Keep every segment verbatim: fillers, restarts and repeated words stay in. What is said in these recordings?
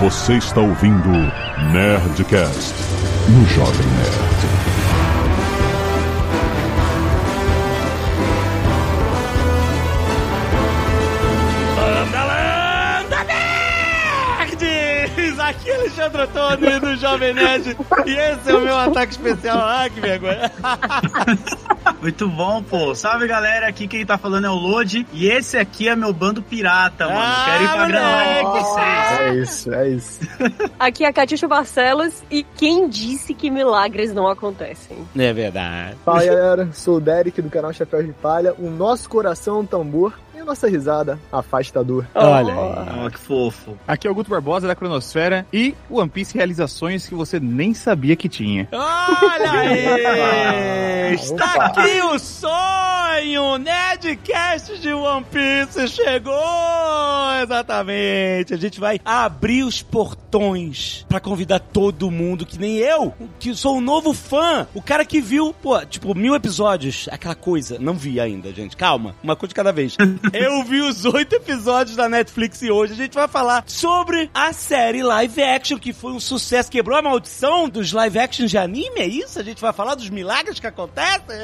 Você está ouvindo Nerdcast no Jovem Nerd. Andalanda Nerds! Aqui é Alexandre Antônio do Jovem Nerd e esse é o meu ataque especial. Ah, que vergonha! Muito bom, pô. Salve, galera. Aqui quem tá falando é o Lodi. E esse aqui é meu bando pirata, mano. Ah, quero ir pra Granada com vocês. É isso, é isso. Aqui é a Catiuxa Barcelos. E quem disse que milagres não acontecem? É verdade. Fala, galera. Sou o Derek, do canal Chapéu de Palha. O nosso coração é um tambor. E a nossa risada afastador. Olha aí. Oh, que fofo. Aqui é o Guto Barbosa, da Cronosfera. E o One Piece realiza sonhos que você nem sabia que tinha. Olha aí. Está aqui. E o sonho, o Nerdcast de One Piece chegou! Exatamente! A gente vai abrir os portões pra convidar todo mundo, que nem eu, que sou um novo fã. O cara que viu, pô, tipo, mil episódios, aquela coisa. Não vi ainda, gente. Calma, uma coisa de cada vez. Eu vi os oito episódios da Netflix e hoje a gente vai falar sobre a série live action, que foi um sucesso. Quebrou a maldição dos live action de anime, é isso? A gente vai falar dos milagres que acontecem?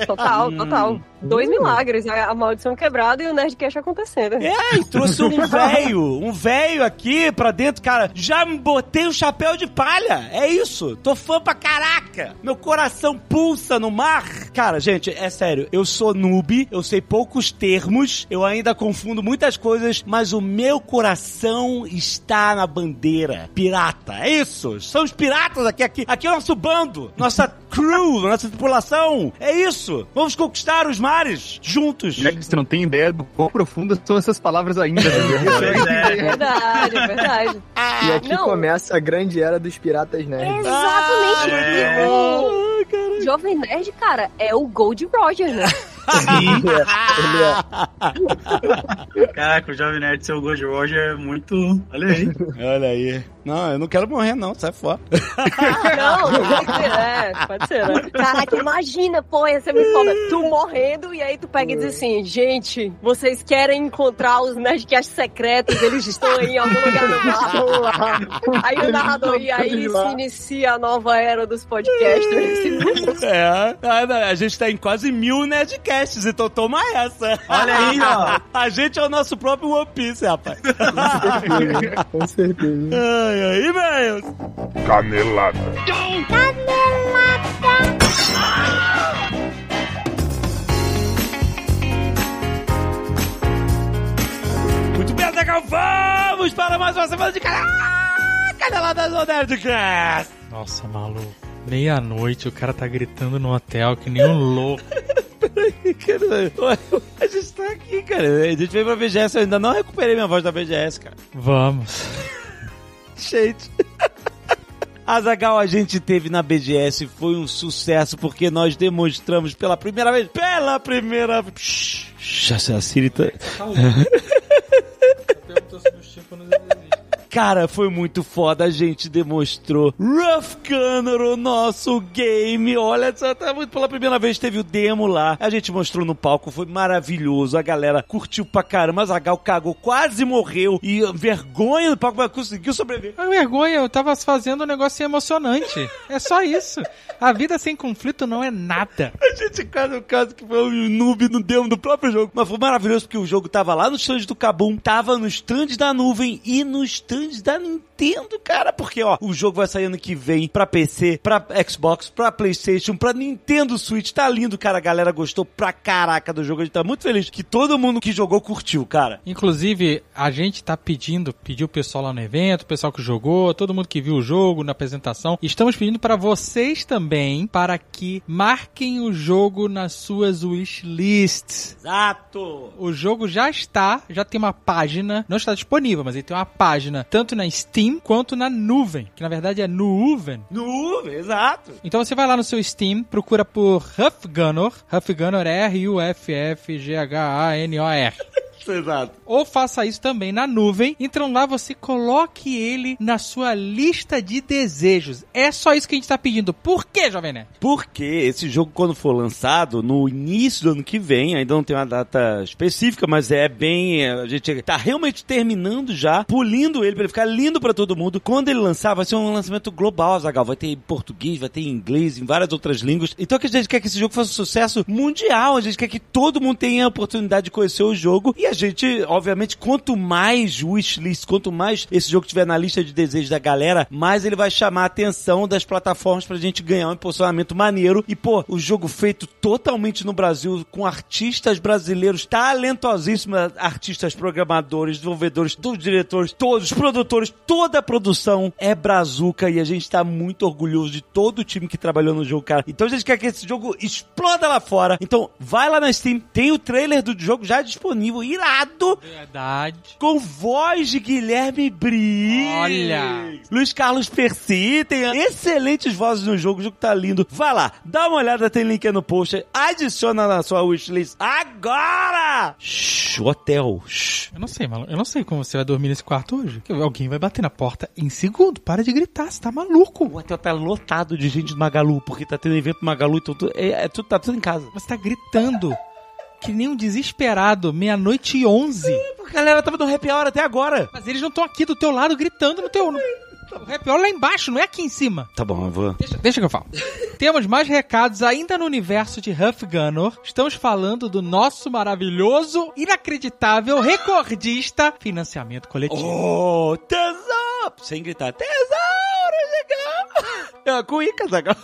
Total, total. Hum. Dois milagres, a maldição quebrada e o Nerdcast acontecendo. É, e trouxe um véio, um véio aqui pra dentro, cara. Já me botei o chapéu de palha, é isso. Tô fã pra caraca. Meu coração pulsa no mar. Cara, gente, é sério, eu sou noob, eu sei poucos termos, eu ainda confundo muitas coisas, mas o meu coração está na bandeira pirata, é isso. São os piratas aqui, aqui, aqui é o nosso bando, nossa crew, nossa tripulação, é isso. Vamos conquistar os mares juntos. É que você não tem ideia do quão profundas são essas palavras ainda. Né? É verdade, é verdade. Ah, e aqui não. Começa a grande era dos piratas nerds. Exatamente. Ah, é. Oh, Jovem Nerd, cara, é o Gold Roger, né? Sim. Caraca, o Jovem Nerd ser o Gold Roger é muito... Olha aí. Olha aí. Não, eu não quero morrer, não. Sai fora. Não, não pode ser, né? Pode ser, né? Caraca, imagina, pô, ia ser muito foda. Tu morrendo e aí tu pega e diz assim, gente, vocês querem encontrar os Nerdcasts secretos, eles estão aí em algum lugar do mar. Aí o narrador, e aí se inicia a nova era dos podcasters. É, a gente tá em quase mil Nerdcasts. Então toma essa. Olha aí, ó. A gente é o nosso próprio One Piece, rapaz. Com certeza. Com certeza. Ai, ai, velho. Canelada. Canelada. Ah! Muito bem, legal. Vamos para mais uma semana de Canelada do Nerdcast. Nossa, maluco. Meia-noite, o cara tá gritando no hotel que nem um louco. Peraí, cara. A gente tá aqui, cara. A gente veio pra V G S, eu ainda não recuperei minha voz da V G S, cara. Vamos. Gente. Azaghal, a gente teve na B G S, foi um sucesso, porque nós demonstramos pela primeira vez, pela primeira vez... Já Siri tá... Perguntou se os tímpanos existem. Cara, foi muito foda, a gente demonstrou Rough Gunner, o nosso game, olha, pela primeira vez teve o demo lá, a gente mostrou no palco, foi maravilhoso, a galera curtiu pra caramba, Azaghal cagou, quase morreu, e vergonha do palco, mas conseguiu sobreviver. A vergonha, eu tava fazendo um negócio emocionante, é só isso, a vida sem conflito não é nada. A gente quase, o caso que foi um noob no demo do próprio jogo, mas foi maravilhoso, porque o jogo tava lá no stand do Kabum, tava no stand da Nuvem e no stand da Nintendo, cara, porque ó, o jogo vai sair ano que vem pra P C, pra Xbox, pra PlayStation, pra Nintendo Switch, tá lindo, cara, a galera gostou pra caraca do jogo, a gente tá muito feliz que todo mundo que jogou curtiu, cara. Inclusive, a gente tá pedindo, pediu o pessoal lá no evento, o pessoal que jogou, todo mundo que viu o jogo na apresentação, estamos pedindo pra vocês também, para que marquem o jogo nas suas wishlists. Exato! O jogo já está, já tem uma página, não está disponível, mas ele tem uma página tanto na Steam quanto na Nuvem, que na verdade é Nuvem. Nuvem, exato. Então você vai lá no seu Steam, procura por Rough Gunner. Rough Gunner, R U F F G H A N O R. Exato. Ou faça isso também na nuvem. Então lá você coloque ele na sua lista de desejos. É só isso que a gente tá pedindo. Por quê, Jovem Nerd? Porque esse jogo, quando for lançado, no início do ano que vem, ainda não tem uma data específica, mas é bem... A gente tá realmente terminando já, polindo ele pra ele ficar lindo pra todo mundo. Quando ele lançar, vai ser um lançamento global, Zagal. Vai ter em português, vai ter em inglês, em várias outras línguas. Então a gente quer que esse jogo faça um sucesso mundial. A gente quer que todo mundo tenha a oportunidade de conhecer o jogo. E a gente, obviamente, quanto mais wishlist, quanto mais esse jogo tiver na lista de desejos da galera, mais ele vai chamar a atenção das plataformas pra gente ganhar um posicionamento maneiro. E, pô, o jogo feito totalmente no Brasil, com artistas brasileiros talentosíssimos, artistas, programadores, desenvolvedores, todos os diretores, todos os produtores, toda a produção é brazuca e a gente tá muito orgulhoso de todo o time que trabalhou no jogo, cara. Então a gente quer que esse jogo exploda lá fora. Então vai lá na Steam, tem o trailer do jogo já disponível, irado. Verdade. Com voz de Guilherme Briggs. Olha. Luiz Carlos Percy, tem excelentes vozes no jogo, o jogo tá lindo. Vai lá, dá uma olhada, tem link aí no post, adiciona na sua wishlist agora! Shhh, hotel. Shhh. Eu não sei, maluco, eu não sei como você vai dormir nesse quarto hoje. Alguém vai bater na porta em segundo, para de gritar, você tá maluco. O hotel tá lotado de gente do Magalu, porque tá tendo evento do Magalu e tudo, é, é, tudo, tá tudo em casa. Mas tá gritando que nem um desesperado, meia-noite e onze. A galera tava no happy hour até agora. Mas eles não estão aqui do teu lado gritando no teu... O happy hour lá embaixo, não é aqui em cima. Tá bom, eu vou... Deixa, deixa que eu falo. Temos mais recados ainda no universo de Huff Gunner. Estamos falando do nosso maravilhoso, inacreditável, recordista financiamento coletivo. Oh, tesouro! Sem gritar, tesouro, legal! É, com Ica, legal.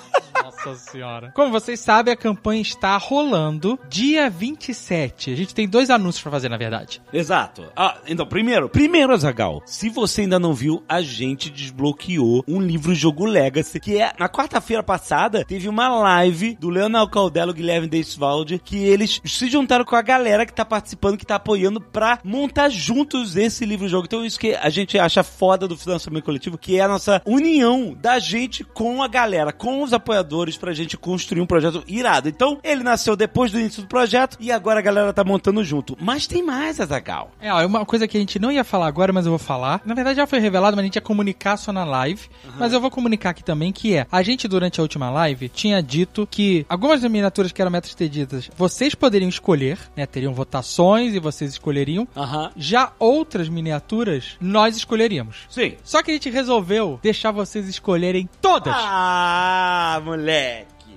Nossa senhora. Como vocês sabem, a campanha está rolando dia vinte e sete. A gente tem dois anúncios pra fazer, na verdade. Exato. Ah, então, primeiro, primeiro, Azaghal, se você ainda não viu, a gente desbloqueou um livro-jogo Legacy, que é, na quarta-feira passada, teve uma live do Leonel Caldelo e Guilherme Deisvalde, que eles se juntaram com a galera que tá participando, que tá apoiando pra montar juntos esse livro-jogo. Então, isso que a gente acha foda do financiamento coletivo, que é a nossa união da gente com a galera, com os apoiadores, pra gente construir um projeto irado. Então, ele nasceu depois do início do projeto e agora a galera tá montando junto. Mas tem mais, Azaghal. É, ó, uma coisa que a gente não ia falar agora, mas eu vou falar. Na verdade, já foi revelado, mas a gente ia comunicar só na live. Uhum. Mas eu vou comunicar aqui também, que é, a gente, durante a última live, tinha dito que algumas das miniaturas que eram metas estendidas, vocês poderiam escolher, né? Teriam votações e vocês escolheriam. Uhum. Já outras miniaturas, nós escolheríamos. Sim. Só que a gente resolveu deixar vocês escolherem todas. Ah, moleque.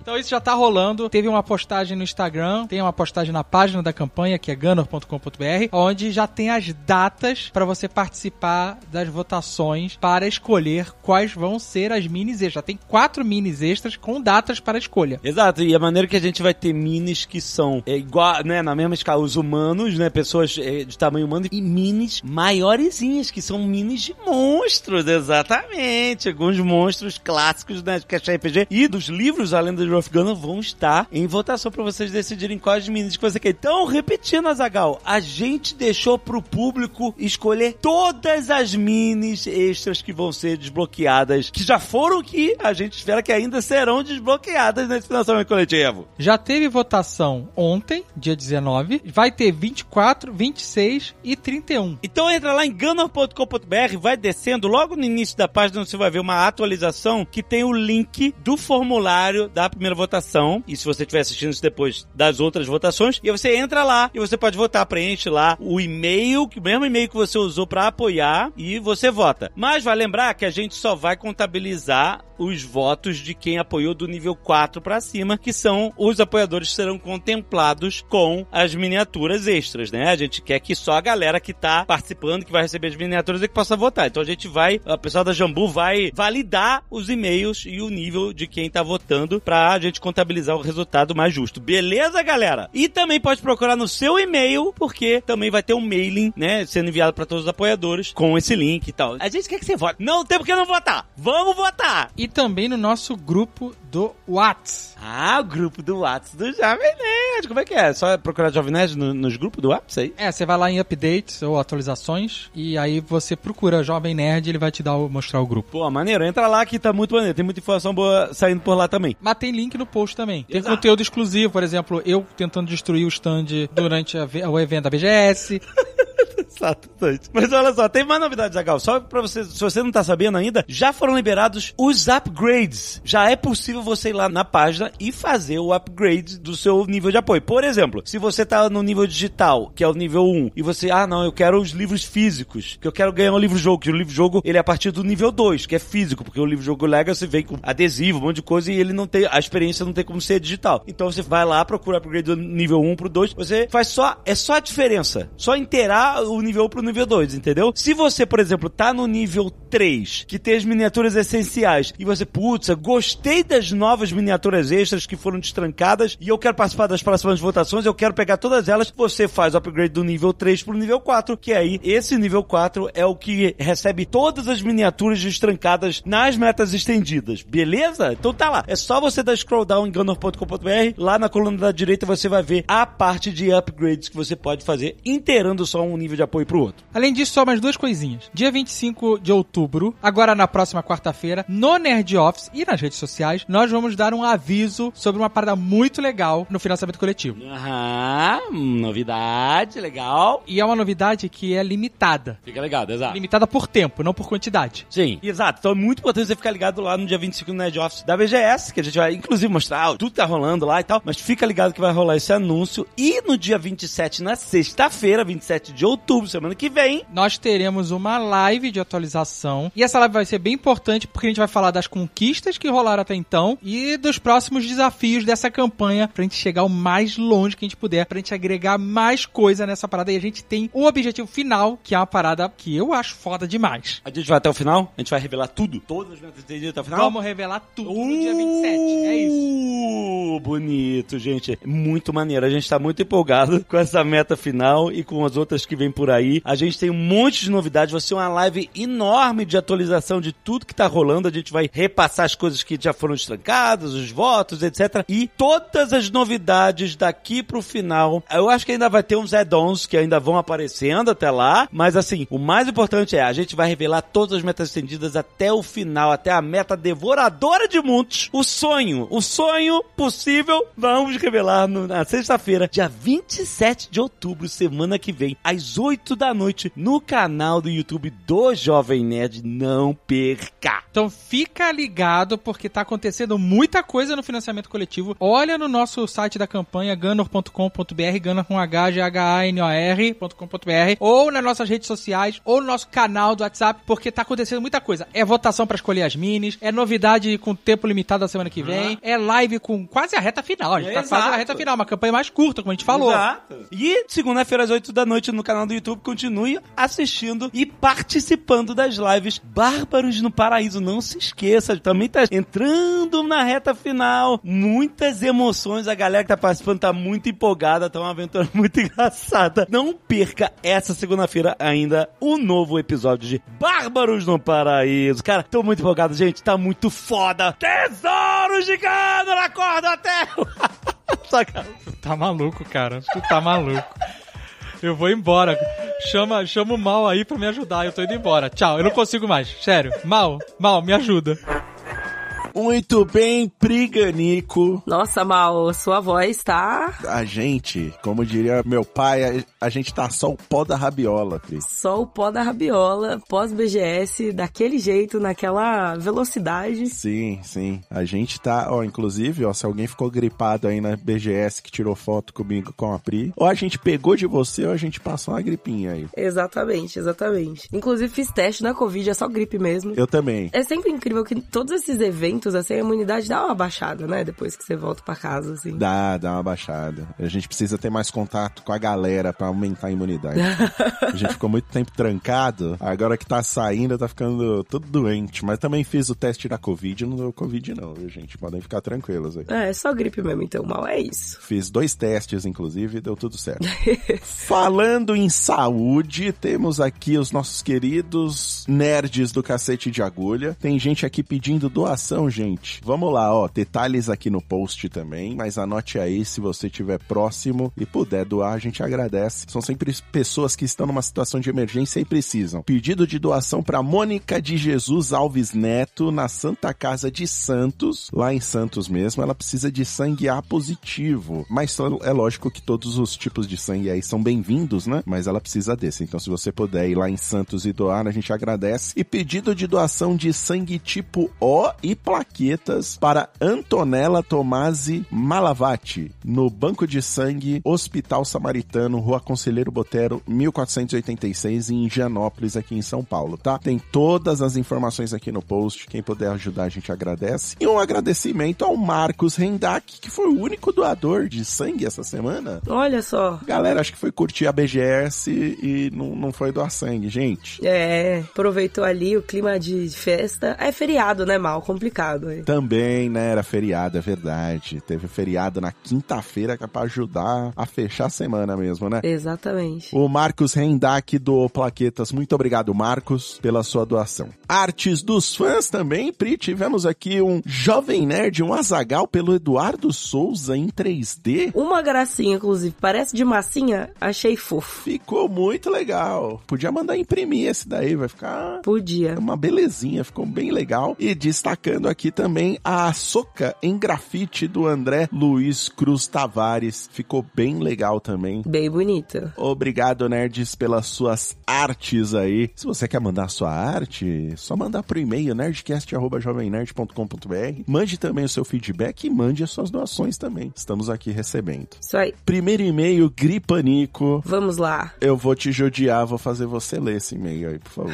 Então isso já tá rolando, teve uma postagem no Instagram, tem uma postagem na página da campanha, que é gunner ponto com ponto b r, onde já tem as datas pra você participar das votações para escolher quais vão ser as minis extras. Já tem quatro minis extras com datas para escolha. Exato, e a maneira que a gente vai ter minis que são é, igual, né, na mesma escala, os humanos, né, pessoas é, de tamanho humano, e minis maiorzinhas, que são minis de monstros, exatamente, alguns monstros clássicos, né, de Cash R P G, e dos livros, além dos Rough Gunner, vão estar em votação pra vocês decidirem quais minis que você quer. Então, repetindo, Azaghal, a gente deixou pro público escolher todas as minis extras que vão ser desbloqueadas, que já foram, que a gente espera que ainda serão desbloqueadas nesse financiamento coletivo. Já teve votação ontem, dia dezenove, vai ter vinte e quatro, vinte e seis e trinta e um. Então entra lá em gunner ponto com ponto b r, vai descendo, logo no início da página você vai ver uma atualização que tem o link do formulário da primeira votação, e se você estiver assistindo isso depois das outras votações, e você entra lá e você pode votar, preenche lá o e-mail, o mesmo e-mail que você usou pra apoiar, e você vota. Mas vai lembrar que a gente só vai contabilizar os votos de quem apoiou do nível quatro pra cima, que são os apoiadores que serão contemplados com as miniaturas extras, né? A gente quer que só a galera que tá participando, que vai receber as miniaturas, é que possa votar. Então a gente vai, a pessoa da Jambu vai validar os e-mails e o nível de quem tá votando pra a gente contabilizar o resultado mais justo. Beleza, galera? E também pode procurar no seu e-mail, porque também vai ter um mailing, né, sendo enviado pra todos os apoiadores com esse link e tal. A gente quer que você vote. Não tem por que não votar. Vamos votar! E também no nosso grupo do Whats. Ah, o grupo do Whats do Jovem Nerd. Como é que é? Só procurar Jovem Nerd no, nos grupos do Whats aí? É, você vai lá em updates ou atualizações e aí você procura Jovem Nerd e ele vai te dar o, mostrar o grupo. Pô, maneiro. Entra lá que tá muito maneiro. Tem muita informação boa saindo por lá também. Mas tem link no post também. Tem Exato. Conteúdo exclusivo, por exemplo, eu tentando destruir o stand durante a, o evento da B G S. chato, gente. Mas olha só, tem mais novidades, Agal. Só pra você, se você não tá sabendo ainda, já foram liberados os upgrades. Já é possível você ir lá na página e fazer o upgrade do seu nível de apoio. Por exemplo, se você tá no nível digital, que é o nível um, e você, ah não, eu quero os livros físicos, que eu quero ganhar um livro-jogo, que o livro-jogo, ele é a partir do nível dois, que é físico, porque o livro-jogo Legacy vem com adesivo, um monte de coisa, e ele não tem, a experiência não tem como ser digital. Então você vai lá, procura upgrade do nível um pro dois, você faz só, é só a diferença, só inteirar o nível um pro nível dois, entendeu? Se você, por exemplo, tá no nível três, que tem as miniaturas essenciais, e você, putz, eu gostei das novas miniaturas extras que foram destrancadas, e eu quero participar das próximas votações, eu quero pegar todas elas, você faz o upgrade do nível três pro nível quatro, que aí, esse nível quatro é o que recebe todas as miniaturas destrancadas nas metas estendidas, beleza? Então tá lá, é só você dar scroll down em gunner ponto com ponto b r, lá na coluna da direita você vai ver a parte de upgrades que você pode fazer, inteirando só um nível de apoio pro outro. Além disso, só mais duas coisinhas. Dia vinte e cinco de outubro, agora na próxima quarta-feira, no Nerd Office e nas redes sociais, nós vamos dar um aviso sobre uma parada muito legal no financiamento coletivo. Aham, novidade, legal. E é uma novidade que é limitada. Fica ligado, exato. Limitada por tempo, não por quantidade. Sim, exato. Então é muito importante você ficar ligado lá no dia vinte e cinco no Nerd Office da B G S, que a gente vai inclusive mostrar, ó, tudo tá rolando lá e tal, mas fica ligado que vai rolar esse anúncio. E no dia vinte e sete, na sexta-feira, vinte e sete de outubro, semana que vem, nós teremos uma live de atualização. E essa live vai ser bem importante porque a gente vai falar das conquistas que rolaram até então e dos próximos desafios dessa campanha pra gente chegar o mais longe que a gente puder, pra gente agregar mais coisa nessa parada. E a gente tem o objetivo final, que é uma parada que eu acho foda demais. A gente vai até o final? A gente vai revelar tudo? Todas as metas entendidas até o final? Vamos revelar tudo uh, no dia vinte e sete. É isso. Bonito, gente. Muito maneiro. A gente tá muito empolgado com essa meta final e com as outras que vem por aí. A gente tem um monte de novidades. Vai ser uma live enorme de atualização de tudo que tá rolando. A gente vai repassar as coisas que já foram destrancadas, os votos, etcétera. E todas as novidades daqui pro final. Eu acho que ainda vai ter uns add-ons que ainda vão aparecendo até lá. Mas assim, o mais importante é a gente vai revelar todas as metas estendidas até o final, até a meta devoradora de mundos. O sonho. O sonho possível. Vamos revelar no, na sexta-feira, dia vinte e sete de outubro, semana que vem, às oito da noite, no canal do YouTube do Jovem Nerd. Não perca! Então fica ligado, porque tá acontecendo muita coisa no financiamento coletivo. Olha no nosso site da campanha, gunner ponto com ponto b r, gunner com H, G H A N O R ponto com ponto b r, ou nas nossas redes sociais, ou no nosso canal do WhatsApp, porque tá acontecendo muita coisa. É votação pra escolher as minis, é novidade com tempo limitado da semana que vem, é live com quase a reta final. A gente tá quase na reta final, uma campanha mais curta, como a gente falou. Exato. E segunda-feira às oito da noite no canal do YouTube, continue assistindo e participando das lives Bárbaros no Paraíso. Não se esqueça, também tá entrando na reta final. Muitas emoções, a galera que tá participando tá muito empolgada, tá uma aventura muito engraçada. Não perca essa segunda-feira ainda o novo episódio de Bárbaros no Paraíso. Cara, tô muito empolgado, gente, tá muito foda. Tesouro gigante na corda até... Tu tá maluco, cara. Tu tá maluco. Eu vou embora. Chama, chama o Mal aí pra me ajudar. Eu tô indo embora. Tchau. Eu não consigo mais. Sério. Mal, Mal, me ajuda. Muito bem, Priganico. Nossa, Mal, sua voz tá... A gente, como diria meu pai, a, a gente tá só o pó da rabiola, Pri. Só o pó da rabiola, pós-B G S, daquele jeito, naquela velocidade. Sim, sim. A gente tá, ó, inclusive, ó, se alguém ficou gripado aí na B G S que tirou foto comigo com a Pri, ou a gente pegou de você ou a gente passou uma gripinha aí. Exatamente, exatamente. Inclusive, fiz teste na Covid, é só gripe mesmo. Eu também. É sempre incrível que todos esses eventos, assim, a imunidade dá uma baixada, né? Depois que você volta pra casa, assim. Dá, dá uma baixada. A gente precisa ter mais contato com a galera pra aumentar a imunidade. A gente ficou muito tempo trancado, agora que tá saindo, tá ficando todo doente. Mas também fiz o teste da Covid, não deu Covid não, viu, gente? Podem ficar tranquilos aí. É, é só gripe mesmo, então, Mal, é isso. Fiz dois testes, inclusive, e deu tudo certo. Falando em saúde, temos aqui os nossos queridos nerds do Cacete de Agulha. Tem gente aqui pedindo doação, gente. Vamos lá, ó, detalhes aqui no post também, mas anote aí se você estiver próximo e puder doar, a gente agradece. São sempre pessoas que estão numa situação de emergência e precisam. Pedido de doação para Mônica de Jesus Alves Neto, na Santa Casa de Santos, lá em Santos mesmo. Ela precisa de sangue A positivo, mas é lógico que todos os tipos de sangue aí são bem-vindos, né? Mas ela precisa desse, então se você puder ir lá em Santos e doar, a gente agradece. E pedido de doação de sangue tipo O e plaquetas para Antonella Tomasi Malavati, no Banco de Sangue Hospital Samaritano, Rua Conselheiro Botero, mil quatrocentos e oitenta e seis, em Higienópolis, aqui em São Paulo, tá? Tem todas as informações aqui no post, quem puder ajudar a gente agradece. E um agradecimento ao Marcos Rendak, que foi o único doador de sangue essa semana. Olha só. Galera, acho que foi curtir a B G S e não, não foi doar sangue, gente. É, aproveitou ali o clima de festa. É feriado, né, Mal? Complicado. Hein? Também, né, era feriado, é verdade. Teve feriado na quinta-feira, que é pra ajudar a fechar a semana mesmo, né? Exatamente. O Marcos Rendak doou plaquetas. Muito obrigado, Marcos, pela sua doação. Artes dos fãs também, Pri, tivemos aqui um Jovem Nerd, um Azagal pelo Eduardo Souza em três D. Uma gracinha, inclusive. Parece de massinha, achei fofo. Ficou muito legal. Podia mandar imprimir esse daí, vai ficar... Podia. Uma belezinha, ficou bem legal. E destacando aqui também a Ahsoka em grafite do André Luiz Cruz Tavares. Ficou bem legal também. Bem bonita. Obrigado, nerds, pelas suas artes aí. Se você quer mandar sua arte, só mandar pro e-mail nerdcast arroba jovem nerd ponto com ponto b r. Mande também o seu feedback e mande as suas doações também. Estamos aqui recebendo. Isso aí. Primeiro e-mail, Gripanico. Vamos lá. Eu vou te judiar, vou fazer você ler esse e-mail aí, por favor.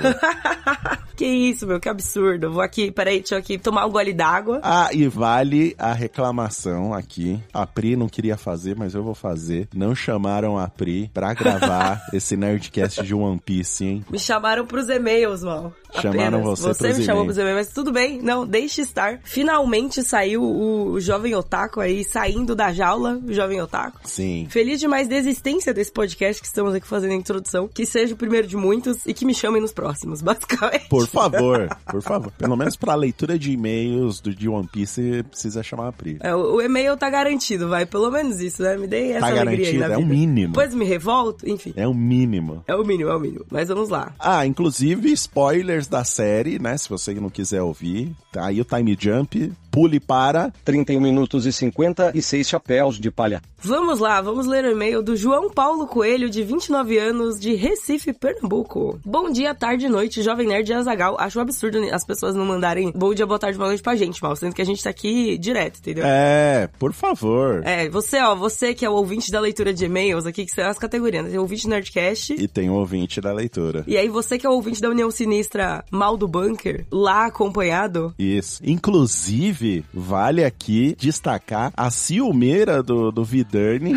Que isso, meu, que absurdo. Eu vou aqui, peraí, deixa eu aqui tomar um gole d'água. Ah, e vale a reclamação aqui. A Pri não queria fazer, mas eu vou fazer. Não chamaram a Pri pra gravar esse Nerdcast de One Piece, hein? Me chamaram pros e-mails, mal. Chamaram apenas. você, você pros me chamou pros e-mails, mas tudo bem. Não, deixe estar. Finalmente saiu o Jovem Otaku aí, saindo da jaula, o Jovem Otaku. Sim. Feliz demais da existência desse podcast que estamos aqui fazendo a introdução. Que seja o primeiro de muitos e que me chamem nos próximos, basicamente. Por favor, por favor. Pelo menos pra leitura de e-mails do de One Piece, precisa chamar a Pri. É, o, o e-mail tá garantido, vai. Pelo menos isso, né? Me dei essa tá alegria aí na vida. É o mínimo. Depois me revolto, enfim. É o mínimo. É o mínimo, é o mínimo. Mas vamos lá. Ah, inclusive, spoilers da série, né? Se você não quiser ouvir, tá aí o Time Jump. Pule para trinta e um minutos e cinquenta e seis chapéus de palha. Vamos lá, vamos ler o e-mail do João Paulo Coelho, de vinte e nove anos, de Recife, Pernambuco. Bom dia, tarde e noite, Jovem Nerd e Azaghal. Acho um absurdo as pessoas não mandarem bom dia, boa tarde, boa noite pra gente, mal. Sendo que a gente tá aqui direto, entendeu? É, por favor. É, você, ó, você que é o ouvinte da leitura de e-mails aqui, que são as categorias, né? Tem o ouvinte Nerdcast. E tem o ouvinte da leitura. E aí você que é o ouvinte da União Sinistra, mal do bunker, lá acompanhado. Isso. Inclusive, vale aqui destacar a ciumeira do, do Vidani,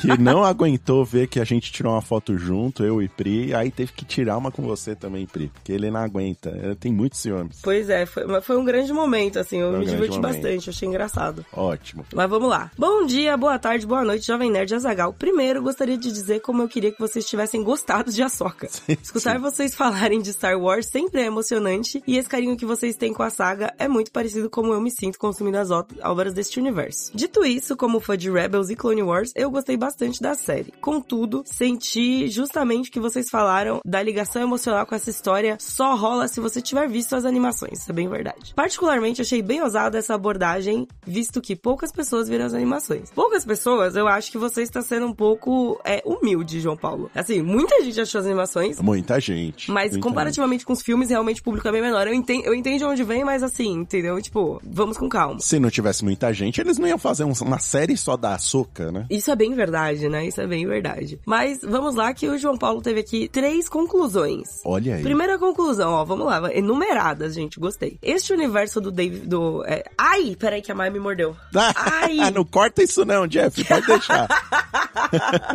que não aguentou ver que a gente tirou uma foto junto, eu e Pri, aí teve que tirar uma com você também, Pri, porque ele não aguenta, ele tem muitos ciúmes. Pois é, foi, foi um grande momento, assim, eu foi me um diverti bastante, achei engraçado. Ótimo. Mas vamos lá. Bom dia, boa tarde, boa noite, Jovem Nerd Azaghal. Primeiro, gostaria de dizer como eu queria que vocês tivessem gostado de Ahsoka. Sim, Escutar sim. vocês falarem de Star Wars sempre é emocionante, e esse carinho que vocês têm com a saga é muito parecido como eu me sinto consumindo as obras deste universo. Dito isso, como fã de Rebels e Clone Wars, eu gostei bastante da série. Contudo, senti justamente o que vocês falaram da ligação emocional com essa história só rola se você tiver visto as animações, isso é bem verdade. Particularmente, achei bem ousada essa abordagem, visto que poucas pessoas viram as animações. Poucas pessoas, eu acho que você está sendo um pouco é, humilde, João Paulo. Assim, muita gente achou as animações. Muita gente. Mas muita comparativamente gente. Com os filmes, realmente o público é bem menor. Eu entendo, eu entendo de onde vem, mas assim, entendeu? Tipo, vamos com calma. Se não tivesse muita gente, eles não iam fazer uma série só da Ahsoka, né? Isso é bem verdade, né? Isso é bem verdade. Mas vamos lá que o João Paulo teve aqui três conclusões. Olha aí. Primeira conclusão, ó, vamos lá. Enumeradas, gente, gostei. Este universo do Dave... Do, é... Ai, peraí que a Maia me mordeu. Ai! Não corta isso não, Jeff, pode deixar.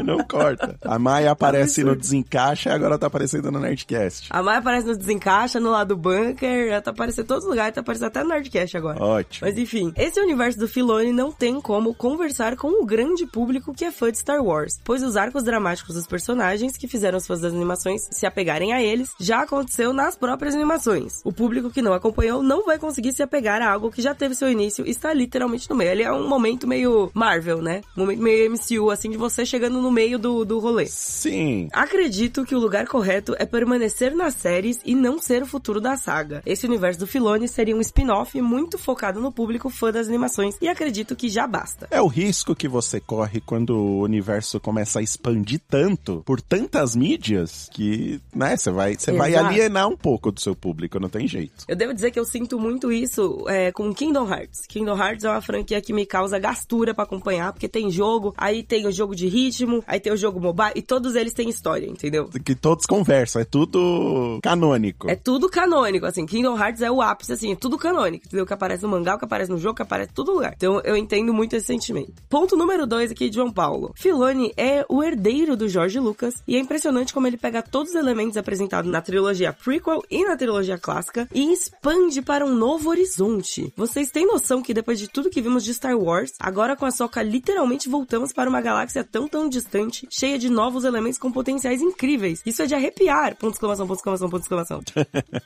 Não corta. A Maia aparece no Desencaixa e agora tá aparecendo no Nerdcast. A Maia aparece no Desencaixa, no lado do bunker, ela tá aparecendo em todos os lugares, tá aparecendo até no Nerdcast agora. Ótimo. Mas enfim, esse universo do Filoni não tem como conversar com o grande público que é fã de Star Wars, pois os arcos dramáticos dos personagens que fizeram os fãs das animações se apegarem a eles já aconteceu nas próprias animações. O público que não acompanhou não vai conseguir se apegar a algo que já teve seu início e está literalmente no meio. Ele é um momento meio Marvel, né? Um momento meio M C U, assim, de você chegando no meio do, do rolê. Sim. Acredito que o lugar correto é permanecer nas séries e não ser o futuro da saga. Esse universo do Filoni seria um spin-off muito focado no público fã das animações e acredito que já basta. É o risco que você corre quando o universo começa a expandir tanto, por tantas mídias, que, né, você vai, você vai alienar um pouco do seu público, não tem jeito. Eu devo dizer que eu sinto muito isso é, com Kingdom Hearts. Kingdom Hearts é uma franquia que me causa gastura pra acompanhar, porque tem jogo, aí tem o jogo de ritmo, aí tem o jogo mobile, e todos eles têm história, entendeu? Que todos conversam, é tudo canônico. É tudo canônico, assim, Kingdom Hearts é o ápice, assim, é tudo canônico, entendeu? Que aparece no mangá, que aparece no jogo, que aparece em todo lugar. Então, eu entendo muito esse sentimento. Ponto número dois aqui de João Paulo. Filoni é o herdeiro do George Lucas, e é impressionante como ele pega todos os elementos apresentados na trilogia prequel e na trilogia clássica, e expande para um novo horizonte. Vocês têm noção que depois de tudo que vimos de Star Wars, agora com a Ahsoka literalmente voltamos para uma galáxia tão, tão distante, cheia de novos elementos com potenciais incríveis. Isso é de arrepiar! Ponto, exclamação, ponto, exclamação, ponto, exclamação.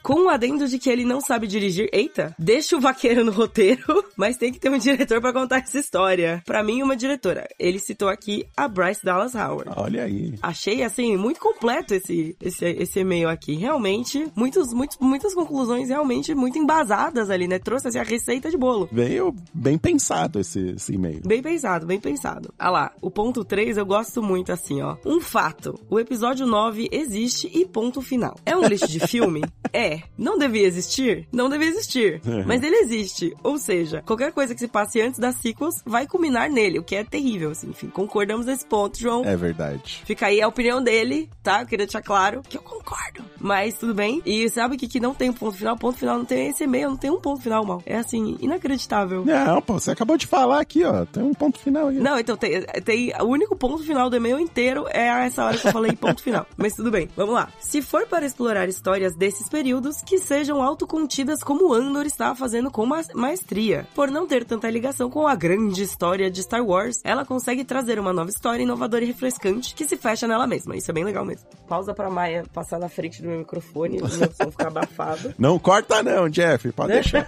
Com o adendo de que ele não sabe dirigir, eita, deixa o vaqueiro no roteiro, mas tem que ter um diretor pra contar essa história. Pra mim, uma diretora. Ele citou aqui a Bryce Dallas Howard. Olha aí. Achei, assim, muito completo esse, esse, esse e-mail aqui. Realmente, muitos, muitos, muitas conclusões realmente muito embasadas ali, né? Trouxe, assim, a receita de bolo. Veio bem pensado esse, esse e-mail. Bem pensado, bem pensado. Ah lá, o ponto três eu gosto muito, assim, ó. Um fato. O episódio nove existe e ponto final. É um lixo de filme? É. Não devia existir? Não devia existir. Uhum. Mas ele existe. Ou seja, qualquer coisa que se passe antes das sequels vai culminar nele, o que é terrível, assim. Enfim, concordamos nesse ponto, João. É verdade. Fica aí a opinião dele, tá? Eu queria deixar claro que eu concordo. Mas tudo bem. E sabe o que, que não tem ponto final? Ponto final não tem esse e-mail, não tem um ponto final, mal. É, assim, inacreditável. Não, pô, você acabou de falar aqui, ó. Tem um ponto final aí. Não, então tem... tem o único ponto final do e-mail inteiro é essa hora que eu falei ponto final. Mas tudo bem, vamos lá. Se for para explorar histórias desses períodos que sejam autocontidas como Andor está fazendo com ma- maestria. Por não ter tanta ligação com a grande história de Star Wars, ela consegue trazer uma nova história inovadora e refrescante que se fecha nela mesma. Isso é bem legal mesmo. Pausa pra Maia passar na frente do meu microfone, o meu som ficar abafado. Não corta não, Jeff, pode deixar.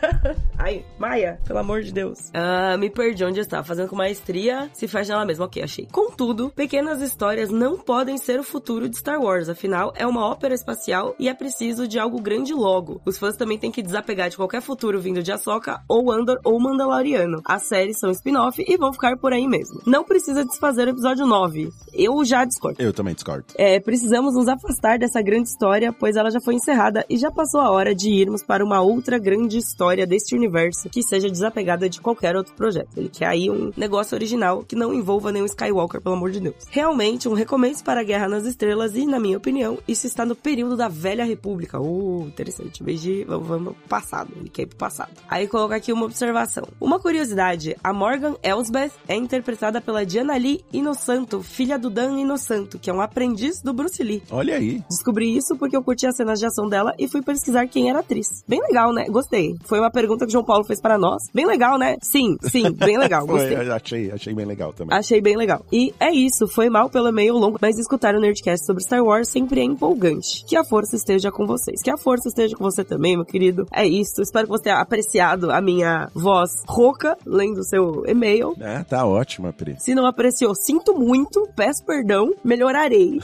Aí, Maia, pelo amor de Deus. Ah, me perdi onde está. Fazendo com maestria, se fecha nela mesma. Ok, achei. Contudo, pequenas histórias não podem ser o futuro de Star Wars. Afinal, é uma ópera espacial e é preciso de algo grande logo. Os fãs também têm que desapegar de qualquer futuro vindo de Ahsoka, ou Andor, ou Mandaloriano. As séries são spin-off e vão ficar por aí mesmo. Não precisa desfazer o episódio nove. Eu já discordo. Eu também discordo. É, precisamos nos afastar dessa grande história, pois ela já foi encerrada e já passou a hora de irmos para uma outra grande história deste universo que seja desapegada de qualquer outro projeto. Ele quer aí um negócio original que não envolva nenhum Skywalker, pelo amor de Deus. Realmente, um recomeço para a Guerra nas Estrelas e, na minha opinião, isso está no período da Velha República. Uh, interessante. Beijinho. Vamos, vamos pro passado. Ele quer ir pro passado. Aí coloca aqui uma observação. Uma curiosidade, a Morgan Elsbeth é interpretada pela Diana Lee Inosanto, filha do Dan Inosanto, que é um aprendiz do Bruce Lee. Olha aí. Descobri isso porque eu curti as cenas de ação dela e fui pesquisar quem era a atriz. Bem legal, né? Gostei. Foi uma pergunta que o João Paulo fez para nós. Bem legal, né? Sim, sim. Bem legal. Gostei. Foi, achei, achei bem legal também. Achei bem legal. E é isso. Foi mal pelo meio longo, mas escutar o Nerdcast sobre Star Wars sempre é empolgante. Que a força esteja com vocês. Que a força esteja com você também, meu querido. É isso. Espero que você tenha apreciado a minha voz rouca, lendo o seu e-mail. Ah, tá ótima, Pri. Se não apreciou, sinto muito. Peço perdão. Melhorarei.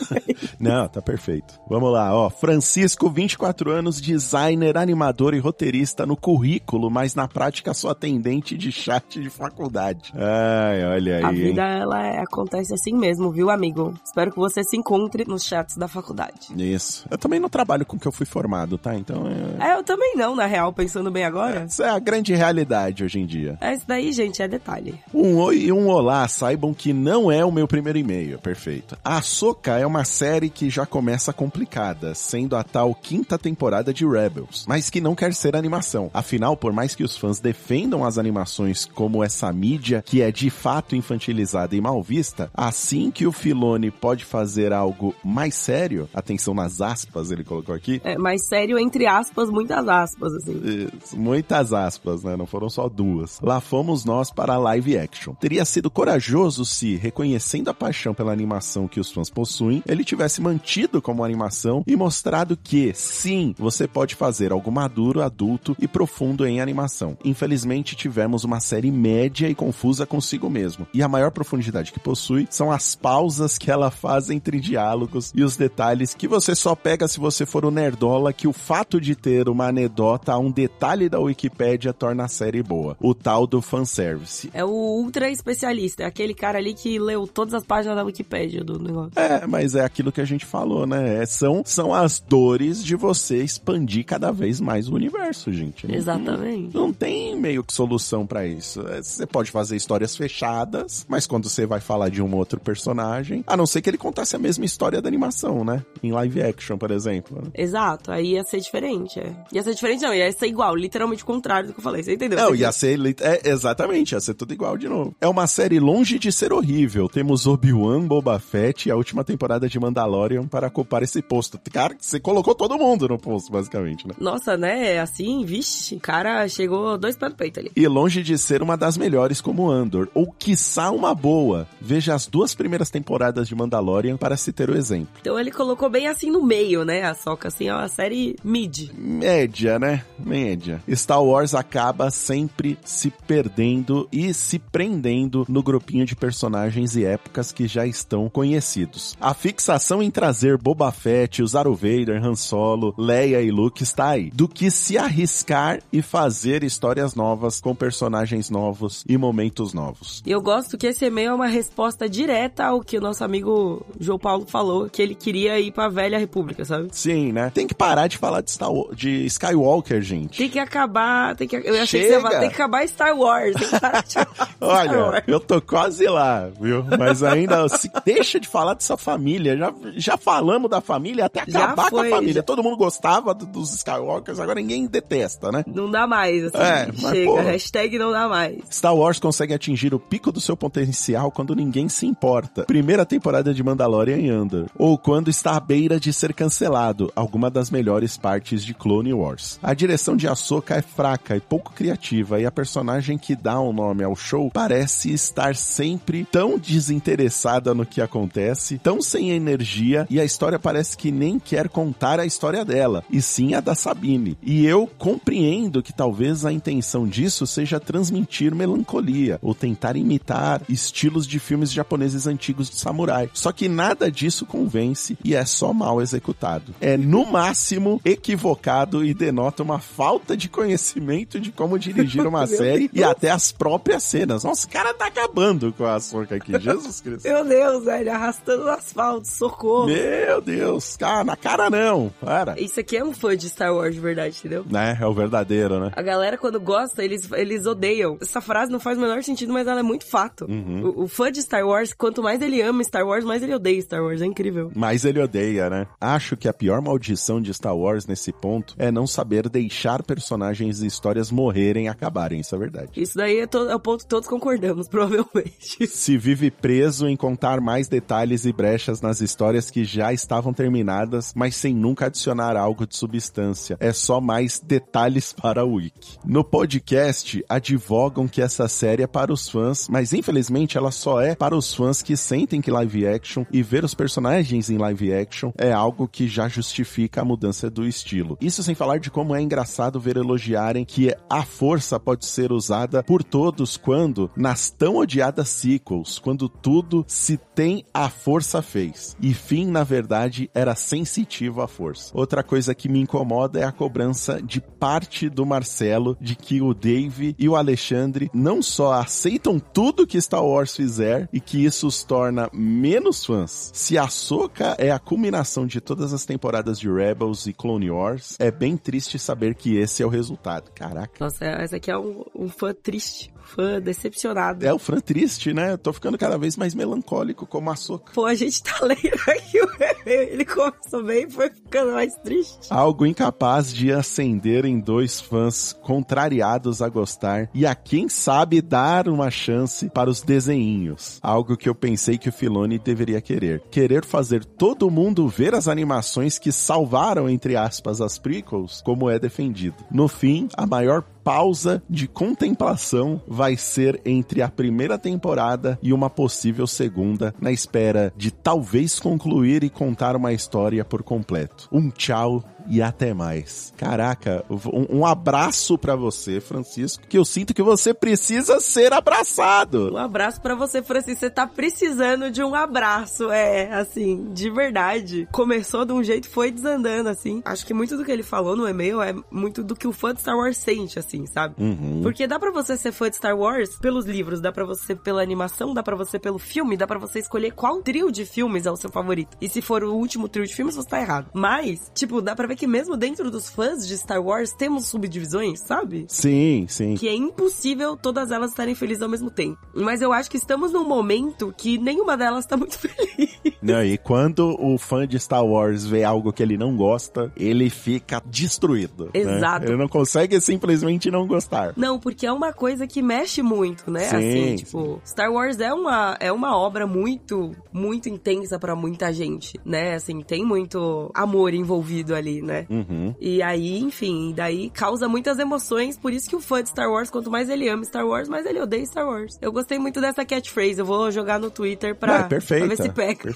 Não, tá perfeito. Vamos lá, ó. Francisco, vinte e quatro anos, designer, animador e roteirista no currículo, mas na prática só atendente de chat de faculdade. Ai, olha aí. A vida, hein? Ela acontece assim mesmo, viu, amigo? Espero que você se encontre nos chats da faculdade. Isso. Eu também não trabalho com o que eu fui formado, tá? Então... É, é eu também não, na real, pensando bem agora. Essa é a grande realidade hoje em dia. É, isso daí, gente, é detalhe. Um oi e um olá, saibam que não é o meu primeiro e-mail, perfeito. A Ahsoka é uma série que já começa complicada, sendo a tal quinta temporada de Rebels, mas que não quer ser animação. Afinal, por mais que os fãs defendam as animações como essa mídia que é de fato infantilizada e mal vista, besta, assim que o Filoni pode fazer algo mais sério, atenção nas aspas, ele colocou aqui. É, mais sério entre aspas, muitas aspas, assim. Isso, muitas aspas, né? Não foram só duas. Lá fomos nós para a live action. Teria sido corajoso se, reconhecendo a paixão pela animação que os fãs possuem, ele tivesse mantido como animação e mostrado que, sim, você pode fazer algo maduro, adulto e profundo em animação. Infelizmente, tivemos uma série média e confusa consigo mesmo. E a maior profundidade que possui são as pausas que ela faz entre diálogos e os detalhes que você só pega se você for o nerdola, que o fato de ter uma anedota a um detalhe da Wikipédia torna a série boa. O tal do fanservice. É o ultra especialista, é aquele cara ali que leu todas as páginas da Wikipédia do negócio. É, mas é aquilo que a gente falou, né? É, são, são as dores de você expandir cada vez mais o universo, gente. Não, exatamente. Não, não tem meio que solução pra isso. Você pode fazer histórias fechadas, mas quando você vai falar de um outro personagem, a não ser que ele contasse a mesma história da animação, né? Em live action, por exemplo. Exato, aí ia ser diferente. É. Ia ser diferente não, ia ser igual, literalmente o contrário do que eu falei, você entendeu? Não, ia ser, é, exatamente, ia ser tudo igual de novo. É uma série longe de ser horrível. Temos Obi-Wan, Boba Fett e a última temporada de Mandalorian para ocupar esse posto. Cara, você colocou todo mundo no posto, basicamente, né? Nossa, né? Assim, vixe, o cara chegou dois pés no peito ali. E longe de ser uma das melhores como Andor, ou quiçá uma boa. Veja as duas primeiras temporadas de Mandalorian para se ter o exemplo. Então ele colocou bem assim no meio, né? A Ahsoka, assim, é uma série mid. Média, né? Média. Star Wars acaba sempre se perdendo e se prendendo no grupinho de personagens e épocas que já estão conhecidos. A fixação em trazer Boba Fett, usar o Vader, Han Solo, Leia e Luke está aí, do que se arriscar e fazer histórias novas com personagens novos e momentos novos. Eu gosto que esse e-mail é uma resposta direta ao que o nosso amigo João Paulo falou, que ele queria ir pra Velha República, sabe? Sim, né? Tem que parar de falar de, Star... de Skywalker, gente. Tem que acabar... Tem que... Eu achei Chega. que você ia... Tem que acabar Star Wars. Tem que parar de falar de Olha, Star Wars. Eu tô quase lá, viu? Mas ainda... se deixa de falar dessa família. Já, já falamos da família até acabar foi, com a família. Já... Todo mundo gostava dos Skywalkers, agora ninguém detesta, né? Não dá mais, assim. É, mas, Chega. Pô, hashtag não dá mais. Star Wars consegue atingir o pico do seu potencial quando ninguém se importa. Primeira temporada de Mandalorian e Andor. Ou quando está à beira de ser cancelado. Alguma das melhores partes de Clone Wars. A direção de Ahsoka é fraca e pouco criativa, e a personagem que dá o nome ao show parece estar sempre tão desinteressada no que acontece, tão sem energia, e a história parece que nem quer contar a história dela, e sim a da Sabine. E eu compreendo que talvez a intenção disso seja transmitir melancolia, ou tentar imitar estilos de filmes japoneses antigos de samurai. Só que nada disso convence e é só mal executado. É, no máximo, equivocado e denota uma falta de conhecimento de como dirigir uma série Deus. E até as próprias cenas. Nossa, o cara tá acabando com a Ahsoka aqui, Jesus Cristo. Meu Deus, velho, arrastando o asfalto, socorro. Meu Deus, cara, na cara não, para. Isso aqui é um fã de Star Wars de verdade, entendeu? Né, é o verdadeiro, né? A galera, quando gosta, eles, eles odeiam. Essa frase não faz o menor sentido, mas ela é muito fato. Uhum. O, o fã de Star Wars, quanto mais ele ama Star Wars, mais ele odeia Star Wars, é incrível. Mas ele odeia, né? Acho que a pior maldição de Star Wars nesse ponto é não saber deixar personagens e histórias morrerem e acabarem, isso é verdade. Isso daí é, to- é o ponto que todos concordamos, provavelmente. Se vive preso em contar mais detalhes e brechas nas histórias que já estavam terminadas, mas sem nunca adicionar algo de substância. É só mais detalhes para o wiki. No podcast, advogam que essa série é para os fãs, mas infelizmente ela só é para os fãs que sentem que live action e ver os personagens em live action é algo que já justifica a mudança do estilo. Isso sem falar de como é engraçado ver elogiarem que a força pode ser usada por todos quando, nas tão odiadas sequels, quando tudo se tem a força fez. E Finn, na verdade, era sensitivo à força. Outra coisa que me incomoda é a cobrança de parte do Marcelo de que o Dave e o Alexandre não só aceitam tudo que Star Wars fizer e que isso os torna menos fãs. Se Ahsoka é a culminação de todas as temporadas de Rebels e Clone Wars, é bem triste saber que esse é o resultado. Caraca. Nossa, esse aqui é um, um fã triste. Fã decepcionado. É, o fã triste, né? Eu tô ficando cada vez mais melancólico como Ahsoka. Pô, a gente tá lendo aqui o Ele começou bem e foi ficando mais triste. Algo incapaz de acender em dois fãs contrariados a gostar e a quem sabe dar uma chance para os desenhinhos. Algo que eu pensei que o Filoni deveria querer. Querer fazer todo mundo ver as animações que salvaram, entre aspas, as prequels, como é defendido. No fim, a maior pausa de contemplação vai ser entre a primeira temporada e uma possível segunda, na espera de talvez concluir e contar uma história por completo. Um tchau e até mais. Caraca, um, um abraço pra você, Francisco, que eu sinto que você precisa ser abraçado. Um abraço pra você, Francisco. Você tá precisando de um abraço, é, assim, de verdade. Começou de um jeito, foi desandando, assim. Acho que muito do que ele falou no e-mail é muito do que o fã de Star Wars sente, assim, sabe? Uhum. Porque dá pra você ser fã de Star Wars pelos livros, dá pra você pela animação, dá pra você pelo filme, dá pra você escolher qual trio de filmes é o seu favorito. E se for o último trio de filmes, você tá errado. Mas, tipo, dá pra ver que mesmo dentro dos fãs de Star Wars temos subdivisões, sabe? Sim, sim. Que é impossível todas elas estarem felizes ao mesmo tempo. Mas eu acho que estamos num momento que nenhuma delas tá muito feliz. Não, e quando o fã de Star Wars vê algo que ele não gosta, ele fica destruído. Exato. Né? Ele não consegue simplesmente não gostar. Não, porque é uma coisa que mexe muito, né? Sim, assim, tipo, sim. Star Wars é uma, é uma obra muito, muito intensa pra muita gente, né? Assim, tem muito amor envolvido ali, né? Uhum. E aí, enfim, daí causa muitas emoções, por isso que o fã de Star Wars, quanto mais ele ama Star Wars, mais ele odeia Star Wars. Eu gostei muito dessa catchphrase, eu vou jogar no Twitter pra, é, pra ver se pega.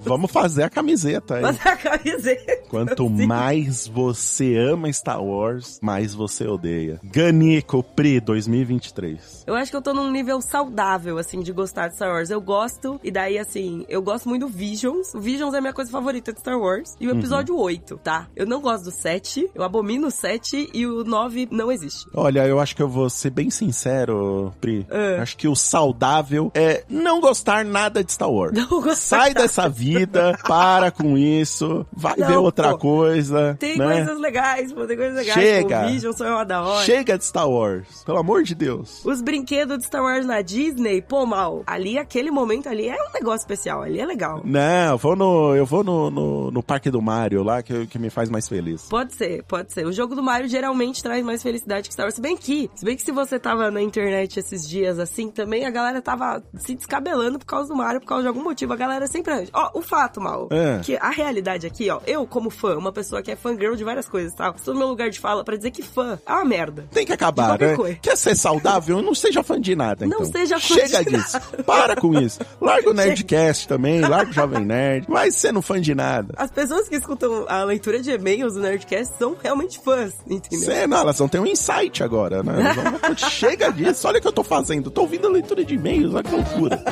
Vamos fazer a camiseta aí. Fazer a camiseta. Quanto sim. mais você ama Star Wars, mais você odeia. Ganico Pri dois mil e vinte e três. Eu acho que eu tô num nível saudável, assim, de gostar de Star Wars. Eu gosto, e daí, assim, eu gosto muito do Visions. O Visions é a minha coisa favorita de Star Wars. E o episódio uhum. oito, tá? Eu não gosto do sete, eu abomino o sete e o nove não existe. Olha, eu acho que eu vou ser bem sincero, Pri. Uh. Acho que o saudável é não gostar nada de Star Wars. Não gostar. Sai dessa vida, para com isso, vai não, ver outra pô, coisa. Tem né? coisas legais, pô, tem coisas legais. Chega. O Vision só é uma da hora. Chega de Star Wars, pelo amor de Deus. Os brinquedos de Star Wars na Disney, pô, mal. Ali, aquele momento ali é um negócio especial, ali é legal. Não, eu vou no, eu vou no, no, no Parque do Mario lá, que, que me faz mais feliz. Pode ser, pode ser. O jogo do Mario geralmente traz mais felicidade que Star Wars. Se bem que, se bem que se você tava na internet esses dias assim, também a galera tava se descabelando por causa do Mario, por causa de algum motivo. A galera sempre anja. Ó, o fato, Mal, é. que a realidade aqui, ó, eu como fã, uma pessoa que é fangirl de várias coisas, tá? Estou no meu lugar de fala pra dizer que fã é uma merda. Tem que acabar, né? Coisa. Quer ser saudável? Não seja fã de nada, então. Não seja fã Chega de disso. Nada. Para com isso. Larga o Nerdcast também, larga o Jovem Nerd. Mas você não fã de nada. As pessoas que escutam a leitura de e-mails do Nerdcast são realmente fãs, entendeu? Cê, não, elas vão ter um insight agora, né? Vão... Chega disso, olha o que eu tô fazendo. Tô ouvindo a leitura de e-mails, olha que loucura.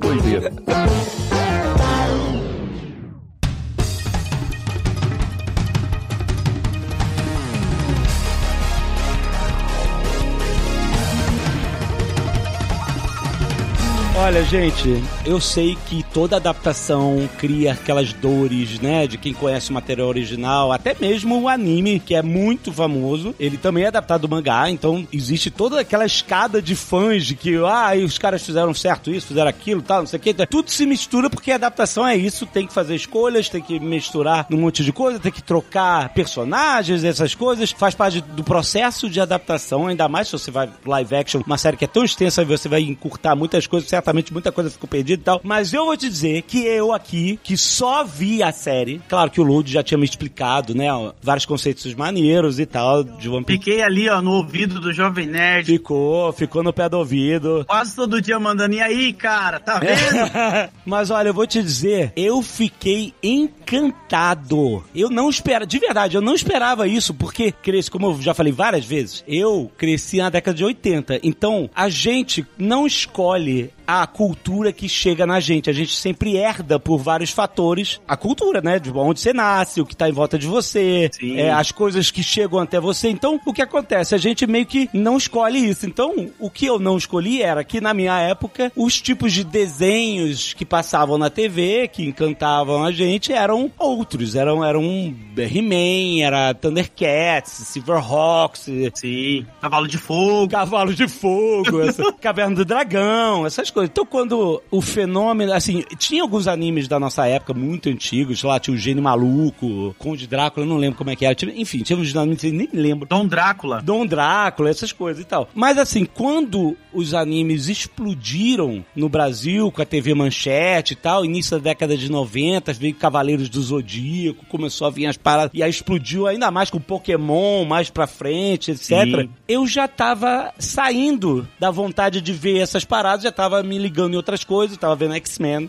Doideira. Olha, gente, eu sei que toda adaptação cria aquelas dores, né, de quem conhece o material original, até mesmo o anime, que é muito famoso, ele também é adaptado do mangá, então existe toda aquela escada de fãs de que, ah, os caras fizeram certo isso, fizeram aquilo, tal, não sei o que, tudo se mistura porque a adaptação é isso, tem que fazer escolhas, tem que misturar um monte de coisa, tem que trocar personagens, essas coisas, faz parte do processo de adaptação, ainda mais se você vai live action, uma série que é tão extensa, você vai encurtar muitas coisas, certamente muita coisa ficou perdida e tal, mas eu vou te dizer que eu aqui, que só vi a série, claro que o Lud já tinha me explicado, né, ó, vários conceitos maneiros e tal, de One Piece. Fiquei ali, ó, no ouvido do Jovem Nerd. Ficou, ficou no pé do ouvido. Quase todo dia mandando, e aí, cara, tá vendo? Mas olha, eu vou te dizer, eu fiquei encantado. Eu não esperava, de verdade, eu não esperava isso, porque cresci, como eu já falei várias vezes, eu cresci na década de oitenta, então a gente não escolhe a cultura que chega na gente. A gente sempre herda por vários fatores a cultura, né? De onde você nasce, o que tá em volta de você, é, as coisas que chegam até você. Então, o que acontece? A gente meio que não escolhe isso. Então, o que eu não escolhi era que, na minha época, os tipos de desenhos que passavam na T V, que encantavam a gente, eram outros. Eram, eram He-Man, era Thundercats, Silverhawks. Sim. Cavalo de Fogo. Cavalo de Fogo. Essa... Caverna do Dragão. Essas coisas. Então, quando o fenômeno... Assim, tinha alguns animes da nossa época muito antigos, sei lá, tinha o Gênio Maluco, Conde Drácula, eu não lembro como é que era. Tinha, enfim, tinha uns animes, nem lembro. Dom Drácula. Dom Drácula, essas coisas e tal. Mas, assim, quando os animes explodiram no Brasil, com a T V Manchete e tal, início da década de noventa, veio Cavaleiros do Zodíaco, começou a vir as paradas, e aí explodiu ainda mais com Pokémon, mais pra frente, etcétera. Sim. Eu já tava saindo da vontade de ver essas paradas, já tava me ligando em outras coisas, tava vendo X-Men.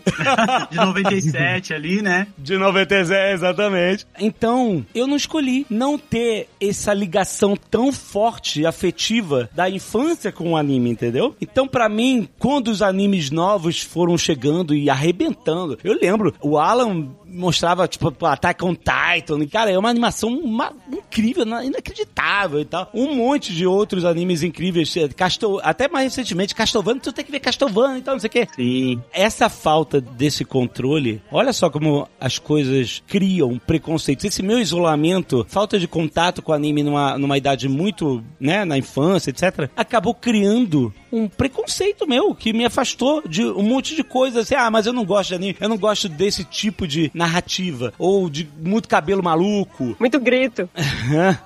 De noventa e sete ali, né? De noventa e sete, exatamente. Então, eu não escolhi não ter essa ligação tão forte, afetiva, da infância com o anime, entendeu? Então, pra mim, quando os animes novos foram chegando e arrebentando, eu lembro, o Alan mostrava, tipo, Attack on Titan, e, cara, é uma animação uma, incrível, inacreditável e tal. Um monte de outros animes incríveis, Castel, até mais recentemente, Castlevania, tu tem que ver Castlevania e tal, não sei o quê. Sim. Essa falta desse controle, olha só como as coisas criam preconceitos. Esse meu isolamento, falta de contato com anime numa, numa idade muito, né, na infância, etcétera, acabou criando um preconceito meu, que me afastou de um monte de coisa, assim, ah, mas eu não gosto de anime, eu não gosto desse tipo de narrativa, ou de muito cabelo maluco. Muito grito.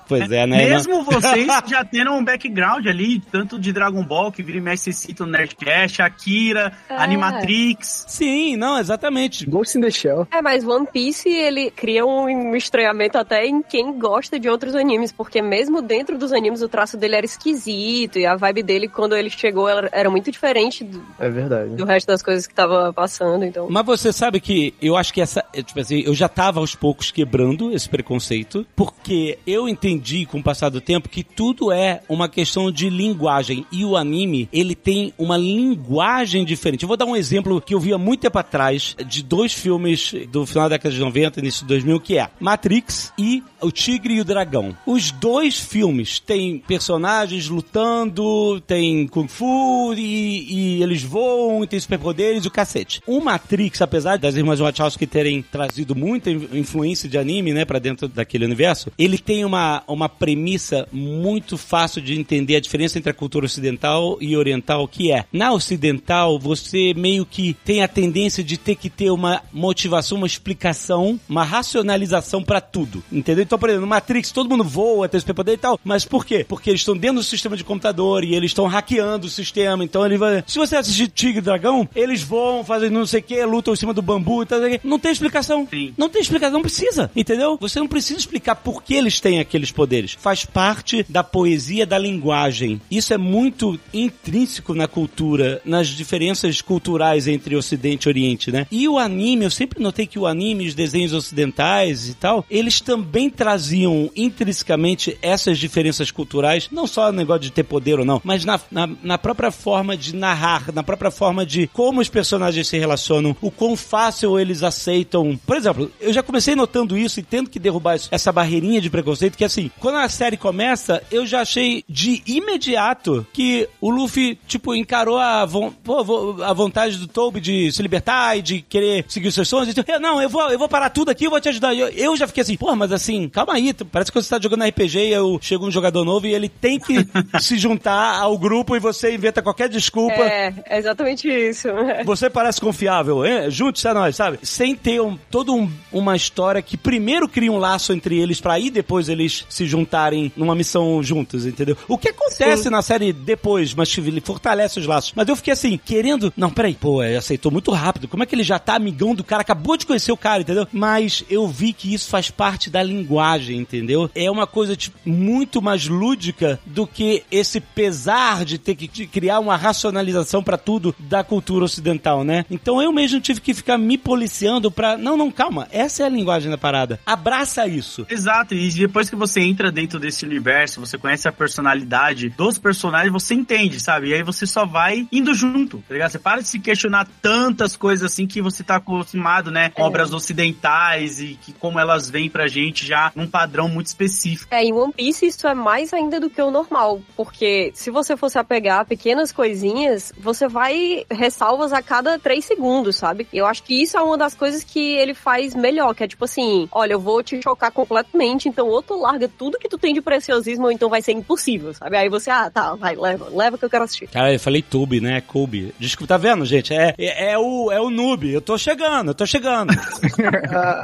Pois é, né? Mesmo não... vocês já tendo um background ali, tanto de Dragon Ball, que vira e mexe, vocês citam no Nerdcast, Akira, é. Animatrix. Sim, não, exatamente. Ghost in the Shell. É, mas One Piece, ele cria um estranhamento até em quem gosta de outros animes, porque mesmo dentro dos animes, o traço dele era esquisito, e a vibe dele, quando ele chegou, ela era muito diferente do, é verdade. do resto das coisas que tava passando, então... Mas você sabe que, eu acho que essa... Tipo assim, eu já tava aos poucos quebrando esse preconceito, porque eu entendi com o passar do tempo que tudo é uma questão de linguagem, e o anime, ele tem uma linguagem diferente. Eu vou dar um exemplo que eu via muito tempo atrás, de dois filmes do final da década de noventa, início de dois mil, que é Matrix e O Tigre e o Dragão. Os dois filmes têm personagens lutando, tem kung fu, e, e eles voam, e tem superpoderes e o cacete. O Matrix, apesar das irmãs Wachowski terem trazido muita influência de anime, né, pra dentro daquele universo, ele tem uma, uma premissa muito fácil de entender a diferença entre a cultura ocidental e oriental, que é, na ocidental, você meio que tem a tendência de ter que ter uma motivação, uma explicação, uma racionalização pra tudo, entendeu? Então, por exemplo, no Matrix, todo mundo voa, tem superpoder e tal, mas por quê? Porque eles estão dentro do sistema de computador e eles estão hackeando o sistema, então eles vão... Se você assistir Tigre e Dragão, eles voam, fazem não sei o que, lutam em cima do bambu e tal, não tem explicação. Sim. Não tem explicação, não precisa, entendeu? Você não precisa explicar por que eles têm aqueles poderes. Faz parte da poesia da linguagem. Isso é muito intrínseco na cultura, nas diferenças culturais entre Ocidente e Oriente, né? E o anime, eu sempre notei que o anime, os desenhos ocidentais e tal, eles também traziam intrinsecamente essas diferenças culturais, não só no negócio de ter poder ou não, mas na, na, na própria forma de narrar, na própria forma de como os personagens se relacionam, o quão fácil eles aceitam. Por exemplo, eu já comecei notando isso e tendo que derrubar isso, essa barreirinha de preconceito, que assim, quando a série começa, eu já achei de imediato que o Luffy, tipo, encarou a, vo- pô, a vontade do Toby de se libertar e de querer seguir os seus sonhos. E tipo, eu, não, eu vou, eu vou parar tudo aqui, eu vou te ajudar. Eu, eu já fiquei assim, pô, mas assim, calma aí, parece que você tá jogando R P G e eu chego um jogador novo e ele tem que se juntar ao grupo e você inventa qualquer desculpa. É, é exatamente isso. Você parece confiável, hein? Junte-se a nós, sabe? Sem ter um, toda um, uma história que primeiro cria um laço entre eles pra aí depois eles se juntarem numa missão juntos, entendeu? O que acontece Sim. na série depois, mas ele fortalece os laços. Mas eu fiquei assim, querendo... Não, peraí, pô, ele aceitou muito rápido. Como é que ele já tá amigão do cara? Acabou de conhecer o cara, entendeu? Mas eu vi que isso faz parte da linguagem, entendeu? É uma coisa tipo, muito mais lúdica do que esse pesar de ter que criar uma racionalização pra tudo da cultura ocidental, né? Então eu mesmo tive que ficar me policiando pra... Não, não, calma. Essa é a linguagem da parada. Abraça isso. Exato. E depois que você entra dentro desse universo, você conhece a personalidade dos personagens, você entende, sabe? E aí você só vai indo junto, tá ligado? Você para de se questionar tantas coisas assim que você tá acostumado, né? É. Obras ocidentais e que como elas vêm pra gente já num padrão muito específico. É, em One Piece isso é mais ainda do que o normal, porque se você fosse apegar pequenas coisinhas, você vai ressalvas a cada três segundos, sabe? Eu acho que isso é uma das coisas que ele faz melhor, que é tipo assim, olha, eu vou te chocar completamente, então ou tu larga tudo que tu tem de preciosismo, ou então vai ser impossível, sabe? Aí você, ah, tá, vai, leva, leva que eu quero assistir. Cara, eu falei Tube, né? Kobe. Desculpa, tá vendo, gente? É, é, é, o, é o noob. Eu tô chegando, eu tô chegando.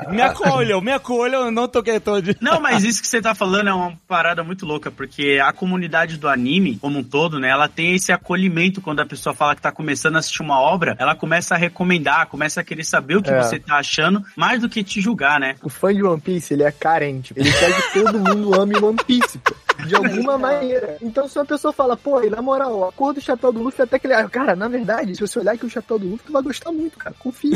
me acolham, me acolham, eu não tô quieto de... Não, mas isso que você tá falando é uma parada muito louca, porque a comunidade do anime, como um todo, né, ela tem esse acolhimento quando a pessoa fala que tá começando a assistir uma obra, ela começa a recomendar, começa a querer saber o que é. você tá achando, mais do que te julgar, né? O fã de One Piece, ele é carente. Ele quer que todo mundo ame One Piece, pô. De alguma maneira. Então, se uma pessoa fala, pô, e na moral, a cor do chapéu do Luffy até que ele... Ah, cara, na verdade, se você olhar aqui o chapéu do Luffy, tu vai gostar muito, cara. Confia.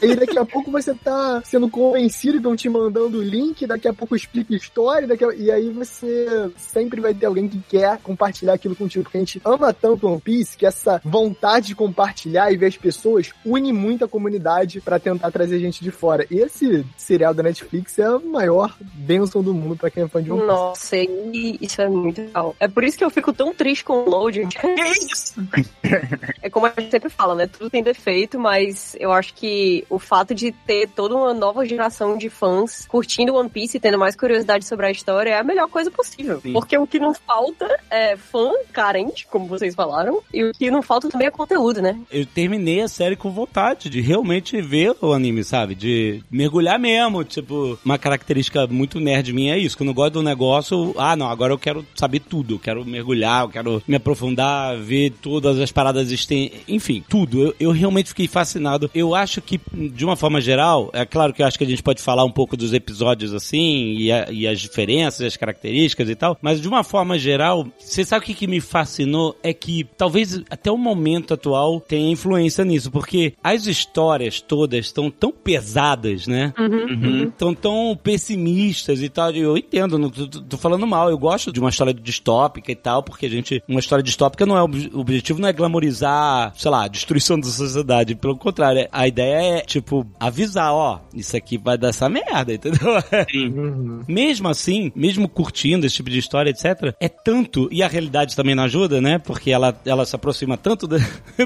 E daqui a pouco você tá sendo convencido, estão te mandando o link, daqui a pouco explica a história, daqui a... e aí você sempre vai ter alguém que quer compartilhar aquilo contigo, porque a gente ama tanto One Piece que essa vontade de compartilhar e ver as pessoas une muito a comunidade pra tentar trazer gente de fora. E esse serial da Netflix é a maior bênção do mundo pra quem é fã de One Piece. Nossa, e isso é muito legal. É por isso que eu fico tão triste com o loading. É como a gente sempre fala, né? Tudo tem defeito, mas eu acho que o fato de ter toda uma nova geração de fãs curtindo One Piece e tendo mais curiosidade sobre a história é a melhor coisa possível. Sim. Porque o que não falta é fã carente, como vocês falaram, e o que não falta também é conteúdo, né? Eu terminei a série com vontade de realmente ver o anime, sabe? De mergulhar mesmo. Tipo, uma característica muito nerd minha é isso. Quando eu gosto do negócio, ah, não, agora eu quero saber tudo, eu quero mergulhar, eu quero me aprofundar, ver todas as paradas existentes, enfim, tudo. Eu, eu realmente fiquei fascinado. Eu acho que, de uma forma geral, é claro que eu acho que a gente pode falar um pouco dos episódios assim, e, a, e as diferenças, as características e tal, mas de uma forma geral, você sabe o que, que me fascinou? É que, talvez, até o momento atual, tenha influência nisso, porque as histórias todas estão tão pesadas, né? Uhum. Estão uhum. tão pessimistas e tal, eu entendo, não tô, tô falando mal, eu gosto de uma história distópica e tal, porque a gente, uma história distópica não é, o objetivo não é glamorizar, sei lá, a destruição da sociedade, pelo contrário, a ideia é, tipo, avisar, ó, isso aqui vai dar essa merda, entendeu? Uhum. Mesmo assim, mesmo curtindo esse tipo de história, etcétera, é tanto, e a realidade também não ajuda, né, porque ela, ela se aproxima tanto da,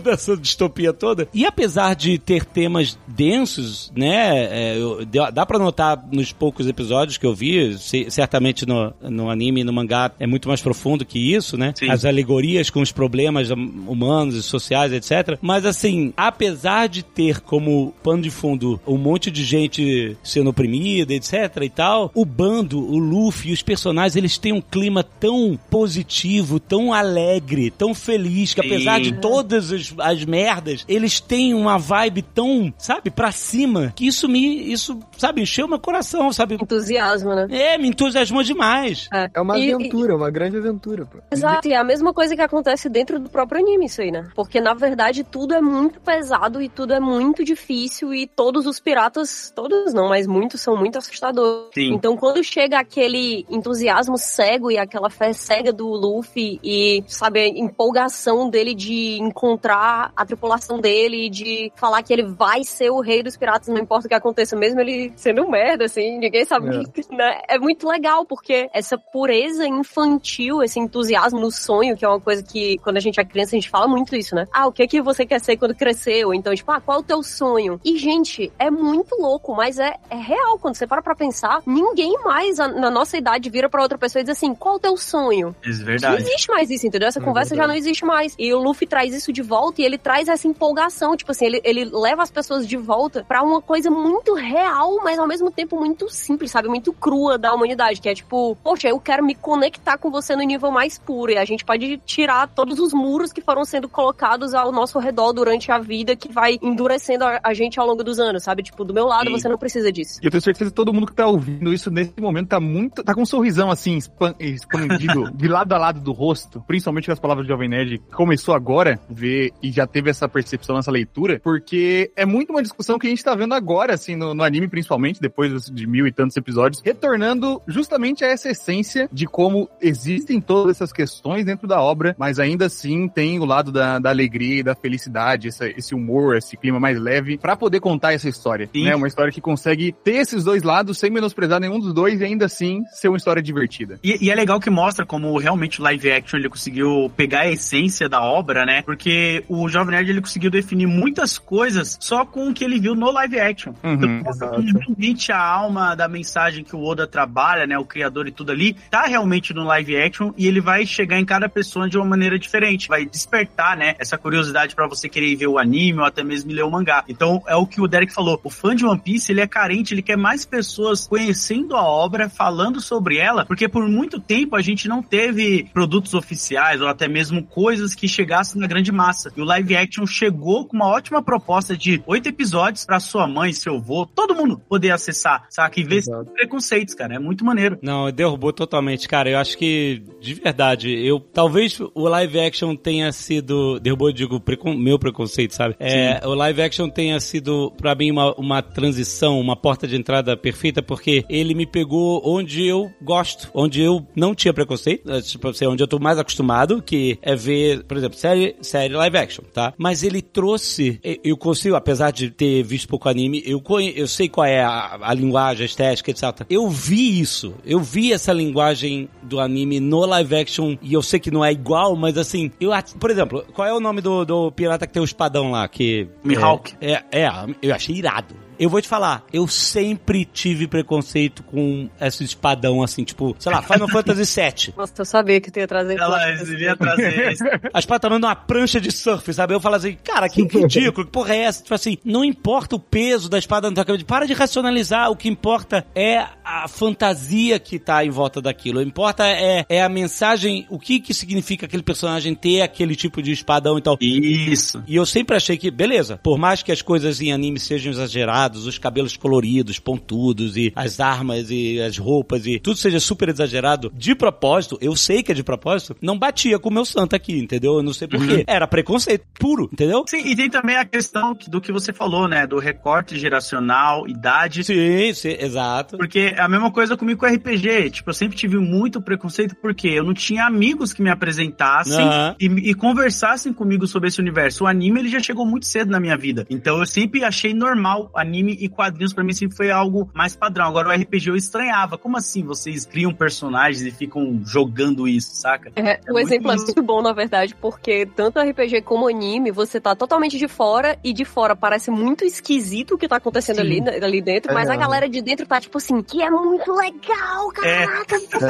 dessa distopia toda, e apesar de ter temas densos, né, é, eu, dá pra notar nos poucos episódios que eu vi, se, certamente no, no anime no mangá é muito mais profundo que isso, né? Sim. As alegorias com os problemas humanos e sociais, etcétera. Mas, assim, apesar de ter como pano de fundo um monte de gente sendo oprimida, etcétera e tal, o bando, o Luffy, os personagens, eles têm um clima tão positivo, tão alegre, tão feliz, que apesar Sim. de todas as, as merdas, eles têm uma vibe tão, sabe, pra cima, que isso me, isso, sabe, encheu meu coração, sabe? Entusiasmo, né? É, me entusiasmou demais. É. É uma aventura, e, e... uma grande aventura, pô. Exato, e é a mesma coisa que acontece dentro do próprio anime, isso aí, né? Porque, na verdade, tudo é muito pesado e tudo é muito difícil e todos os piratas, todos não, mas muitos são muito assustadores. Sim. Então, quando chega aquele entusiasmo cego e aquela fé cega do Luffy e, sabe, a empolgação dele de encontrar a tripulação dele e de falar que ele vai ser o rei dos piratas, não importa o que aconteça, mesmo ele sendo um merda, assim, ninguém sabe, é. né? É muito legal, porque essa pureza infantil, esse entusiasmo no sonho, que é uma coisa que, quando a gente é criança, a gente fala muito isso, né? Ah, o que é que você quer ser quando crescer? Ou então, tipo, ah, qual é o teu sonho? E, gente, é muito louco, mas é, é real. Quando você para pra pensar, ninguém mais, a, na nossa idade, vira pra outra pessoa e diz assim, qual é o teu sonho? Isso é verdade. Não existe mais isso, entendeu? Essa é conversa verdade. Já não existe mais. E o Luffy traz isso de volta e ele traz essa empolgação, tipo assim, ele, ele leva as pessoas de volta pra uma coisa muito real, mas ao mesmo tempo muito simples, sabe? Muito crua da humanidade, que é tipo, poxa, eu quero me conectar com você no nível mais puro e a gente pode tirar todos os muros que foram sendo colocados ao nosso redor durante a vida, que vai endurecendo a, a gente ao longo dos anos, sabe? Tipo, do meu lado Sim. você não precisa disso. E eu tenho certeza que todo mundo que tá ouvindo isso nesse momento tá muito, tá com um sorrisão assim expandido de lado a lado do rosto, principalmente nas palavras do Jovem Nerd, que começou agora a ver e já teve essa percepção, essa leitura, porque é muito uma discussão que a gente tá vendo agora, assim, no, no anime principalmente, depois de mil e tantos episódios, retornando justamente a essa essência de como existem todas essas questões dentro da obra, mas ainda assim tem o lado da, da alegria e da felicidade, essa, esse humor, esse clima mais leve, pra poder contar essa história. É, né? Uma história que consegue ter esses dois lados sem menosprezar nenhum dos dois e ainda assim ser uma história divertida. E, e é legal que mostra como realmente o live action ele conseguiu pegar a essência da obra, né? Porque o Jovem Nerd ele conseguiu definir muitas coisas só com o que ele viu no live action. Uhum, então, realmente a alma da mensagem que o Oda trabalha, né? O criador e tudo ali, tá realmente no live action e ele vai chegar em cada pessoa de uma maneira diferente. Vai despertar, né? Essa curiosidade pra você querer ver o anime ou até mesmo ler o mangá. Então, é o que o Derek falou. O fã de One Piece, ele é carente, ele quer mais pessoas conhecendo a obra, falando sobre ela, porque por muito tempo a gente não teve produtos oficiais ou até mesmo coisas que chegassem na grande massa. E o live action chegou com uma ótima proposta de oito episódios pra sua mãe, seu avô, todo mundo poder acessar, saca? E ver esses preconceitos, cara. É muito maneiro. Não, derrubou totalmente, cara. Eu acho que, de verdade, eu... Talvez o live action tenha sido... Derrubou, eu digo, precon, meu preconceito, sabe? É, o live action tenha sido, pra mim, uma, uma transição, uma porta de entrada perfeita, porque ele me pegou onde eu gosto, onde eu não tinha preconceito, tipo, onde eu tô mais acostumado, que é ver, por exemplo, série, série live action, tá? Mas ele trouxe... Eu consigo, apesar de ter visto pouco anime, eu, conhe, eu sei qual é a, a linguagem, a estética, etcétera. Eu vi isso. Eu vi essa linguagem do anime no live action, e eu sei que não é igual, mas assim, eu, por exemplo, qual é o nome do, do pirata que tem o espadão lá? Que Mihawk. É, é, é, eu achei irado. Eu vou te falar, eu sempre tive preconceito com esse espadão, assim, tipo, sei lá, Final Fantasy sete. Nossa, eu sabia que tu ia trazer... Ela ia trazer isso. A espada tá numa prancha de surf, sabe? Eu falo assim, cara, que ridículo, que porra é essa? Tipo assim, não importa o peso da espada na tua cabeça, para de racionalizar, o que importa é a fantasia que tá em volta daquilo. O que importa é, é a mensagem, o que que significa aquele personagem ter aquele tipo de espadão e tal. Isso. E eu sempre achei que, beleza, por mais que as coisas em anime sejam exageradas, os cabelos coloridos, pontudos e as armas e as roupas e tudo seja super exagerado, de propósito, eu sei que é de propósito, não batia com o meu santo aqui, entendeu? Eu não sei porquê. Uhum. Era preconceito puro, entendeu? Sim, e tem também a questão do que você falou, né? Do recorte geracional, idade. Sim, sim, exato. Porque é a mesma coisa comigo com R P G. Tipo, eu sempre tive muito preconceito porque eu não tinha amigos que me apresentassem uhum. e, e conversassem comigo sobre esse universo. O anime, ele já chegou muito cedo na minha vida. Então, eu sempre achei normal anime Anime e quadrinhos, pra mim, sempre foi algo mais padrão. Agora, o R P G eu estranhava. Como assim vocês criam personagens e ficam jogando isso, saca? É, é o exemplo lindo. É muito bom, na verdade, porque tanto R P G como anime, você tá totalmente de fora, e de fora parece muito esquisito o que tá acontecendo ali, ali dentro, é mas mesmo. A galera de dentro tá tipo assim, que é muito legal, caraca! É. É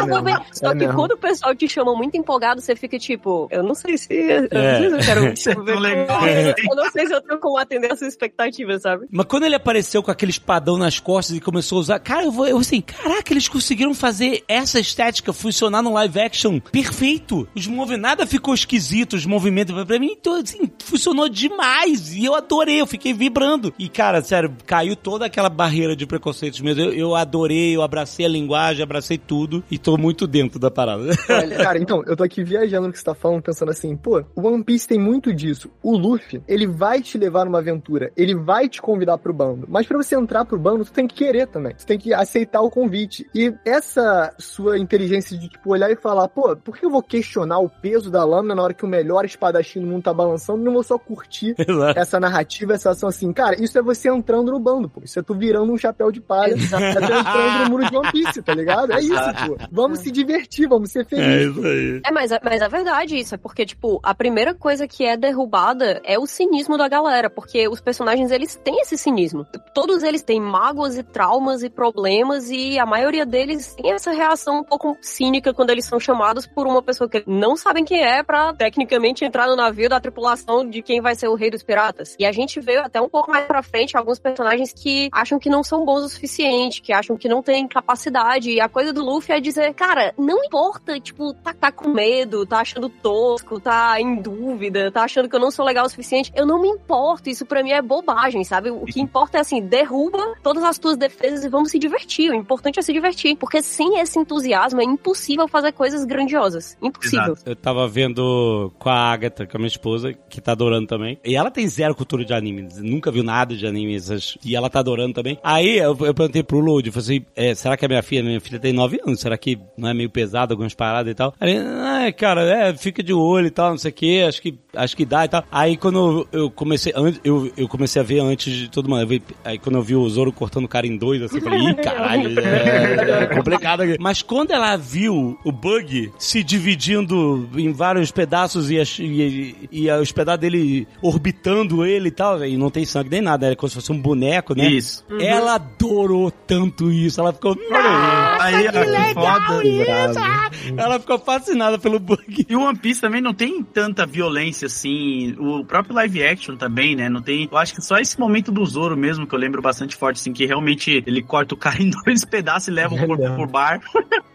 Só que mesmo. Quando o pessoal te chama muito empolgado, você fica tipo, eu não sei se... Eu, é. não, sei se eu, quero isso ver legal. É. eu não sei se eu tenho como atender a sua expectativa, sabe? Mas quando ele aparece apareceu com aquele espadão nas costas e começou a usar... Cara, eu vou eu assim... Caraca, eles conseguiram fazer essa estética funcionar no live action perfeito. Os movimentos... Nada ficou esquisito, os movimentos... Pra mim, então, assim, funcionou demais. E eu adorei, eu fiquei vibrando. E, cara, sério, caiu toda aquela barreira de preconceitos mesmo. Eu, eu adorei, eu abracei a linguagem, abracei tudo. E tô muito dentro da parada. Olha, cara, então, eu tô aqui viajando no que você tá falando, pensando assim... Pô, o One Piece tem muito disso. O Luffy, ele vai te levar numa aventura. Ele vai te convidar pro bando. Mas pra você entrar pro bando, tu tem que querer também. Tu tem que aceitar o convite. E essa sua inteligência de, tipo, olhar e falar, pô, por que eu vou questionar o peso da lâmina na hora que o melhor espadachim do mundo tá balançando? Não vou só curtir Exato. Essa narrativa, essa ação assim. Cara, isso é você entrando no bando, pô. Isso é tu virando um chapéu de palha. É tu entrando no muro de One Piece, tá ligado? É isso, pô. Vamos se divertir, vamos ser felizes. É isso aí. É, mas, mas é verdade isso. É porque, tipo, a primeira coisa que é derrubada é o cinismo da galera. Porque os personagens, eles têm esse cinismo. Todos eles têm mágoas e traumas e problemas, e a maioria deles tem essa reação um pouco cínica quando eles são chamados por uma pessoa que não sabem quem é pra, tecnicamente, entrar no navio da tripulação de quem vai ser o rei dos piratas. E a gente vê até um pouco mais pra frente alguns personagens que acham que não são bons o suficiente, que acham que não têm capacidade, e a coisa do Luffy é dizer, cara, não importa, tipo, tá, tá com medo, tá achando tosco, tá em dúvida, tá achando que eu não sou legal o suficiente, eu não me importo, isso pra mim é bobagem, sabe? O que importa é assim, derruba todas as tuas defesas e vamos se divertir. O importante é se divertir, porque sem esse entusiasmo é impossível fazer coisas grandiosas. Impossível. Exato. Eu tava vendo com a Agatha, com a minha esposa, que tá adorando também. E ela tem zero cultura de anime, nunca viu nada de anime, essas... e ela tá adorando também. Aí eu, eu perguntei pro Lud, eu falei assim, é, será que a minha filha, minha filha tem nove anos, será que não é meio pesado algumas paradas e tal? Aí, ah, cara, é, fica de olho e tal, não sei o que, acho que, acho que dá e tal. Aí quando eu comecei, eu, eu comecei a ver antes de todo mundo, vi, aí quando eu vi o Zoro cortando o cara em dois, assim, eu falei, ih, caralho, é, é complicado. Mas quando ela viu o Bug se dividindo em vários pedaços e, as, e, e, e os pedaços dele orbitando ele e tal, e não tem sangue nem nada, era como se fosse um boneco, né? Isso. Uhum. Ela adorou tanto isso, ela ficou... Nossa, aí, que legal foda, isso! Ela ficou fascinada pelo Bug. E o One Piece também não tem tanta violência, assim, o próprio live action também, né? Não tem... Eu acho que só esse momento do Zoro mesmo, que eu lembro bastante forte, assim, que realmente ele corta o cara em dois pedaços e leva o corpo por bar.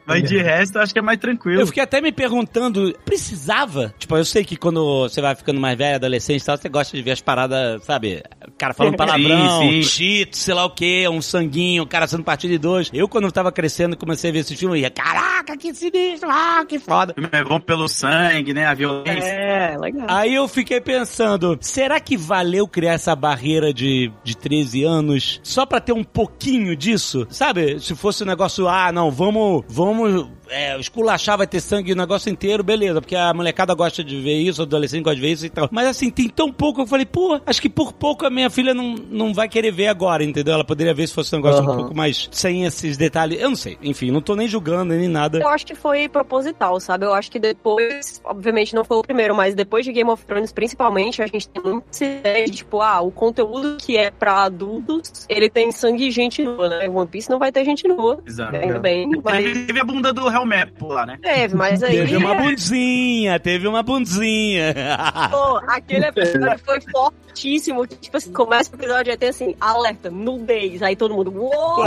Mas de resto, eu acho que é mais tranquilo. Eu fiquei até me perguntando, precisava? Tipo, eu sei que quando você vai ficando mais velho, adolescente e tal, você gosta de ver as paradas, sabe? O cara falando palavrão, sim, sim. Cheeto, sei lá o quê, um sanguinho, o cara sendo partido de dois. Eu, quando eu tava crescendo, comecei a ver esse filme e ia, caraca, que sinistro, ah, que foda. É bom pelo sangue, né, a violência. É, legal. Aí eu fiquei pensando, será que valeu criar essa barreira de, de treze anos só pra ter um pouquinho disso? Sabe, se fosse um negócio, ah, não, vamos, vamos É, esculachar, vai ter sangue o negócio inteiro, beleza, porque a molecada gosta de ver isso, o adolescente gosta de ver isso e tal. Mas assim, tem tão pouco, eu falei, pô, acho que por pouco a minha filha não, não vai querer ver agora, entendeu? Ela poderia ver se fosse um negócio uhum. um pouco mais sem esses detalhes, eu não sei, enfim, não tô nem julgando nem nada. Eu acho que foi proposital, sabe? Eu acho que depois, obviamente não foi o primeiro, mas depois de Game of Thrones principalmente, a gente tem muita ideia de tipo, ah, o conteúdo que é pra adultos, ele tem sangue e gente nua, né? One Piece não vai ter gente nua. Exato. Ainda é. Bem, mas... Teve a bunda do Hellmap lá, né? Teve, mas aí... Teve uma bundinha, teve uma bundinha. Pô, aquele episódio foi fortíssimo. Tipo assim, começa o episódio e tem assim, alerta, nudez. Aí todo mundo... Uou!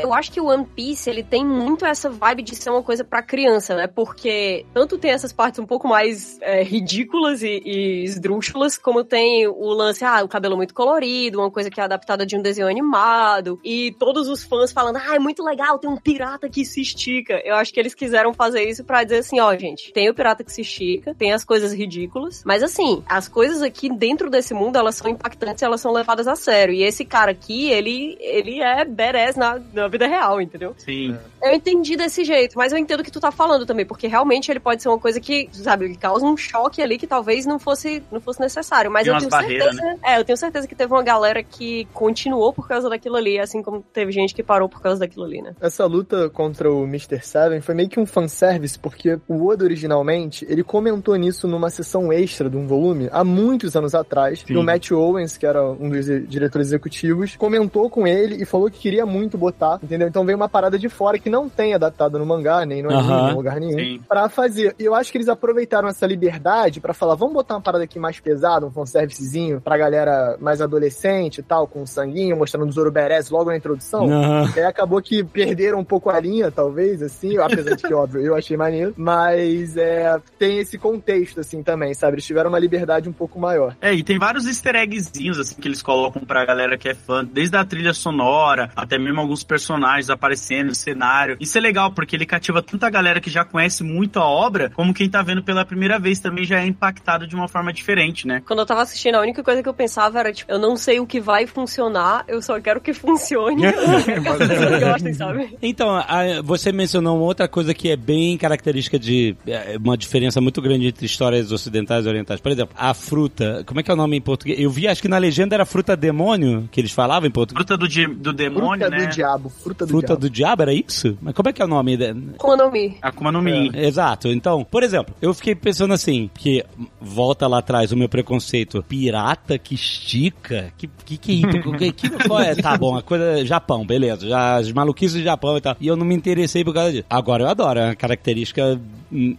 Eu acho que o One Piece, ele tem muito essa vibe de ser uma coisa pra criança, né? Porque tanto tem essas partes um pouco mais é, ridículas e, e esdrúxulas, como tem o lance, ah, o cabelo muito colorido, uma coisa que é adaptada de um desenho animado, e todos os fãs falando, ah, é muito legal, tem um pirata que se estica. Eu acho que eles quiseram fazer isso pra dizer assim, ó, gente, tem o pirata que se estica, tem as coisas ridículas, mas assim, as coisas aqui dentro desse mundo, elas são impactantes e elas são levadas a sério. E esse cara aqui, ele, ele é badass na na vida real, entendeu? Sim. Eu entendi desse jeito, mas eu entendo o que tu tá falando também, porque realmente ele pode ser uma coisa que, sabe, causa um choque ali que talvez não fosse, não fosse necessário, mas tem eu tenho certeza... Né? É, eu tenho certeza que teve uma galera que continuou por causa daquilo ali, assim como teve gente que parou por causa daquilo ali, né? Essa luta contra o mister Seven foi meio que um fanservice, porque o Oda, originalmente, ele comentou nisso numa sessão extra de um volume, há muitos anos atrás, e o Matt Owens, que era um dos diretores executivos, comentou com ele e falou que queria muito botar Tá, entendeu? Então veio uma parada de fora que não tem adaptado no mangá, nem no anime, uhum, em lugar nenhum, sim, pra fazer. E eu acho que eles aproveitaram essa liberdade pra falar, vamos botar uma parada aqui mais pesada, um fanservicezinho pra galera mais adolescente e tal, com sanguinho, mostrando o Zoro Beres logo na introdução. Uhum. E aí acabou que perderam um pouco a linha, talvez, assim, apesar de que, óbvio, eu achei maneiro, mas é, tem esse contexto, assim, também, sabe? Eles tiveram uma liberdade um pouco maior. É, e tem vários easter eggzinhos, assim, que eles colocam pra galera que é fã, desde a trilha sonora, até mesmo alguns personagens aparecendo no cenário. Isso é legal, porque ele cativa tanta galera que já conhece muito a obra, como quem tá vendo pela primeira vez também já é impactado de uma forma diferente, né? Quando eu tava assistindo, a única coisa que eu pensava era, tipo, eu não sei o que vai funcionar, eu só quero que funcione. Gostem, sabe? Então, a, você mencionou uma outra coisa que é bem característica de uma diferença muito grande entre histórias ocidentais e orientais. Por exemplo, a fruta, como é que é o nome em português? Eu vi, acho que na legenda era fruta demônio, que eles falavam em português. Fruta do, di- do demônio, fruta, né? Do diabo, fruta do fruta diabo. Fruta do diabo, era isso? Mas como é que é o nome? Akuma no Mi. Akuma no Mi. É. Exato. Então, por exemplo, eu fiquei pensando assim, que volta lá atrás o meu preconceito, pirata que estica, que que, que é isso? Que, que, é? Tá bom, a coisa Japão, beleza, já, as maluquices do Japão e tal. E eu não me interessei por causa disso. Agora eu adoro, é uma característica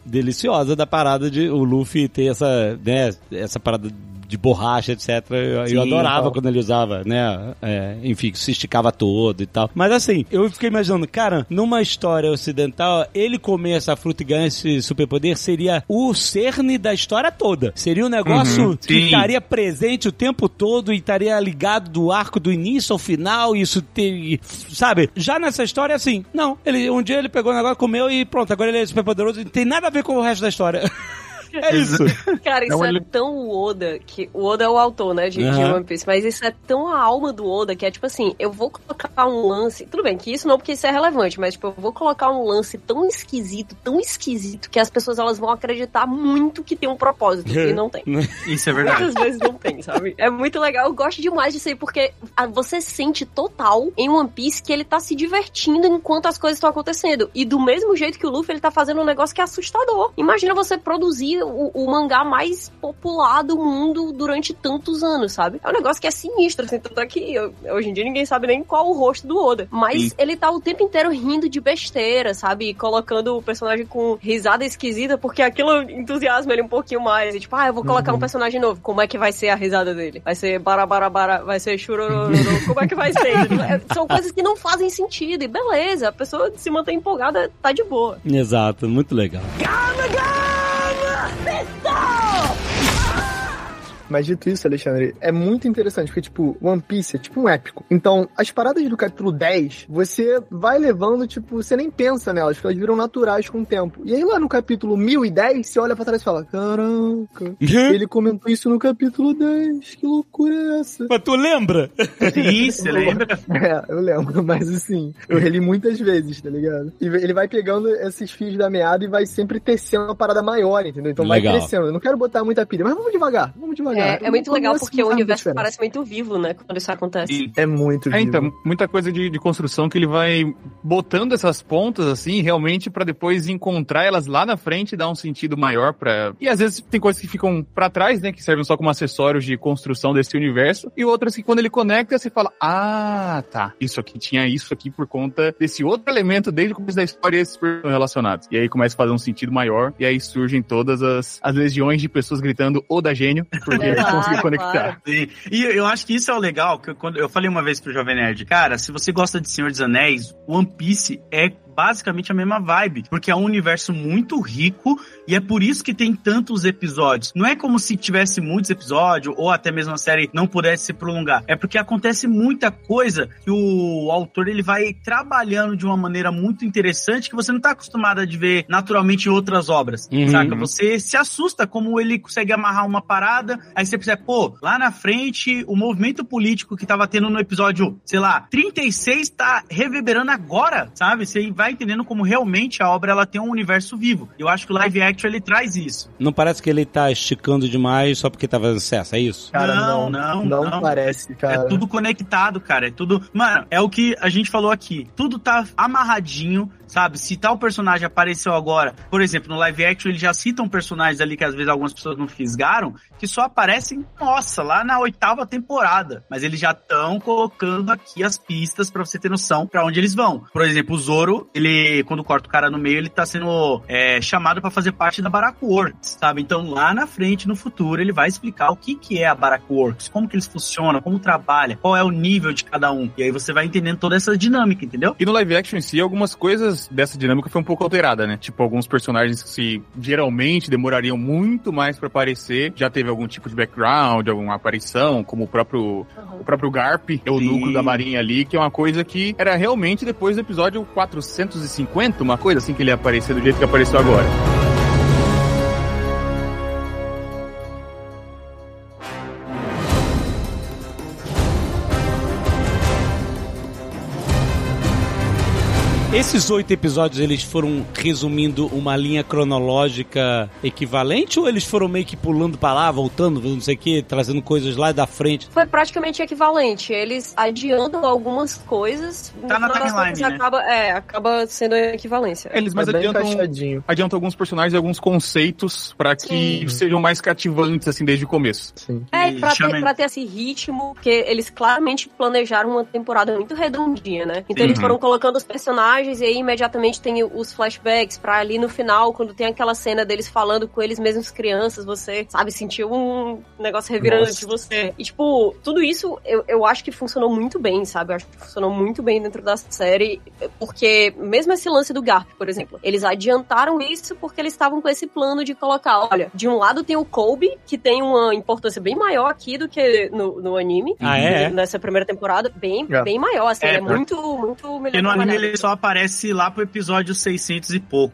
deliciosa da parada de o Luffy ter essa, né, essa parada de borracha, etcétera. Eu, Sim, eu adorava então. Quando ele usava, né? É, enfim, se esticava todo e tal. Mas assim, eu fiquei imaginando, cara, numa história ocidental, ele comer essa fruta e ganhar esse superpoder seria o cerne da história toda. Seria um negócio uhum, que estaria presente o tempo todo e estaria ligado do arco do início ao final. E isso ter, sabe? Já nessa história, assim, não. Ele, um dia ele pegou o negócio, comeu e pronto, agora ele é superpoderoso. Não tem nada a ver com o resto da história. É isso. Cara, isso não, é ele... tão Oda, que o Oda é o autor, né, de, uhum. de One Piece, mas isso é tão a alma do Oda, que é tipo assim, eu vou colocar um lance, tudo bem, que isso não, porque isso é relevante, mas tipo, eu vou colocar um lance tão esquisito, tão esquisito, que as pessoas elas vão acreditar muito que tem um propósito, e não tem. Isso é verdade. Muitas vezes não tem, sabe? É muito legal, eu gosto demais disso aí, porque você sente total em One Piece que ele tá se divertindo enquanto as coisas estão acontecendo, e do mesmo jeito que o Luffy, ele tá fazendo um negócio que é assustador. Imagina você produzir O, o mangá mais popular do mundo durante tantos anos, sabe? É um negócio que é sinistro, assim, tanto é que eu, hoje em dia ninguém sabe nem qual o rosto do Oda. Mas Sim. ele tá o tempo inteiro rindo de besteira, sabe? E colocando o personagem com risada esquisita, porque aquilo entusiasma ele um pouquinho mais. E tipo, ah, eu vou colocar uhum. um personagem novo. Como é que vai ser a risada dele? Vai ser barabarabara, vai ser churorororô. Como é que vai ser? São coisas que não fazem sentido. E beleza, a pessoa se mantém empolgada, tá de boa. Exato, muito legal. Mas dito isso, Alexandre, é muito interessante, porque, tipo, One Piece é tipo um épico. Então, as paradas do capítulo dez, você vai levando, tipo, você nem pensa nelas, porque elas viram naturais com o tempo. E aí, lá no capítulo mil e dez, você olha pra trás e fala, caraca, ele comentou isso no capítulo dez, que loucura é essa? Mas tu lembra? Isso, você lembra? É, eu lembro, mas assim, eu reli muitas vezes, tá ligado? E ele vai pegando esses fios da meada e vai sempre tecendo uma parada maior, entendeu? Então Legal. vai crescendo. Eu não quero botar muita pilha, mas vamos devagar, vamos devagar. É, é muito legal porque o universo parece muito vivo, né? Quando isso acontece. É muito vivo. É, então, muita coisa de, de construção que ele vai botando essas pontas, assim, realmente pra depois encontrar elas lá na frente e dar um sentido maior pra... E às vezes tem coisas que ficam pra trás, né? Que servem só como acessórios de construção desse universo. E outras que quando ele conecta, você fala, ah, tá. Isso aqui tinha isso aqui por conta desse outro elemento desde o começo da história e esses personagens relacionados. E aí começa a fazer um sentido maior. E aí surgem todas as, as legiões de pessoas gritando Oda Gênio. Porque ele conseguiu conectar. E, e eu acho que isso é o legal, que eu, quando, eu falei uma vez pro Jovem Nerd, cara, se você gosta de Senhor dos Anéis, One Piece é basicamente a mesma vibe, porque é um universo muito rico e é por isso que tem tantos episódios. Não é como se tivesse muitos episódios ou até mesmo a série não pudesse se prolongar. É porque acontece muita coisa que o autor ele vai trabalhando de uma maneira muito interessante que você não tá acostumado a ver naturalmente em outras obras, uhum. saca? Você se assusta como ele consegue amarrar uma parada, aí você pensa, pô, lá na frente o movimento político que tava tendo no episódio, sei lá, trinta e seis tá reverberando agora, sabe? Você vai entendendo como realmente a obra ela tem um universo vivo. Eu acho que o live action ele traz isso. Não parece que ele tá esticando demais só porque tá fazendo sucesso, é isso? Cara, não, não, não, não parece, cara. É tudo conectado, cara, é tudo... Mano, é o que a gente falou aqui. Tudo tá amarradinho, sabe? Se tal personagem apareceu agora, por exemplo, no live action eles já citam personagens ali que às vezes algumas pessoas não fisgaram, que só aparecem, nossa, lá na oitava temporada. Mas eles já estão colocando aqui as pistas pra você ter noção pra onde eles vão. Por exemplo, o Zoro, ele, quando corta o cara no meio, ele tá sendo é, chamado pra fazer parte da Barack Works, sabe? Então, lá na frente, no futuro, ele vai explicar o que que é a Barack Works, como que eles funcionam, como trabalha, qual é o nível de cada um. E aí você vai entendendo toda essa dinâmica, entendeu? E no live action em si, algumas coisas dessa dinâmica foi um pouco alterada, né? Tipo, alguns personagens que se, geralmente demorariam muito mais pra aparecer, já teve algum tipo de background, alguma aparição, como o próprio, uhum. o próprio Garp, é o núcleo da marinha ali, que é uma coisa que era realmente depois do episódio quatrocentos e cinquenta, uma coisa assim que ele ia aparecer do jeito que apareceu agora. Esses oito episódios, eles foram resumindo uma linha cronológica equivalente ou eles foram meio que pulando pra lá, voltando, não sei o que, trazendo coisas lá da frente? Foi praticamente equivalente. Eles adiantam algumas coisas. Tá na timeline, né? Acaba, é, acaba sendo equivalência. Eles mais adiantam, adiantam alguns personagens e alguns conceitos pra que Sim. sejam mais cativantes, assim, desde o começo. Sim. É, pra ter, pra ter esse ritmo, porque eles claramente planejaram uma temporada muito redondinha, né? Então uhum. eles foram colocando os personagens personagens, e aí imediatamente tem os flashbacks pra ali no final, quando tem aquela cena deles falando com eles mesmos crianças, você, sabe, sentiu um negócio revirando de você. E, tipo, tudo isso eu, eu acho que funcionou muito bem, sabe? Eu acho que funcionou muito bem dentro da série, porque mesmo esse lance do Garp, por exemplo, eles adiantaram isso porque eles estavam com esse plano de colocar, olha, de um lado tem o Koby, que tem uma importância bem maior aqui do que no, no anime. Ah, é? Nessa primeira temporada, bem, é. bem maior, assim, é, é muito, muito melhor. E no anime ele só aparece lá pro episódio seiscentos e pouco.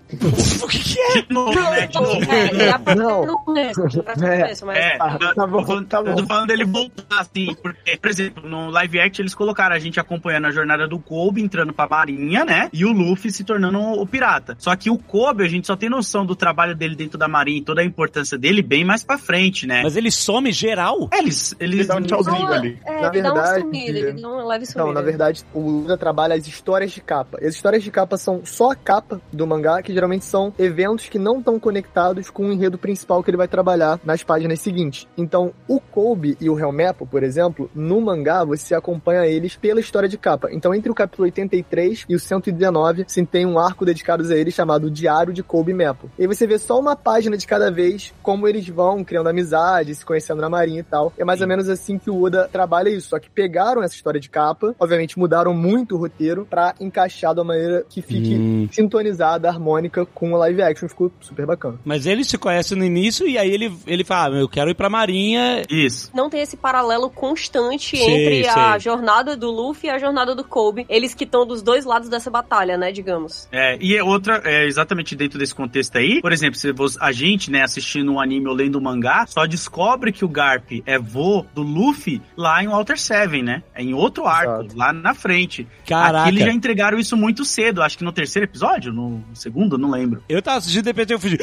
O que que é? De novo, né? De novo. É, não, não conheço, não mas... É, tá, tá bom, tá bom. Eu tô falando dele voltar, assim, porque, por exemplo, no live action eles colocaram a gente acompanhando a jornada do Koby, entrando pra marinha, né? E o Luffy se tornando o pirata. Só que o Koby, a gente só tem noção do trabalho dele dentro da marinha e toda a importância dele bem mais pra frente, né? Mas ele some geral? É, eles... Eles, eles dão um tchauzinho ali. É, na ele verdade, dá um sumido, ele dá um leve sumido. Não, na verdade, o Uda trabalha as histórias de capa. As histórias de capa são só a capa do mangá, que geralmente são eventos que não estão conectados com o enredo principal que ele vai trabalhar nas páginas seguintes. Então, o Koby e o Helmepo, por exemplo, no mangá, você acompanha eles pela história de capa. Então, entre o capítulo oitenta e três e o cento e dezenove, sim, tem um arco dedicado a eles chamado Diário de Koby e Mepo. E aí você vê só uma página de cada vez, como eles vão criando amizade, se conhecendo na marinha e tal. É mais ou menos assim que o Oda trabalha isso. Só que pegaram essa história de capa, obviamente mudaram muito o roteiro pra encaixar de uma maneira que fique hum. sintonizada, harmônica com o live action. Ficou super bacana. Mas ele se conhece no início e aí ele, ele fala, ah, eu quero ir pra marinha. Isso. Não tem esse paralelo constante sim, entre sim. a jornada do Luffy e a jornada do Koby. Eles que estão dos dois lados dessa batalha, né, digamos. É, e outra, é, exatamente dentro desse contexto aí, por exemplo, se você, a gente, né, assistindo um anime ou lendo um mangá, só descobre que o Garp é vô do Luffy lá em Water Seven, né? É em outro arco, exato, lá na frente. Caraca. Aqui eles já entregaram isso muito cedo, acho que no terceiro episódio, no segundo, não lembro. Eu tava assistindo, de repente eu fugi.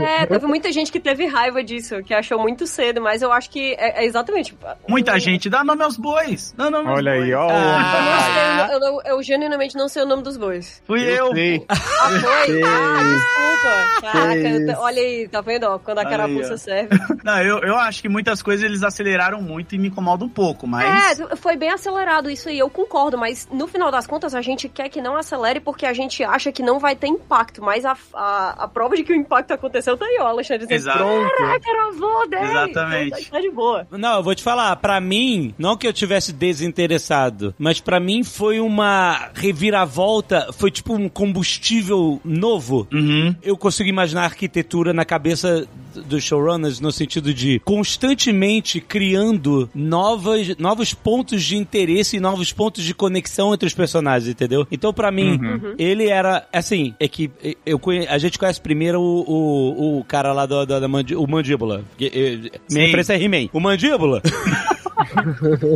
É, teve muita gente que teve raiva disso, que achou muito cedo, mas eu acho que é, é exatamente... Muita um... gente, dá nome aos bois! Dá nome olha aos aí, ó! Ah. Eu, eu, eu, eu genuinamente não sei o nome dos bois. Fui eu! eu. Ah, foi? Ah, desculpa! Caraca, tô, olha aí, tá vendo? Ó, quando a carapuça aí, serve. Não, eu, eu acho que muitas coisas eles aceleraram muito e me incomoda um pouco, mas... É, foi bem acelerado isso aí, eu concordo, mas no final das contas a gente quer que não acelere porque a gente acha que não vai ter impacto, mas a, a, a prova de que o impacto aconteceu tá aí, ó, Alexandre. Exato. Caraca, era avô dele. Exatamente. Tá de boa. Não, eu vou te falar, pra mim, não que eu tivesse desinteressado, mas pra mim foi uma reviravolta, foi tipo um combustível novo. Uhum. Eu consigo imaginar a arquitetura na cabeça dos showrunners no sentido de constantemente criando novas, novos pontos de interesse e novos pontos de conexão entre os personagens, entendeu? Então, pra mim, uhum, ele era, assim, é que eu conhe... a gente conhece primeiro o, o, o cara lá do, do, da mandi... o Mandíbula. Minha referência é He-Man. O Mandíbula...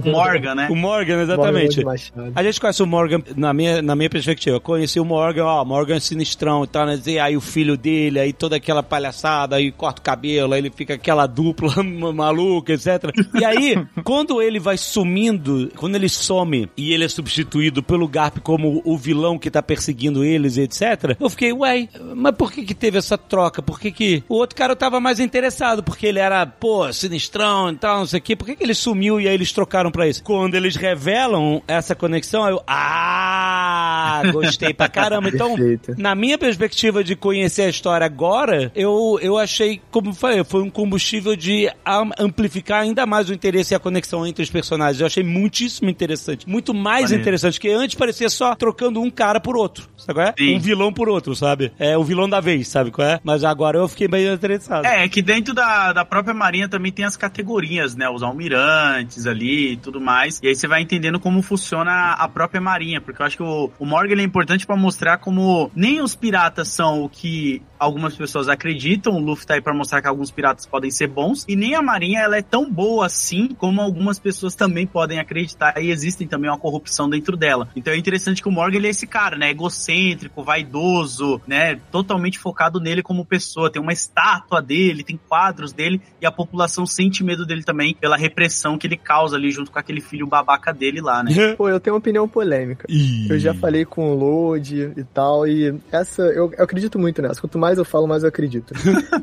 O Morgan, né? O Morgan, exatamente. Morgan, a gente conhece o Morgan, na minha, na minha perspectiva, eu conheci o Morgan, ó, Morgan sinistrão e tal, né? E aí o filho dele, aí toda aquela palhaçada, aí corta o cabelo, aí ele fica aquela dupla maluca, etcétera. E aí, quando ele vai sumindo, quando ele some e ele é substituído pelo Garp como o vilão que tá perseguindo eles, etcétera, eu fiquei, ué, mas por que que teve essa troca? Por que que o outro cara tava mais interessado? Porque ele era, pô, sinistrão e tal, não sei o quê. Por que que ele sumiu e aí eles trocaram pra isso? Quando eles revelam essa conexão, eu... Ah! Gostei pra caramba. Então, perfeito, na minha perspectiva de conhecer a história agora, eu, eu achei, como eu falei, foi um combustível de amplificar ainda mais o interesse e a conexão entre os personagens. Eu achei muitíssimo interessante. Muito mais Valeu. interessante, porque antes parecia só trocando um cara por outro, sabe qual é? Sim. Um vilão por outro, sabe? É o vilão da vez, sabe qual é? Mas agora eu fiquei meio interessado. É, que dentro da, da própria marinha também tem as categorias, né? Os almirantes ali e tudo mais, e aí você vai entendendo como funciona a própria marinha, porque eu acho que o, o Morgan é importante pra mostrar como nem os piratas são o que algumas pessoas acreditam, o Luffy tá aí pra mostrar que alguns piratas podem ser bons, e nem a marinha ela é tão boa assim como algumas pessoas também podem acreditar, e existem também uma corrupção dentro dela. Então é interessante que o Morgan ele é esse cara, né, egocêntrico, vaidoso, né, totalmente focado nele como pessoa, tem uma estátua dele, tem quadros dele, e a população sente medo dele também pela repressão que ele causa ali junto com aquele filho babaca dele lá, né? Pô, eu tenho uma opinião polêmica. Ih. Eu já falei com o Lodi e tal, e essa, eu, eu acredito muito nessa. Quanto mais eu falo, mais eu acredito.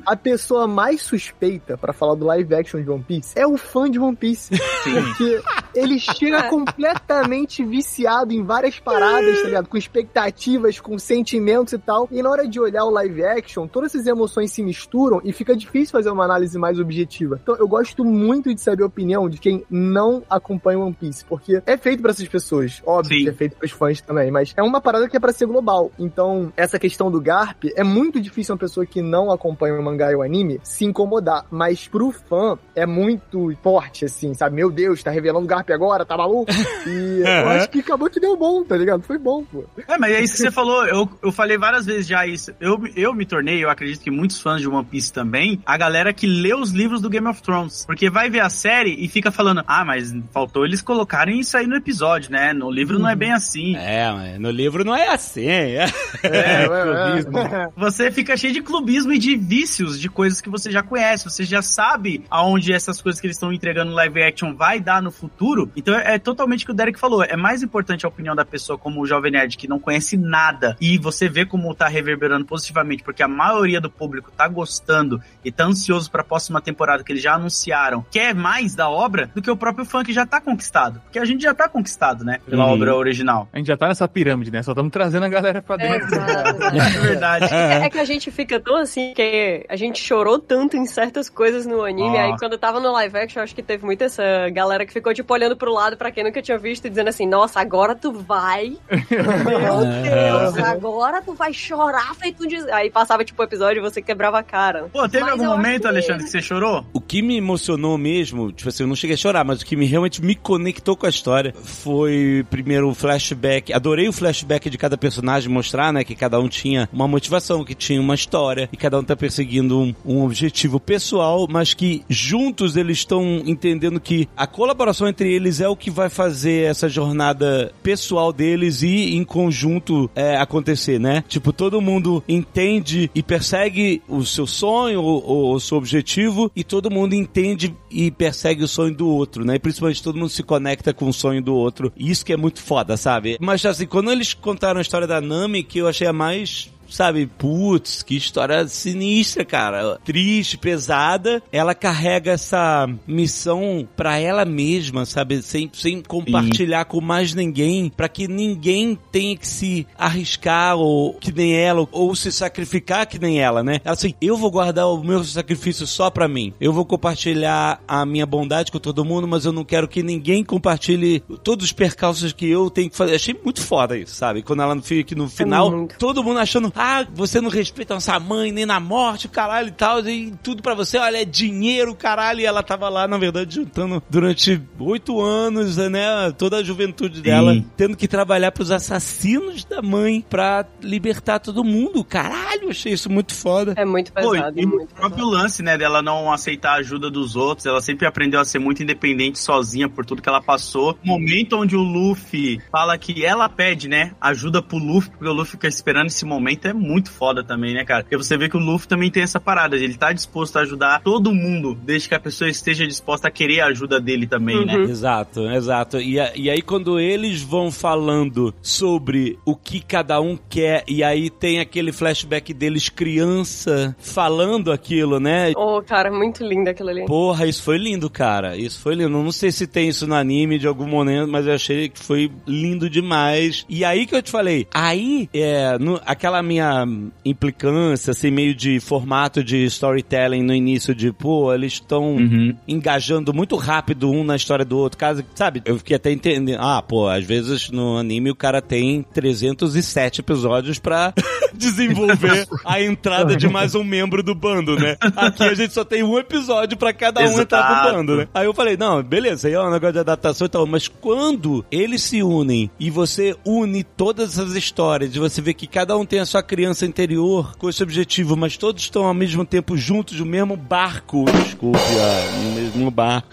A pessoa mais suspeita pra falar do live action de One Piece é o fã de One Piece. Sim. Porque ele chega completamente viciado em várias paradas, tá ligado? Com expectativas, com sentimentos e tal. E na hora de olhar o live action, todas essas emoções se misturam e fica difícil fazer uma análise mais objetiva. Então eu gosto muito de saber a opinião de quem não acompanha One Piece, porque é feito pra essas pessoas, óbvio. Sim. Que é feito pros fãs também, mas é uma parada que é pra ser global. Então, essa questão do Garp, é muito difícil uma pessoa que não acompanha o mangá e o anime se incomodar, mas pro fã é muito forte, assim, sabe? Meu Deus, tá revelando o Garp agora, tá maluco? E eu acho que acabou que deu bom, tá ligado? Foi bom, pô. É, mas é isso que você falou, eu, eu falei várias vezes já isso, eu, eu me tornei, eu acredito que muitos fãs de One Piece também, a galera que lê os livros do Game of Thrones, porque vai ver a série e fica falando, ah, mas faltou eles colocarem isso aí no episódio, né? No livro não é bem assim. É, mas no livro não é assim. É, é, é clubismo. É. Você fica cheio de clubismo e de vícios, de coisas que você já conhece, você já sabe aonde essas coisas que eles estão entregando no live action vai dar no futuro, então é, é totalmente o que o Derek falou, é mais importante a opinião da pessoa como o Jovem Nerd, que não conhece nada, e você vê como tá reverberando positivamente, porque a maioria do público tá gostando e tá ansioso pra próxima temporada que eles já anunciaram, quer mais da obra do que o próprio fã que já tá conquistado, porque a gente já tá conquistado, né, pela uhum. obra original. A gente já tá nessa pirâmide, né, só estamos trazendo a galera pra dentro. É, é verdade. É, é que a gente fica tão assim, que a gente chorou tanto em certas coisas no anime, ah. aí quando eu tava no live action, acho que teve muito essa galera que ficou, tipo, olhando pro lado pra quem nunca tinha visto e dizendo assim, nossa, agora tu vai, meu Deus, agora tu vai chorar feito um des... Aí passava, tipo, o episódio e você quebrava a cara. Pô, teve mas algum momento, que... Alexandre, que você chorou? O que me emocionou mesmo, tipo assim, eu não cheguei a chorar, mas o que me, realmente me conectou com a história foi, primeiro, o flashback. Adorei o flashback de cada personagem mostrar, né, que cada um tinha uma motivação, que tinha uma história, e cada um tá perseguindo um, um objetivo pessoal, mas que juntos eles estão entendendo que a colaboração entre eles é o que vai fazer essa jornada pessoal deles e em conjunto é, acontecer, né? Tipo, todo mundo entende e persegue o seu sonho ou o seu objetivo e todo mundo entende e persegue o sonho do outro, né? E principalmente todo mundo se conecta com o sonho do outro. E isso que é muito foda, sabe? Mas assim, quando eles contaram a história da Nami, que eu achei a mais... sabe, putz, que história sinistra, cara, triste, pesada, ela carrega essa missão pra ela mesma, sabe, sem, sem compartilhar Sim. com mais ninguém, pra que ninguém tenha que se arriscar ou que nem ela, ou, ou se sacrificar que nem ela, né, ela assim, eu vou guardar o meu sacrifício só pra mim, eu vou compartilhar a minha bondade com todo mundo, mas eu não quero que ninguém compartilhe todos os percalços que eu tenho que fazer, achei muito foda isso, sabe, quando ela fica aqui no final, é todo mundo achando, ah, você não respeita nossa mãe, nem na morte, caralho e tal, e tudo pra você, olha, é dinheiro, caralho, e ela tava lá, na verdade, juntando durante oito anos, né, toda a juventude Sim. dela, tendo que trabalhar pros assassinos da mãe pra libertar todo mundo, caralho, achei isso muito foda. É muito pesado. Pô, e é muito o próprio pesado. Lance, né, dela não aceitar a ajuda dos outros, ela sempre aprendeu a ser muito independente sozinha por tudo que ela passou. No momento onde o Luffy fala que ela pede, né, ajuda pro Luffy, porque o Luffy fica esperando esse momento, é muito foda também, né, cara? Porque você vê que o Luffy também tem essa parada, ele tá disposto a ajudar todo mundo, desde que a pessoa esteja disposta a querer a ajuda dele também, uhum. né? Exato, exato. E, a, e aí quando eles vão falando sobre o que cada um quer, e aí tem aquele flashback deles criança falando aquilo, né? Oh, cara, muito lindo aquilo ali. Porra, isso foi lindo, cara. Isso foi lindo. Não sei se tem isso no anime de algum momento, mas eu achei que foi lindo demais. E aí que eu te falei, aí, é, no, aquela minha implicância, assim, meio de formato de storytelling no início de, pô, eles estão uhum. engajando muito rápido um na história do outro, caso, sabe? Eu fiquei até entendendo, ah, pô, às vezes no anime o cara tem trezentos e sete episódios pra desenvolver a entrada de mais um membro do bando, né? Aqui a gente só tem um episódio pra cada Exato. Um entrar do bando, né? Aí eu falei, não, beleza, aí é um negócio de adaptação e tal, mas quando eles se unem e você une todas as histórias e você vê que cada um tem a sua sua criança interior com esse objetivo, mas todos estão ao mesmo tempo juntos no mesmo barco. Desculpe, ah, no mesmo barco.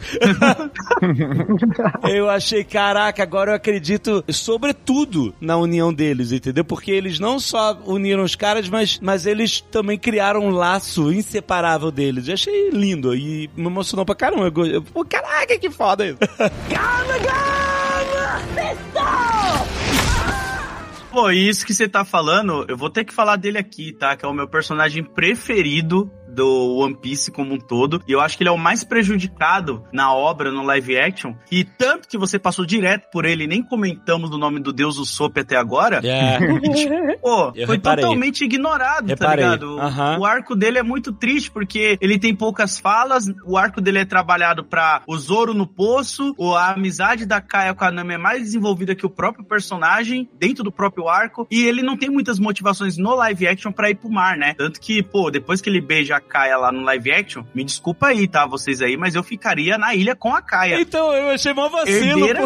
Eu achei, caraca, agora eu acredito, sobretudo, na união deles, entendeu? Porque eles não só uniram os caras, mas, mas eles também criaram um laço inseparável deles. Eu achei lindo e me emocionou pra caramba. Eu, eu, eu, caraca, que foda isso. Calma, calma! Pessoal! Pô, isso que você tá falando, eu vou ter que falar dele aqui, tá? Que é o meu personagem preferido do One Piece como um todo. E eu acho que ele é o mais prejudicado na obra, no live action. E tanto que você passou direto por ele, nem comentamos o nome do deus Usopp até agora. É. Pô, eu foi reparei. Totalmente ignorado, reparei. Tá ligado? Uhum. O arco dele é muito triste, porque ele tem poucas falas, o arco dele é trabalhado pra o Zoro no poço, a amizade da Kaia com a Nami é mais desenvolvida que o próprio personagem, dentro do próprio arco, e ele não tem muitas motivações no live action pra ir pro mar, né? Tanto que, pô, depois que ele beija a Kaia lá no live action, me desculpa aí, tá, vocês aí, mas eu ficaria na ilha com a Kaia. Então, eu achei mó vacilo. Herdeira...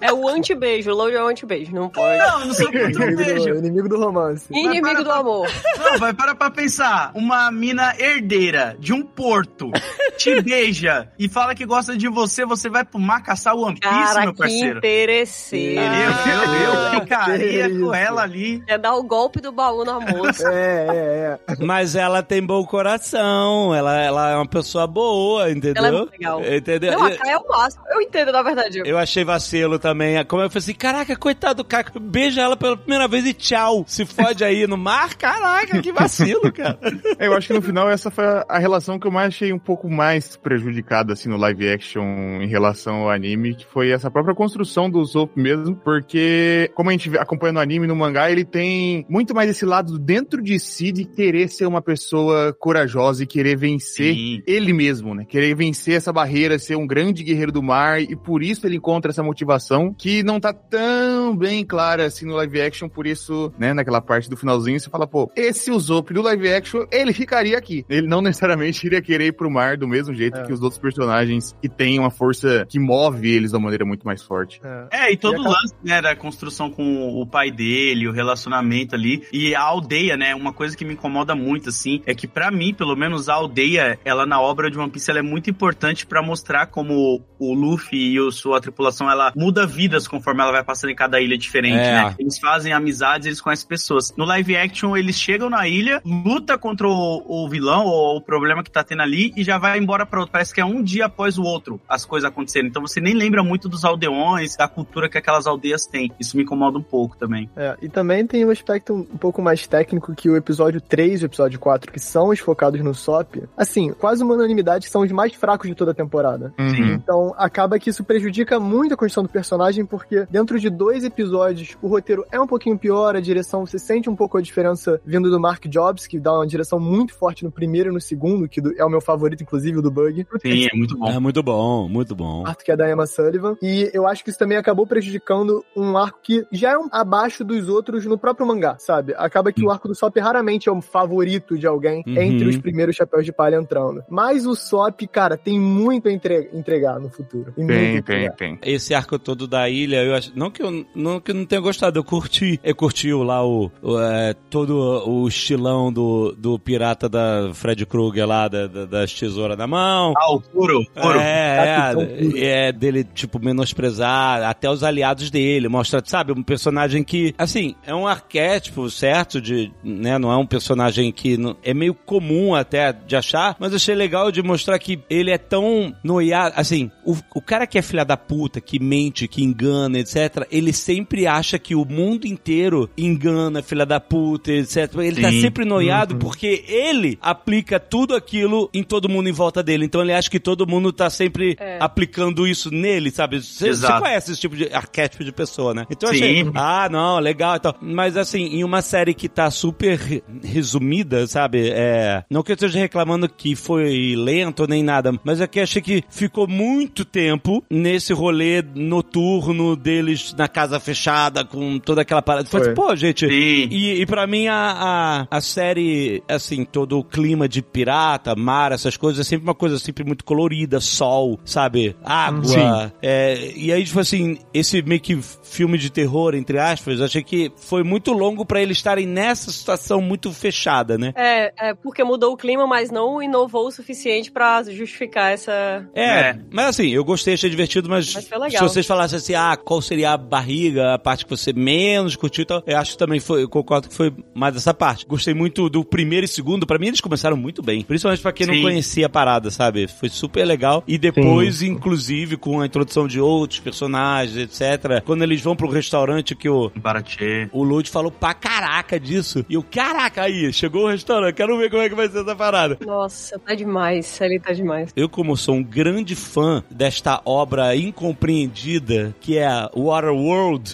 É o anti-beijo, o Lojo é o anti-beijo, não pode. Não, não sou contra o beijo. Do, inimigo do romance. Inimigo do pra... amor. Não, vai para pra pensar, uma mina herdeira de um porto te beija e fala que gosta de você, você vai pro mar caçar o One Piece, cara, meu parceiro. Cara, que interesseiro. Ah, eu, eu ficaria é com ela ali. É dar o golpe do baú na moça. É, é, é. Mas ela tem bom coração, ela, ela é uma pessoa boa, entendeu? Ela é muito legal. Entendeu? Não, a Kaia é o máximo, eu entendo, na verdade. Eu achei vacilo também, como eu falei assim, caraca, coitado do Caco, beija ela pela primeira vez e tchau, se fode aí no mar, caraca, que vacilo, cara. É, eu acho que no final essa foi a relação que eu mais achei um pouco mais prejudicada, assim, no live action em relação ao anime, que foi essa própria construção do Usopp mesmo, porque como a gente acompanha no anime, no mangá, ele tem muito mais esse lado dentro de si de querer ser uma pessoa corajosa e querer vencer Sim. ele mesmo, né, querer vencer essa barreira, ser um grande guerreiro do mar, e por isso ele encontra essa motivação que não tá tão bem clara assim no live action, por isso, né, naquela parte do finalzinho, você fala, pô, esse Usopp do live action, ele ficaria aqui. Ele não necessariamente iria querer ir pro mar do mesmo jeito é. Que os outros personagens que tem uma força que move eles de uma maneira muito mais forte. É, é e todo o acaba... lance, né, da construção com o pai dele, o relacionamento ali, e a aldeia, né, uma coisa que me incomoda muito, assim, é que pra mim, pelo menos, a aldeia, ela na obra de One Piece, ela é muito importante pra mostrar como o Luffy e sua tripulação, ela muda vidas conforme ela vai passando em cada ilha diferente, é. Né? Eles fazem amizades, eles conhecem pessoas. No live action, eles chegam na ilha, luta contra o, o vilão ou o problema que tá tendo ali e já vai embora pra outro. Parece que é um dia após o outro as coisas acontecerem. Então você nem lembra muito dos aldeões, da cultura que aquelas aldeias têm. Isso me incomoda um pouco também. É, e também tem um aspecto um pouco mais técnico que o episódio três e o episódio quatro, que são os focados no Usopp, assim, quase uma unanimidade, são os mais fracos de toda a temporada. Uhum. Então acaba que isso prejudica muito a construção do personagem personagem, porque dentro de dois episódios o roteiro é um pouquinho pior, a direção você sente um pouco a diferença vindo do Mark Jobs, que dá uma direção muito forte no primeiro e no segundo, que é o meu favorito, inclusive, o do Bug. Sim, é muito bom. É muito bom, muito bom. Arco que é da Emma Sullivan, e eu acho que isso também acabou prejudicando um arco que já é um abaixo dos outros no próprio mangá, sabe? Acaba que uhum. o arco do Usopp raramente é o favorito de alguém uhum. entre os primeiros chapéus de palha entrando. Mas o Usopp, cara, tem muito a entre... entregar no futuro. Tem, tem, entregar. tem. Esse arco todo da ilha, eu acho, não que eu não, que eu não tenha gostado, eu curti, eu curti lá o, o é, todo o estilão do, do pirata da Fred Krueger lá, da, da, das tesouras na mão. Ah, o couro, couro. É, é, é, dele, tipo, menosprezar até os aliados dele, mostra, sabe, um personagem que, assim, é um arquétipo, certo, de, né, não é um personagem que não, é meio comum até de achar, mas eu achei legal de mostrar que ele é tão noiado, assim, o, o cara que é filha da puta, que mente, que engana, etcétera, ele sempre acha que o mundo inteiro engana, filha da puta, etcétera. Ele Sim. tá sempre noiado uhum. porque ele aplica tudo aquilo em todo mundo em volta dele. Então ele acha que todo mundo tá sempre é. Aplicando isso nele, sabe? Você conhece esse tipo de arquétipo de pessoa, né? Então eu achei, ah, não, legal e tal. Mas assim, em uma série que tá super resumida, sabe? É, não que eu esteja reclamando que foi lento nem nada, mas é que eu achei que ficou muito tempo nesse rolê no noturno deles na casa fechada, com toda aquela parada. Foi. Assim, pô, gente, sim. E, e pra mim a, a, a série, assim, todo o clima de pirata, mar, essas coisas, é sempre uma coisa sempre muito colorida, sol, sabe? Água. É, e aí, tipo assim, esse meio que filme de terror, entre aspas, achei que foi muito longo pra eles estarem nessa situação muito fechada, né? É, é porque mudou o clima, mas não inovou o suficiente pra justificar essa... É, é. Mas assim, eu gostei, achei divertido, mas, mas foi legal. Se vocês falassem assim, ah, qual seria a barriga, a parte que você menos curtiu e tal, eu acho que também foi, eu concordo que foi mais essa parte. Gostei muito do primeiro e segundo, pra mim eles começaram muito bem, principalmente pra quem sim. não conhecia a parada, sabe? Foi super legal. E depois, sim. inclusive, com a introdução de outros personagens, etcétera, quando eles vão pro restaurante que o... Baratê. O Lud falou pra caraca disso. E eu, caraca, aí, chegou o restaurante, quero ver como é que vai ser essa parada. Nossa, tá demais, ali tá demais. Eu, como sou um grande fã desta obra incompreendida, que é Waterworld,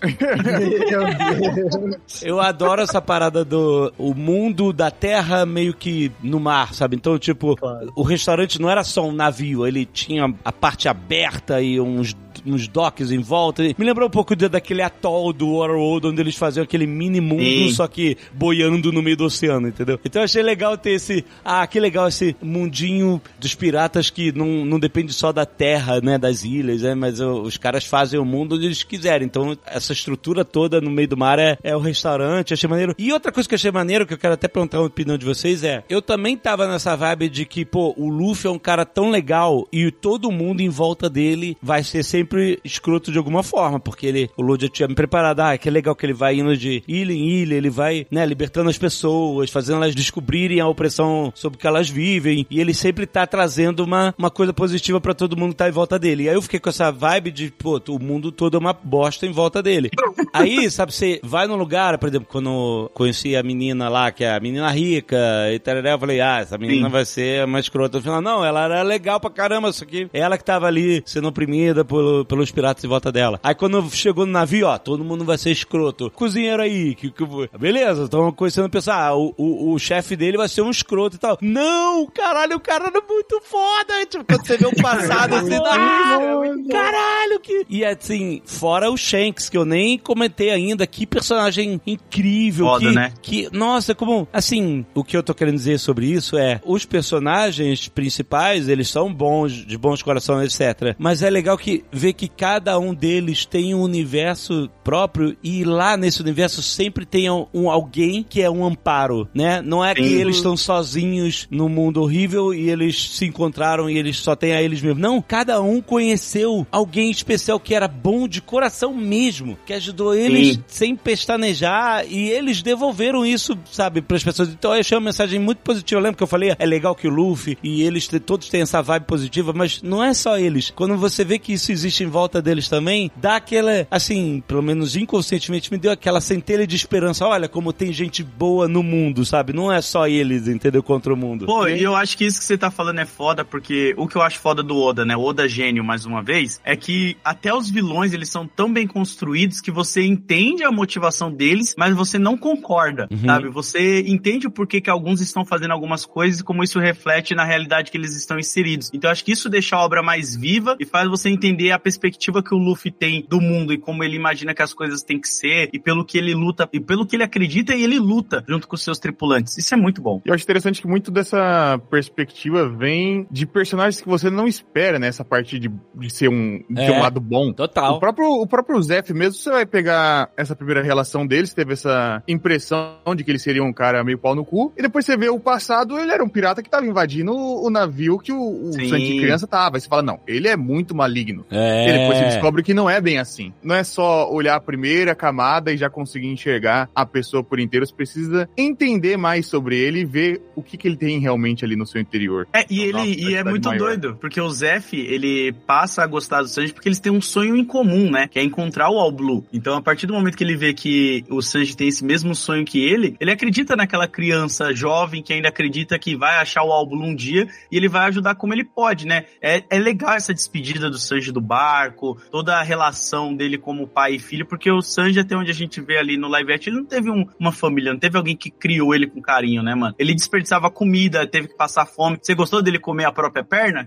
eu adoro essa parada do o mundo da terra meio que no mar, sabe? Então, tipo, claro. O restaurante não era só um navio, ele tinha a parte aberta e uns uns docks em volta. Me lembrou um pouco de, daquele atol do Waterworld, onde eles faziam aquele mini mundo, sim. só que boiando no meio do oceano, entendeu? Então eu achei legal ter esse... Ah, que legal esse mundinho dos piratas que não, não depende só da terra, né? Das ilhas, né? Mas eu, os caras fazem o mundo onde eles quiserem. Então essa estrutura toda no meio do mar é, é o restaurante. Achei maneiro. E outra coisa que eu achei maneiro, que eu quero até perguntar a opinião de vocês, é... Eu também tava nessa vibe de que, pô, o Luffy é um cara tão legal e todo mundo em volta dele vai ser sempre escroto de alguma forma, porque ele, o Lud já tinha me preparado, ah, que legal que ele vai indo de ilha em ilha, ele vai, né, libertando as pessoas, fazendo elas descobrirem a opressão sobre o que elas vivem, e ele sempre tá trazendo uma, uma coisa positiva pra todo mundo que tá em volta dele. E aí eu fiquei com essa vibe de, pô, o mundo todo é uma bosta em volta dele. Aí, sabe, você vai num lugar, por exemplo, quando conheci a menina lá, que é a menina rica, e tal, eu falei, ah, essa menina sim. vai ser uma escrota. No final, não, ela era legal pra caramba, só que ela que tava ali sendo oprimida pelo pelos piratas em volta dela. Aí quando chegou no navio, ó, todo mundo vai ser escroto. Cozinheiro aí, que, que beleza, estão começando a pensar, ah, o, o, o chefe dele vai ser um escroto e tal. Não, caralho, o cara era muito foda. Tipo, quando você vê o passado, assim, ah, caralho, que... E assim, fora o Shanks, que eu nem comentei ainda, que personagem incrível. Foda, que, né? Que, nossa, como, assim, o que eu tô querendo dizer sobre isso é, os personagens principais, eles são bons, de bons corações, etcétera. Mas é legal que ver que cada um deles tem um universo próprio e lá nesse universo sempre tem um, um alguém que é um amparo, né? Não é que sim. eles estão sozinhos no mundo horrível e eles se encontraram e eles só têm a eles mesmos. Não, cada um conheceu alguém especial que era bom de coração mesmo, que ajudou eles sim. sem pestanejar e eles devolveram isso, sabe, para as pessoas. Então eu achei uma mensagem muito positiva. Eu lembro que eu falei, é legal que o Luffy e eles todos têm essa vibe positiva, mas não é só eles. Quando você vê que isso existe em volta deles também, dá aquela, assim, pelo menos inconscientemente, me deu aquela centelha de esperança. Olha como tem gente boa no mundo, sabe? Não é só eles, entendeu? Contra o mundo. Pô, e eu acho que isso que você tá falando é foda, porque o que eu acho foda do Oda, né? O Oda gênio, mais uma vez, é que até os vilões, eles são tão bem construídos que você entende a motivação deles, mas você não concorda, uhum. sabe? Você entende o porquê que alguns estão fazendo algumas coisas e como isso reflete na realidade que eles estão inseridos. Então, eu acho que isso deixa a obra mais viva e faz você entender a perspectiva que o Luffy tem do mundo e como ele imagina que as coisas têm que ser e pelo que ele luta, e pelo que ele acredita e ele luta junto com os seus tripulantes. Isso é muito bom. Eu acho interessante que muito dessa perspectiva vem de personagens que você não espera, né? Essa parte de, de ser um, de é, um lado bom. Total. O próprio, o próprio Zeff mesmo, você vai pegar essa primeira relação dele, você teve essa impressão de que ele seria um cara meio pau no cu, e depois você vê o passado, ele era um pirata que tava invadindo o, o navio que o, o Sanji criança tava. Aí você fala, não, ele é muito maligno. É. E depois você descobre que não é bem assim. Não é só olhar a primeira camada e já conseguir enxergar a pessoa por inteiro. Você precisa entender mais sobre ele e ver o que, que ele tem realmente ali no seu interior. É, e então, ele e é muito maior. Doido, porque o Zeff, ele passa a gostar do Sanji porque eles têm um sonho em comum, né? Que é encontrar o All Blue. Então, a partir do momento que ele vê que o Sanji tem esse mesmo sonho que ele, ele acredita naquela criança jovem que ainda acredita que vai achar o All Blue um dia e ele vai ajudar como ele pode, né? É, é legal essa despedida do Sanji do bar. arco, toda a relação dele como pai e filho, porque o Sanji, até onde a gente vê ali no live action, ele não teve um, uma família, não teve alguém que criou ele com carinho, né, mano? Ele desperdiçava comida, teve que passar fome. Você gostou dele comer a própria perna?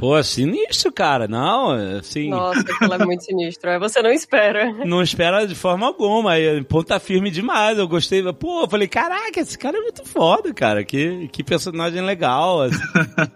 Pô, sinistro, cara. Não, assim... Nossa, aquilo é muito sinistro. Você não espera. Não espera de forma alguma. Ponta firme demais. Eu gostei. Pô, eu falei, caraca, esse cara é muito foda, cara. Que, que personagem legal. Assim.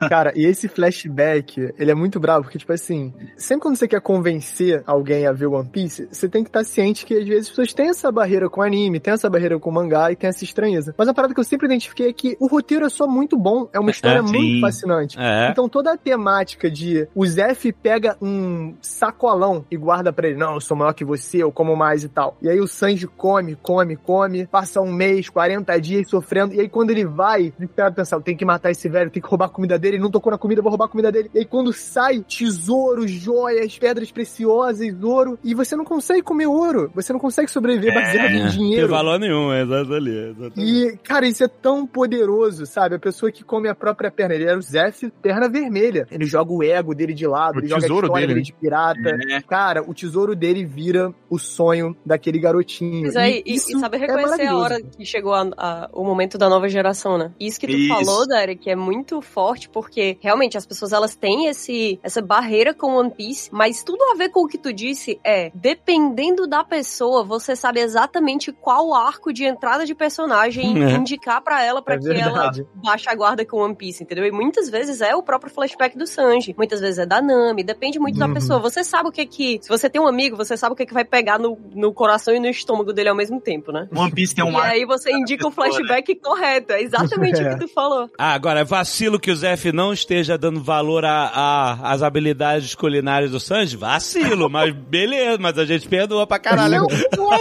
Cara, e esse flashback, ele é muito bravo, porque, tipo assim, sempre quando você quer convencer alguém a ver One Piece, você tem que estar ciente que, às vezes, as pessoas têm essa barreira com anime, têm essa barreira com mangá e têm essa estranheza. Mas a parada que eu sempre identifiquei é que o roteiro é só muito bom. É uma história é, muito fascinante. É. Então, toda a temática de o Zeff pega um sacolão e guarda pra ele, não, eu sou maior que você, eu como mais e tal. E aí o Sanji come, come, come, passa um mês, quarenta dias sofrendo, e aí quando ele vai, ele tá pensando, tem que matar esse velho, tem que roubar a comida dele, ele não tocou na comida, vou roubar a comida dele. E aí quando sai, tesouros, joias, pedras preciosas, ouro, e você não consegue comer ouro, você não consegue sobreviver baseado em dinheiro. Não tem valor nenhum, é exatamente. E, cara, isso é tão poderoso, sabe? A pessoa que come a própria perna, ele era o Zeff, perna vermelha. Ele joga o ego dele de lado, o ele joga a história dele, dele de pirata. É. Cara, o tesouro dele vira o sonho daquele garotinho. Mas aí, e, isso e sabe reconhecer é a hora que chegou a, a, o momento da nova geração, né? Isso que tu isso. falou, Derek, é muito forte, porque realmente as pessoas, elas têm esse, essa barreira com One Piece, mas tudo a ver com o que tu disse é, dependendo da pessoa, você sabe exatamente qual arco de entrada de personagem é. indicar pra ela, pra é que verdade. ela baixe a guarda com One Piece, entendeu? E muitas vezes é o próprio flashback do Sanji, muitas vezes é da Nami, depende muito uhum. da pessoa. Você sabe o que é que... Se você tem um amigo, você sabe o que é que vai pegar no, no coração e no estômago dele ao mesmo tempo, né? One Piece tem um E ar... aí você indica o flashback correto, é exatamente é. o que tu falou. Ah, agora, vacilo que o Zeff não esteja dando valor às habilidades culinárias do Sanji, vacilo, mas beleza, mas a gente perdoa pra caralho. Não, não é,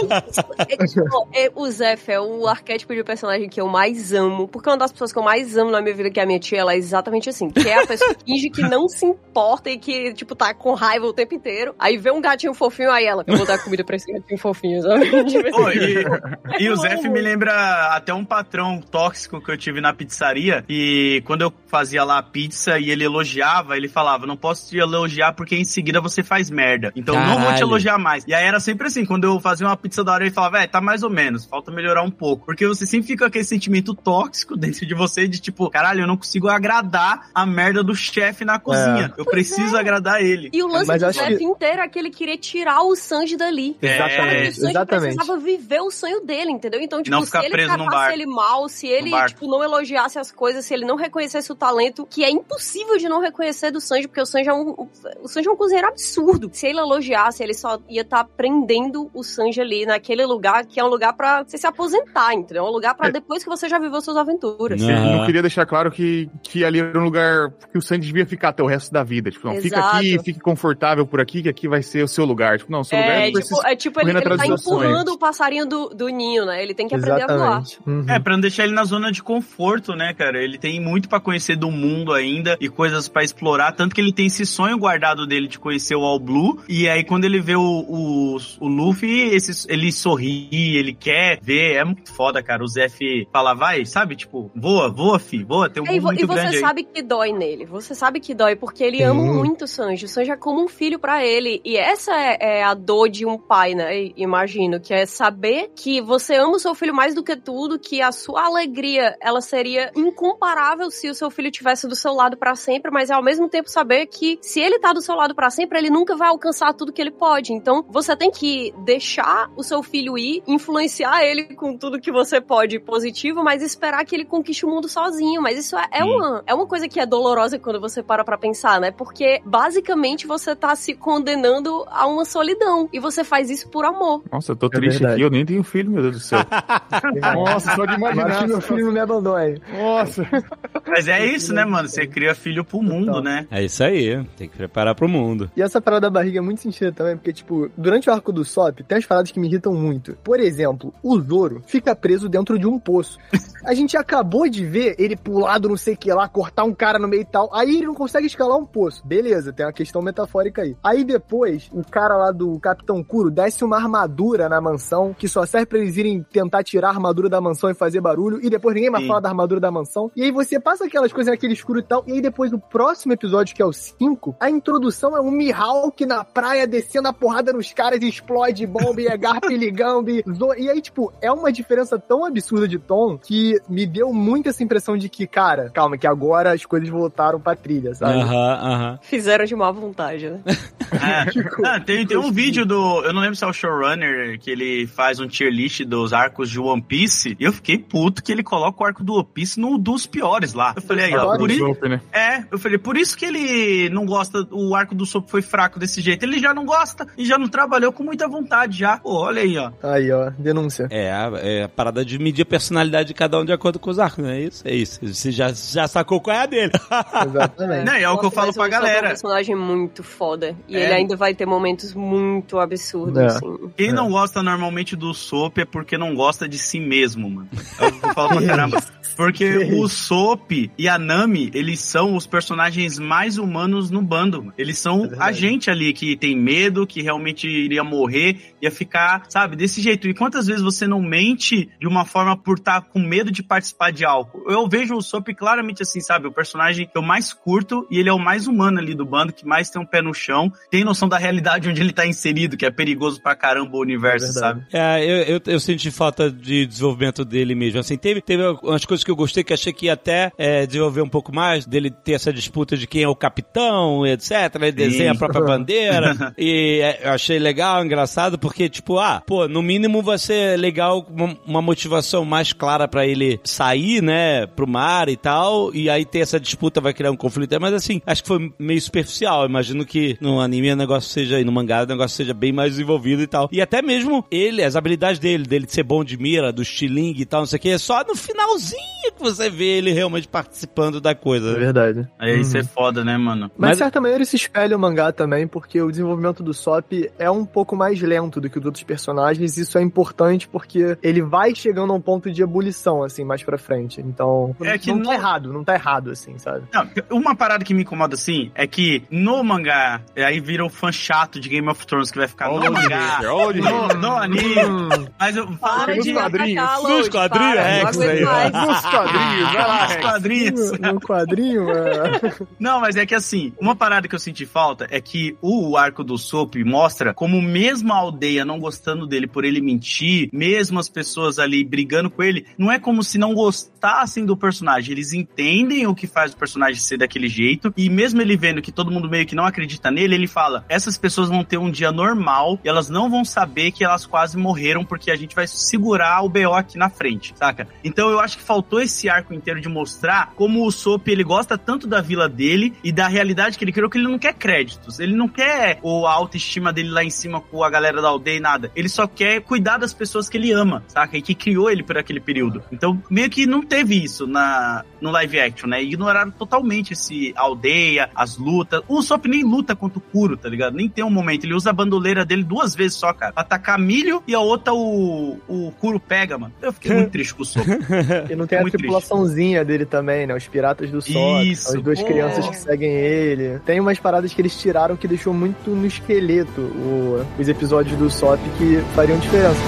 é, o Zeff é o arquétipo de personagem que eu mais amo, porque é uma das pessoas que eu mais amo na minha vida, que é a minha tia, ela é exatamente assim, que é a pessoa que finge que não se importa e que, tipo, tá com raiva o tempo inteiro, aí vê um gatinho fofinho, aí ela, eu vou dar comida pra esse gatinho fofinho, sabe? Oh, e é e o Zeff me lembra até um patrão tóxico que eu tive na pizzaria, e quando eu fazia lá a pizza e ele elogiava, ele falava, não posso te elogiar porque em seguida você faz merda, então Caralho. não vou te elogiar mais. E aí era sempre assim, quando eu fazia uma pizza da hora, ele falava, é, tá mais ou menos, falta melhorar um pouco, porque você sempre fica com aquele sentimento tóxico dentro de você, de tipo, caralho, eu não consigo agradar a merda do chefe na cozinha. É. Eu pois preciso é. agradar ele. E o lance Mas do chefe que... inteiro é que ele queria tirar o Sanji dali. É. Exatamente. O Sanji Exatamente. precisava viver o sonho dele, entendeu? Então, tipo, não se ele tratasse ele mal, se ele, tipo, não elogiasse as coisas, se ele não reconhecesse o talento, que é impossível de não reconhecer do Sanji, porque o Sanji é um, o Sanji é um cozinheiro absurdo. Se ele elogiasse, ele só ia estar tá prendendo o Sanji ali naquele lugar, que é um lugar pra você se aposentar, entendeu? É um lugar pra depois que você já viveu suas aventuras. Não, assim. não queria deixar claro que, que ali era um lugar que o Sanji devia ficar até o resto da vida. Tipo, não, Exato. fica aqui, fique confortável por aqui, que aqui vai ser o seu lugar. Tipo, não, o seu é, lugar é tipo, é tipo ele, ele tá empurrando o passarinho do, do ninho, né? Ele tem que aprender Exatamente. a voar. Uhum. É, pra não deixar ele na zona de conforto, né, cara? Ele tem muito pra conhecer do mundo ainda e coisas pra explorar, tanto que ele tem esse sonho guardado dele de conhecer o All Blue, e aí quando ele vê o, o, o Luffy, esse, ele sorri, ele quer ver, é muito foda, cara. O Zeff fala, vai, sabe? Tipo, voa, voa, fi, voa, tem um é, muito E você grande sabe aí. que dói nele, você sabe que dói, porque ele Sim. ama muito o Sanji, o Sanji é como um filho pra ele, e essa é, é a dor de um pai, né, imagino, que é saber que você ama o seu filho mais do que tudo, que a sua alegria, ela seria incomparável se o seu filho tivesse do seu lado pra sempre, mas é ao mesmo tempo saber que se ele tá do seu lado pra sempre, ele nunca vai alcançar tudo que ele pode, então você tem que deixar o seu filho ir, influenciar ele com tudo que você pode positivo, mas esperar que ele conquiste o mundo sozinho, mas isso é, é, uma, é uma coisa que é dolorosa quando você para pra pensar, né, porque basicamente você tá se condenando a uma solidão, e você faz isso por amor. Nossa, eu tô é triste verdade. aqui, eu nem tenho filho, meu Deus do céu. Nossa, só de imaginar que meu filho não me abandone. Nossa. Mas é isso, né, mano, você cria filho pro mundo, então, né? É isso aí, tem que preparar pro mundo. E essa parada da barriga é muito sentida também, porque, tipo, durante o arco do Usopp, tem as paradas que me irritam muito. Por exemplo, o Zoro fica preso dentro de um poço. A gente acabou de ver ele pulado, não sei o que lá, cortar um cara no meio e tal, aí ele não consegue escalar um poço. Beleza, tem uma questão metafórica aí. Aí depois, o cara lá do Capitão Kuro desce uma armadura na mansão, que só serve pra eles irem tentar tirar a armadura da mansão e fazer barulho, e depois ninguém mais Sim. fala da armadura da mansão, e aí você passa aquelas coisas naquele escuro e tal, e aí depois, no próximo episódio, que é o cinco, a introdução é um Mihawk na praia descendo a porrada nos caras e explode bomba e é Garp ligambi. E aí, tipo, é uma diferença tão absurda de tom que me deu muito essa impressão de que, cara, calma, que agora as coisas voltaram pra trilha, sabe? Aham, uh-huh, aham. Uh-huh. Fizeram de má vontade, né? É. Ficou, ah, tem, tem um vídeo do... Eu não lembro se é o showrunner que ele faz um tier list dos arcos de One Piece e eu fiquei puto que ele coloca o arco do One Piece num dos piores lá. Eu falei, aí, ó, por isso... Usopp, né? É, eu falei, por isso que ele não gosta... O arco do Usopp foi fraco desse jeito. Ele já não gosta e já não trabalhou com muita vontade já. Pô, olha aí, ó. Aí, ó, denúncia. É, é a parada de medir a personalidade de cada um de acordo com os arcos, não é isso? É isso. Você já, já sacou qual é a dele. Exatamente. Não, é, é o que eu falo pra galera. É um personagem muito foda e é. Ele ainda vai ter momentos muito absurdos, é. Assim. Quem é. Não gosta normalmente do Usopp é porque não gosta de si mesmo, mano. Eu falo pra caramba. Porque o Usopp e a Nami, eles são os personagens mais humanos no bando. Eles são é a gente ali que tem medo, que realmente iria morrer, ia ficar, sabe, desse jeito. E quantas vezes você não mente de uma forma por estar tá com medo de participar de algo? Eu vejo o Usopp claramente assim, sabe? O personagem que eu mais curto e ele é o mais humano ali do bando, que mais tem um pé no chão, tem noção da realidade onde ele tá inserido, que é perigoso pra caramba o universo, é sabe? É, eu, eu, eu senti falta de desenvolvimento dele mesmo. Assim, teve, teve umas coisas que eu gostei, que achei que ia até é, desenvolver um pouco mais, dele ter essa disputa de quem é o capitão, etcétera. Ele desenha Sim. a própria bandeira. E é, eu achei legal, engraçado, porque, tipo, ah, pô, no mínimo vai ser legal uma, uma motivação mais clara pra ele sair, né, pro mar e tal, e aí ter essa disputa, vai criar um conflito. Mas, assim, acho que foi meio superficial. Eu imagino que no anime o negócio seja, e no mangá o negócio seja bem mais desenvolvido e tal. E até mesmo ele, as habilidades dele, dele ser bom de mira, do estilingue e tal, não sei o que, é só no finalzinho que você vê ele realmente participando da coisa. É verdade. Aí isso uhum. é foda, né, mano? Mas, de certa maneira, se espelha o mangá também, porque o desenvolvimento do Usopp é um pouco mais lento do que os outros personagens, e isso é importante porque ele vai chegando a um ponto de ebulição, assim, mais pra frente. Então, é que não, não tá errado, não tá errado, assim, sabe? Não, uma parada que me incomoda, assim, é que no mangá, aí vira o um fã chato de Game of Thrones que vai ficar oh, no mangá, oh, no, no anime, mas eu... Para de atacar, Lodi, para, não aguento mais. Quadrinho, vai lá, é. quadrinhos. No quadrinho, mano. Não, mas é que assim, uma parada que eu senti falta é que o arco do Usopp mostra como mesmo a aldeia não gostando dele por ele mentir, mesmo as pessoas ali brigando com ele, não é como se não gostassem do personagem. Eles entendem o que faz o personagem ser daquele jeito e mesmo ele vendo que todo mundo meio que não acredita nele, ele fala, essas pessoas vão ter um dia normal e elas não vão saber que elas quase morreram porque a gente vai segurar o B O aqui na frente, saca? Então eu acho que faltou esse arco inteiro de mostrar como o Usopp, ele gosta tanto da vila dele e da realidade que ele criou, que ele não quer créditos, ele não quer a autoestima dele lá em cima com a galera da aldeia e nada, ele só quer cuidar das pessoas que ele ama, saca? E que criou ele por aquele período. Então, meio que não teve isso na, no live action, né? Ignoraram totalmente esse aldeia, as lutas. O Usopp nem luta contra o Kuro, tá ligado? Nem tem um momento. Ele usa a bandoleira dele duas vezes só, cara. Pra atacar milho e a outra o, o Kuro pega, mano. Eu fiquei muito triste com o Usopp. Eu não tenho a tripulaçãozinha dele também, né? Os piratas do sol, as duas pô. crianças que seguem ele. Tem umas paradas que eles tiraram que deixou muito no esqueleto o, os episódios do Usopp que fariam diferença.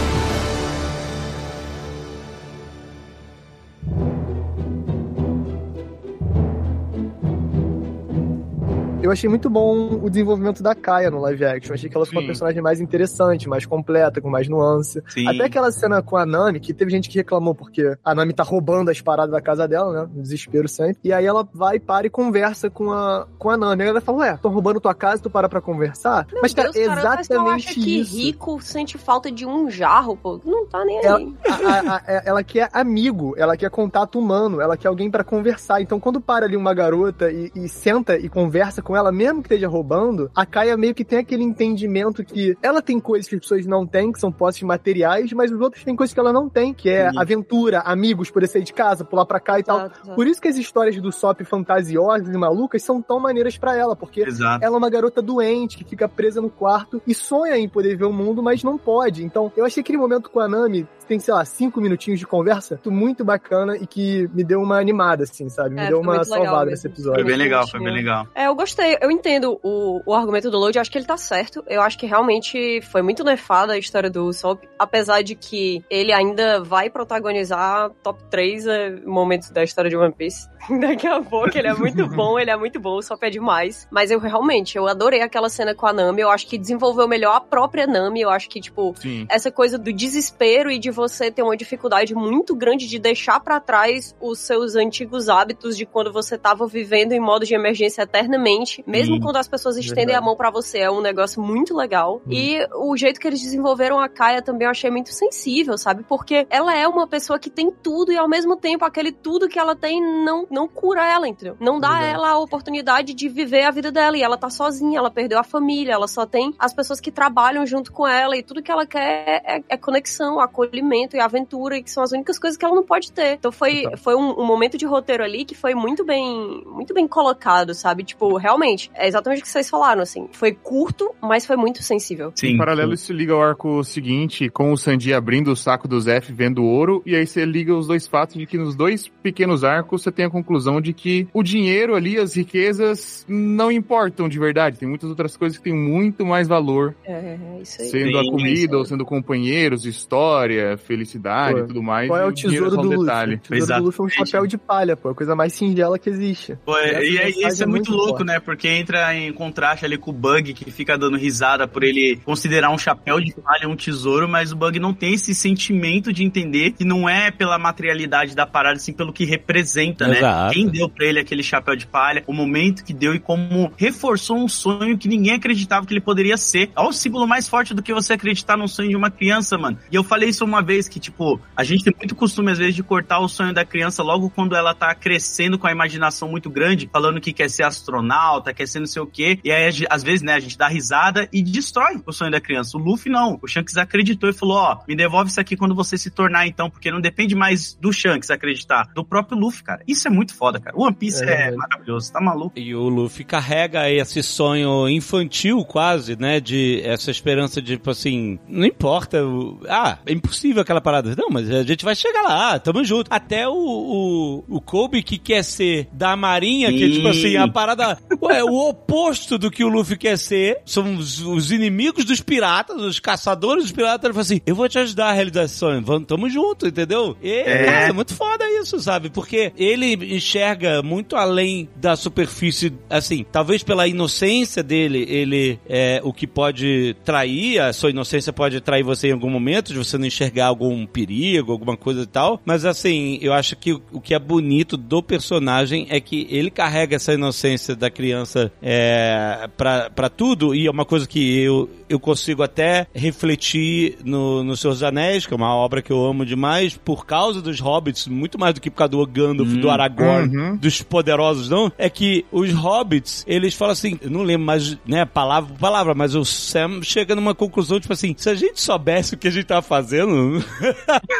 Eu achei muito bom o desenvolvimento da Kaia no live action. Eu achei que ela ficou uma personagem mais interessante, mais completa, com mais nuance. Sim. Até aquela cena com a Nami, que teve gente que reclamou porque a Nami tá roubando as paradas da casa dela, né? No desespero sempre. E aí ela vai, para e conversa com a, com a Nami. E ela fala, ué, tô roubando tua casa, tu para pra conversar? Meu mas, Deus, cara, é exatamente cara, mas acha que isso. Rico sente falta de um jarro, pô. Não tá nem ela, aí. A, a, a, ela quer amigo, ela quer contato humano, ela quer alguém pra conversar. Então, quando para ali uma garota e, e senta e conversa com ela, ela mesmo que esteja roubando, a Kaia meio que tem aquele entendimento que ela tem coisas que as pessoas não têm, que são posses materiais, mas os outros têm coisas que ela não tem, que é Sim. aventura, amigos, poder sair de casa, pular pra cá e exato, tal. Exato. Por isso que as histórias do Usopp fantasiosas e malucas são tão maneiras pra ela, porque exato. Ela é uma garota doente, que fica presa no quarto e sonha em poder ver o mundo, mas não pode. Então, eu achei aquele momento com a Nami tem, sei lá, cinco minutinhos de conversa muito bacana e que me deu uma animada, assim, sabe? Me é, deu uma salvada nesse episódio. Foi bem legal, foi bem legal. É, eu gostei gostei, eu entendo o, o argumento do Lodi, acho que ele tá certo. Eu acho que realmente foi muito nefada a história do Usopp, apesar de que ele ainda vai protagonizar top três é, momentos da história de One Piece. Daqui a pouco, ele é muito bom, ele é muito bom, o Usopp é demais. Mas eu realmente, eu adorei aquela cena com a Nami, eu acho que desenvolveu melhor a própria Nami, eu acho que, tipo, sim, essa coisa do desespero e de você ter uma dificuldade muito grande de deixar pra trás os seus antigos hábitos de quando você tava vivendo em modo de emergência eternamente, mesmo hum, quando as pessoas estendem verdade. a mão pra você, é um negócio muito legal. Hum. E o jeito que eles desenvolveram a Kaia também eu achei muito sensível, sabe? Porque ela é uma pessoa que tem tudo e ao mesmo tempo aquele tudo que ela tem não, não cura ela, entendeu? Não dá verdade. ela a oportunidade de viver a vida dela, e ela tá sozinha, ela perdeu a família, ela só tem as pessoas que trabalham junto com ela, e tudo que ela quer é, é conexão, acolhimento e aventura, e que são as únicas coisas que ela não pode ter. Então foi, então. foi um, um momento de roteiro ali que foi muito bem, muito bem colocado, sabe? Tipo, realmente, é exatamente o que vocês falaram, assim. Foi curto, mas foi muito sensível. Sim. Em paralelo, isso liga ao arco seguinte, com o Sanji abrindo o saco do Zeff, vendo ouro, e aí você liga os dois fatos de que nos dois pequenos arcos você tem a conclusão de que o dinheiro ali, as riquezas, não importam de verdade. Tem muitas outras coisas que têm muito mais valor. É, isso aí. Sendo Sim, a comida, ou sendo companheiros, história, felicidade e tudo mais. Qual é o tesouro do Luffy? O tesouro do Luffy é um chapéu de palha, pô. É a coisa mais singela que existe. Pô, e é, isso é muito louco, né? Porque entra em contraste ali com o Bug, que fica dando risada por ele considerar um chapéu de palha um tesouro, mas o Bug não tem esse sentimento de entender que não é pela materialidade da parada, sim pelo que representa, Exato. né? Quem deu pra ele aquele chapéu de palha, o momento que deu e como reforçou um sonho que ninguém acreditava que ele poderia ser. É o símbolo mais forte do que você acreditar num sonho de uma criança, mano. E eu falei isso uma vez, que tipo, a gente tem muito costume às vezes de cortar o sonho da criança logo quando ela tá crescendo com a imaginação muito grande, falando que quer ser astronauta, quer ser não sei o quê, e aí às vezes, né, a gente dá risada e destrói o sonho da criança. O Luffy não, o Shanks acreditou e falou, ó, me devolve isso aqui quando você se tornar então, porque não depende mais do Shanks acreditar, do próprio Luffy, cara. Isso é muito foda, cara. O One Piece é, é maravilhoso, tá maluco? E o Luffy carrega esse sonho infantil quase, né, de essa esperança de, tipo assim, não importa, ah, é impossível aquela parada, não, mas a gente vai chegar lá, tamo junto. Até o, o, o Koby, que quer ser da Marinha, que é tipo assim, a parada é o oposto do que o Luffy quer ser, são os, os inimigos dos piratas, os caçadores dos piratas, ele fala assim, eu vou te ajudar a realizar esse sonho, vamos, tamo junto, entendeu? E, é. Cara, é muito foda isso, sabe? Porque ele enxerga muito além da superfície, assim, talvez pela inocência dele, ele é o que pode trair, a sua inocência pode trair você em algum momento, de você não enxergar algum perigo, alguma coisa e tal, mas assim, eu acho que o que é bonito do personagem é que ele carrega essa inocência da criança é, pra, pra tudo, e é uma coisa que eu, eu consigo até refletir no, no Senhor dos Anéis, que é uma obra que eu amo demais, por causa dos hobbits, muito mais do que por causa do Gandalf, hum, do Aragorn, uhum. dos poderosos, não, é que os hobbits, eles falam assim, eu não lembro mais, né, palavra por palavra, mas o Sam chega numa conclusão, tipo assim, se a gente soubesse o que a gente tá fazendo,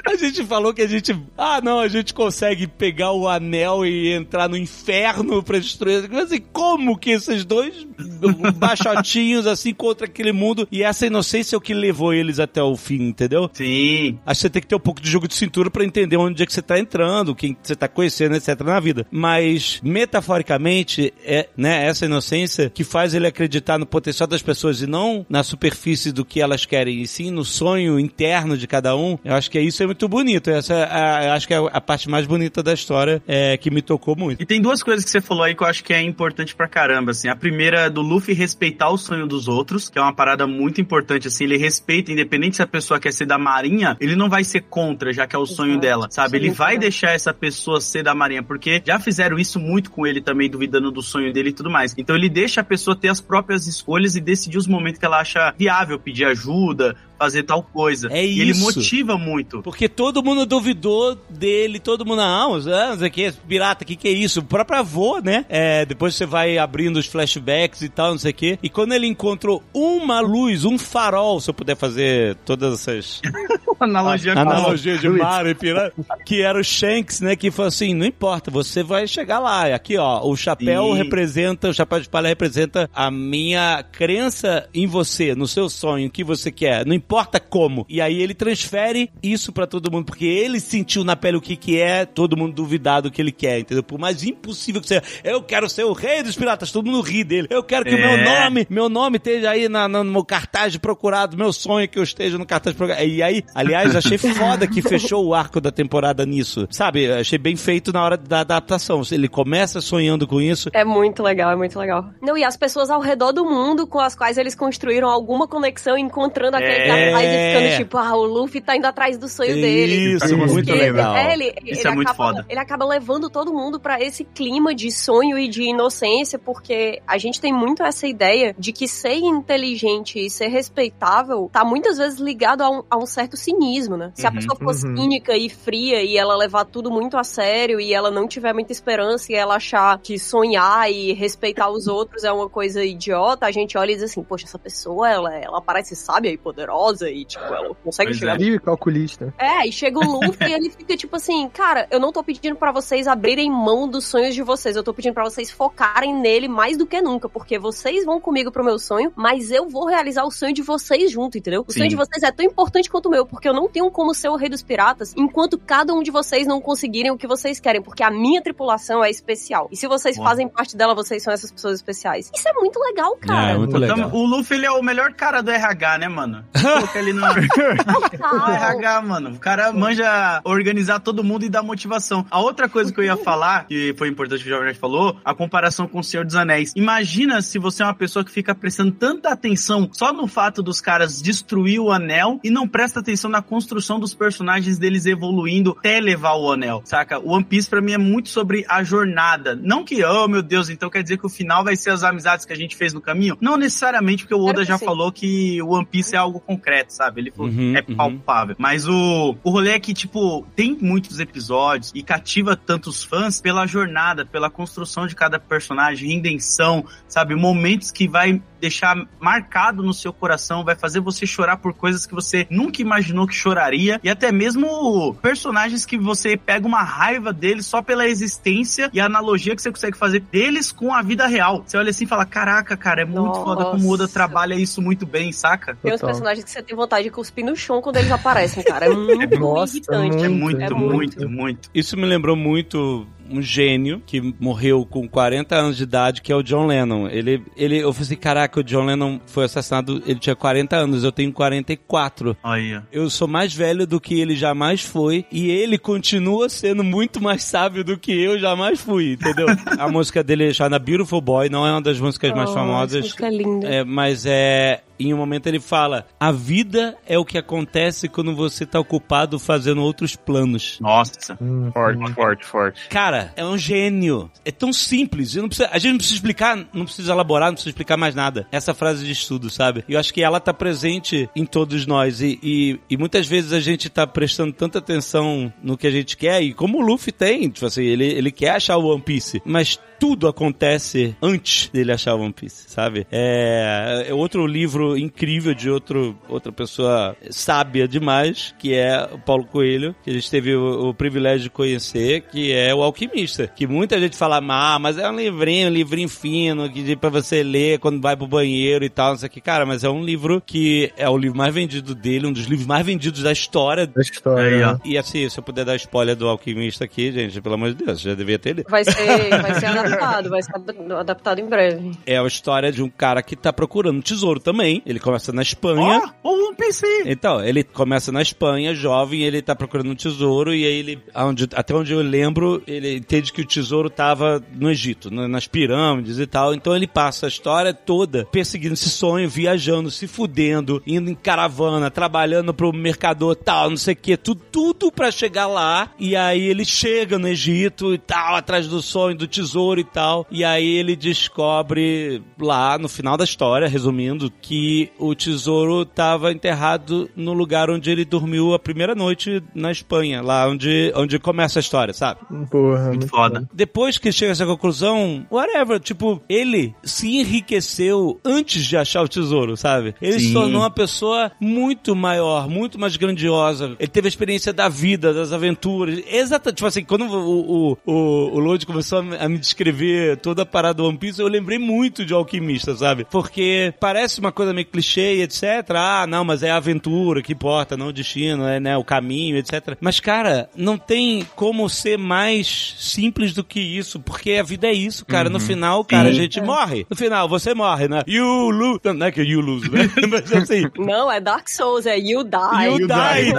a gente falou que a gente, ah não, a gente consegue pegar o anel e entrar no inferno pra destruir, mas assim, como que esses dois baixotinhos assim contra aquele mundo, e essa inocência é o que levou eles até o fim, entendeu? Sim. Acho que você tem que ter um pouco de jogo de cintura pra entender onde é que você tá entrando, quem você tá conhecendo, etcétera na vida, mas metaforicamente é, né, essa inocência que faz ele acreditar no potencial das pessoas e não na superfície do que elas querem, e sim no sonho interno de cada um. Eu acho que isso é muito bonito, essa é a, eu acho que é a parte mais bonita da história, é, que me tocou muito. E tem duas coisas que você falou aí que eu acho que é importante pra caramba, assim, a primeira é do Luffy respeitar o sonho dos outros, que é uma parada muito importante, assim, ele respeita, independente se a pessoa quer ser da Marinha, ele não vai ser contra, já que é o sonho Exato. dela, sabe, ele vai deixar essa pessoa ser da Marinha, porque já fizeram isso muito com ele também, duvidando do sonho dele e tudo mais, então ele deixa a pessoa ter as próprias escolhas e decidir os momentos que ela acha viável, pedir ajuda, fazer tal coisa. É isso. E ele motiva muito. Porque todo mundo duvidou dele, todo mundo, ah, os anos aqui, pirata, o que, que é isso? O próprio avô, né? É, depois você vai abrindo os flashbacks e tal, não sei o quê. E quando ele encontrou uma luz, um farol, se eu puder fazer todas essas Analogia, analogia de mar e pirata. Que era o Shanks, né? Que falou assim: não importa, você vai chegar lá. Aqui, ó, o chapéu e... representa, o chapéu de palha representa a minha crença em você, no seu sonho, o que você quer. Não importa como. E aí ele transfere isso pra todo mundo, porque ele sentiu na pele o que que é, todo mundo duvidar do que ele quer, entendeu? Por mais impossível que seja, eu quero ser o rei dos piratas, todo mundo ri dele. Eu quero que o é... meu nome, meu nome esteja aí na, na, no meu cartaz de procurado, meu sonho é que eu esteja no cartaz de procurado. E aí, aliás, achei foda que fechou o arco da temporada nisso, sabe? Achei bem feito na hora da adaptação. Ele começa sonhando com isso. É muito legal, é muito legal. Não, e as pessoas ao redor do mundo com as quais eles construíram alguma conexão, encontrando aquele é... cartaz e ficando tipo, ah, o Luffy tá indo atrás do sonho isso, dele. Isso, muito ele, legal. É, ele, isso ele é muito acaba, foda. Ele acaba levando todo mundo pra esse clima de sonho e de inocência, porque a gente tem muito essa ideia de que ser inteligente e ser respeitável tá muitas vezes ligado a um, a um certo cinismo, né? Se uhum, a pessoa for uhum. cínica e fria e ela levar tudo muito a sério e ela não tiver muita esperança e ela achar que sonhar e respeitar os outros é uma coisa idiota, a gente olha e diz assim, poxa, essa pessoa, ela, ela parece sábia e poderosa e, tipo, ela consegue pois chegar... É, e calculista. É, e chega o Luffy e ele fica, tipo assim, cara, eu não tô pedindo pra vocês abrirem mão dos sonhos de vocês, eu tô pedindo pra vocês focarem nele mais do que nunca, porque vocês vão comigo pro meu sonho, mas eu vou realizar o sonho de vocês junto, entendeu? O Sim. sonho de vocês é tão importante quanto o meu, porque eu não tenho como ser o rei dos piratas enquanto cada um de vocês não conseguirem o que vocês querem, porque a minha tripulação é especial. E se vocês Uou. fazem parte dela, vocês são essas pessoas especiais. Isso é muito legal, cara. É, é muito legal. Então, o Luffy, ele é o melhor cara do R H, né, mano? Coloca ele no R H, mano. O cara manja organizar todo mundo e dar motivação. A outra coisa que eu ia falar, que foi importante que o Jovem Nerd falou, a comparação com o Senhor dos Anéis. Imagina se você é uma pessoa que fica prestando tanta atenção só no fato dos caras destruir o anel e não presta atenção na construção dos personagens deles evoluindo até levar o anel, saca? O One Piece pra mim é muito sobre a jornada. Não que, oh meu Deus, então quer dizer que o final vai ser as amizades que a gente fez no caminho? Não necessariamente, porque o Oda já falou que o One Piece é algo concreto, sabe? Ele falou uhum, é palpável. Uhum. Mas o, o rolê é que, tipo, tem muitos episódios e cativa tantos fãs pela jornada, pela construção de cada personagem, redenção, sabe? Momentos que vai deixar marcado no seu coração, vai fazer você chorar por coisas que você nunca imaginou que choraria, e até mesmo personagens que você pega uma raiva deles só pela existência e a analogia que você consegue fazer deles com a vida real. Você olha assim e fala, caraca, cara, é muito Nossa. foda como o Oda trabalha isso muito bem, saca? Tem uns personagens que você tem vontade de cuspir no chão quando eles aparecem, cara. É muito Nossa, irritante. É muito, é muito, muito, muito, muito. Isso me lembrou muito... um gênio que morreu com quarenta anos de idade, que é o John Lennon. Ele, ele, eu falei assim, caraca, o John Lennon foi assassinado, ele tinha quarenta anos, eu tenho quarenta e quatro. Oh, yeah. Eu sou mais velho do que ele jamais foi e ele continua sendo muito mais sábio do que eu jamais fui, entendeu? A música dele é chamada Beautiful Boy, não é uma das músicas oh, mais famosas. Música linda. É, mas é... Em um momento ele fala, a vida é o que acontece quando você tá ocupado fazendo outros planos. Nossa. Hum, forte, hum. forte, forte. Cara, é um gênio. É tão simples. Eu não preciso, a gente não precisa explicar, não precisa elaborar, não precisa explicar mais nada. Essa frase de estudo, sabe? E eu acho que ela tá presente em todos nós. E, e, e muitas vezes a gente tá prestando tanta atenção no que a gente quer. E como o Luffy tem, tipo assim, ele, ele quer achar o One Piece. Mas... tudo acontece antes dele achar o One Piece, sabe? É, é outro livro incrível de outro, outra pessoa sábia demais, que é o Paulo Coelho, que a gente teve o, o privilégio de conhecer, que é o Alquimista, que muita gente fala, ah, mas é um livrinho, um livrinho fino, que pra você ler quando vai pro banheiro e tal, não sei o que. Cara, mas é um livro que é o livro mais vendido dele, um dos livros mais vendidos da história. Da história. É, e assim, se eu puder dar spoiler do Alquimista aqui, gente, pelo amor de Deus, já devia ter lido. Vai ser, vai ser a adaptado, vai ser adaptado em breve. É a história de um cara que tá procurando um tesouro também. Ele começa na Espanha. Ó, oh, um P C! Então, ele começa na Espanha, jovem, ele tá procurando um tesouro e aí ele, onde, até onde eu lembro, ele entende que o tesouro tava no Egito, nas pirâmides e tal. Então ele passa a história toda perseguindo esse sonho, viajando, se fudendo, indo em caravana, trabalhando pro mercador tal, não sei o que, tudo, tudo pra chegar lá. E aí ele chega no Egito e tal, atrás do sonho, do tesouro e tal, e aí ele descobre lá no final da história, resumindo, que e o tesouro estava enterrado no lugar onde ele dormiu a primeira noite na Espanha, lá onde, onde começa a história, sabe? Porra, muito, muito foda. foda. Depois que chega a essa conclusão, whatever, tipo, ele se enriqueceu antes de achar o tesouro, sabe? Ele Sim. se tornou uma pessoa muito maior, muito mais grandiosa. Ele teve a experiência da vida, das aventuras. Exatamente, tipo assim, quando o, o, o, o Lodi começou a me descrever toda a parada do One Piece, eu lembrei muito de Alquimista, sabe? Porque parece uma coisa meio clichê e etcétera. Ah, não, mas é a aventura que importa, não o destino, é, né, o caminho, etcétera. Mas, cara, não tem como ser mais simples do que isso, porque a vida é isso, cara. Uhum. No final, cara, Sim. a gente é. morre. No final, você morre, né? You lose. Não é que you lose, né? Mas assim... Não, é Dark Souls, é you die. You, you die, die,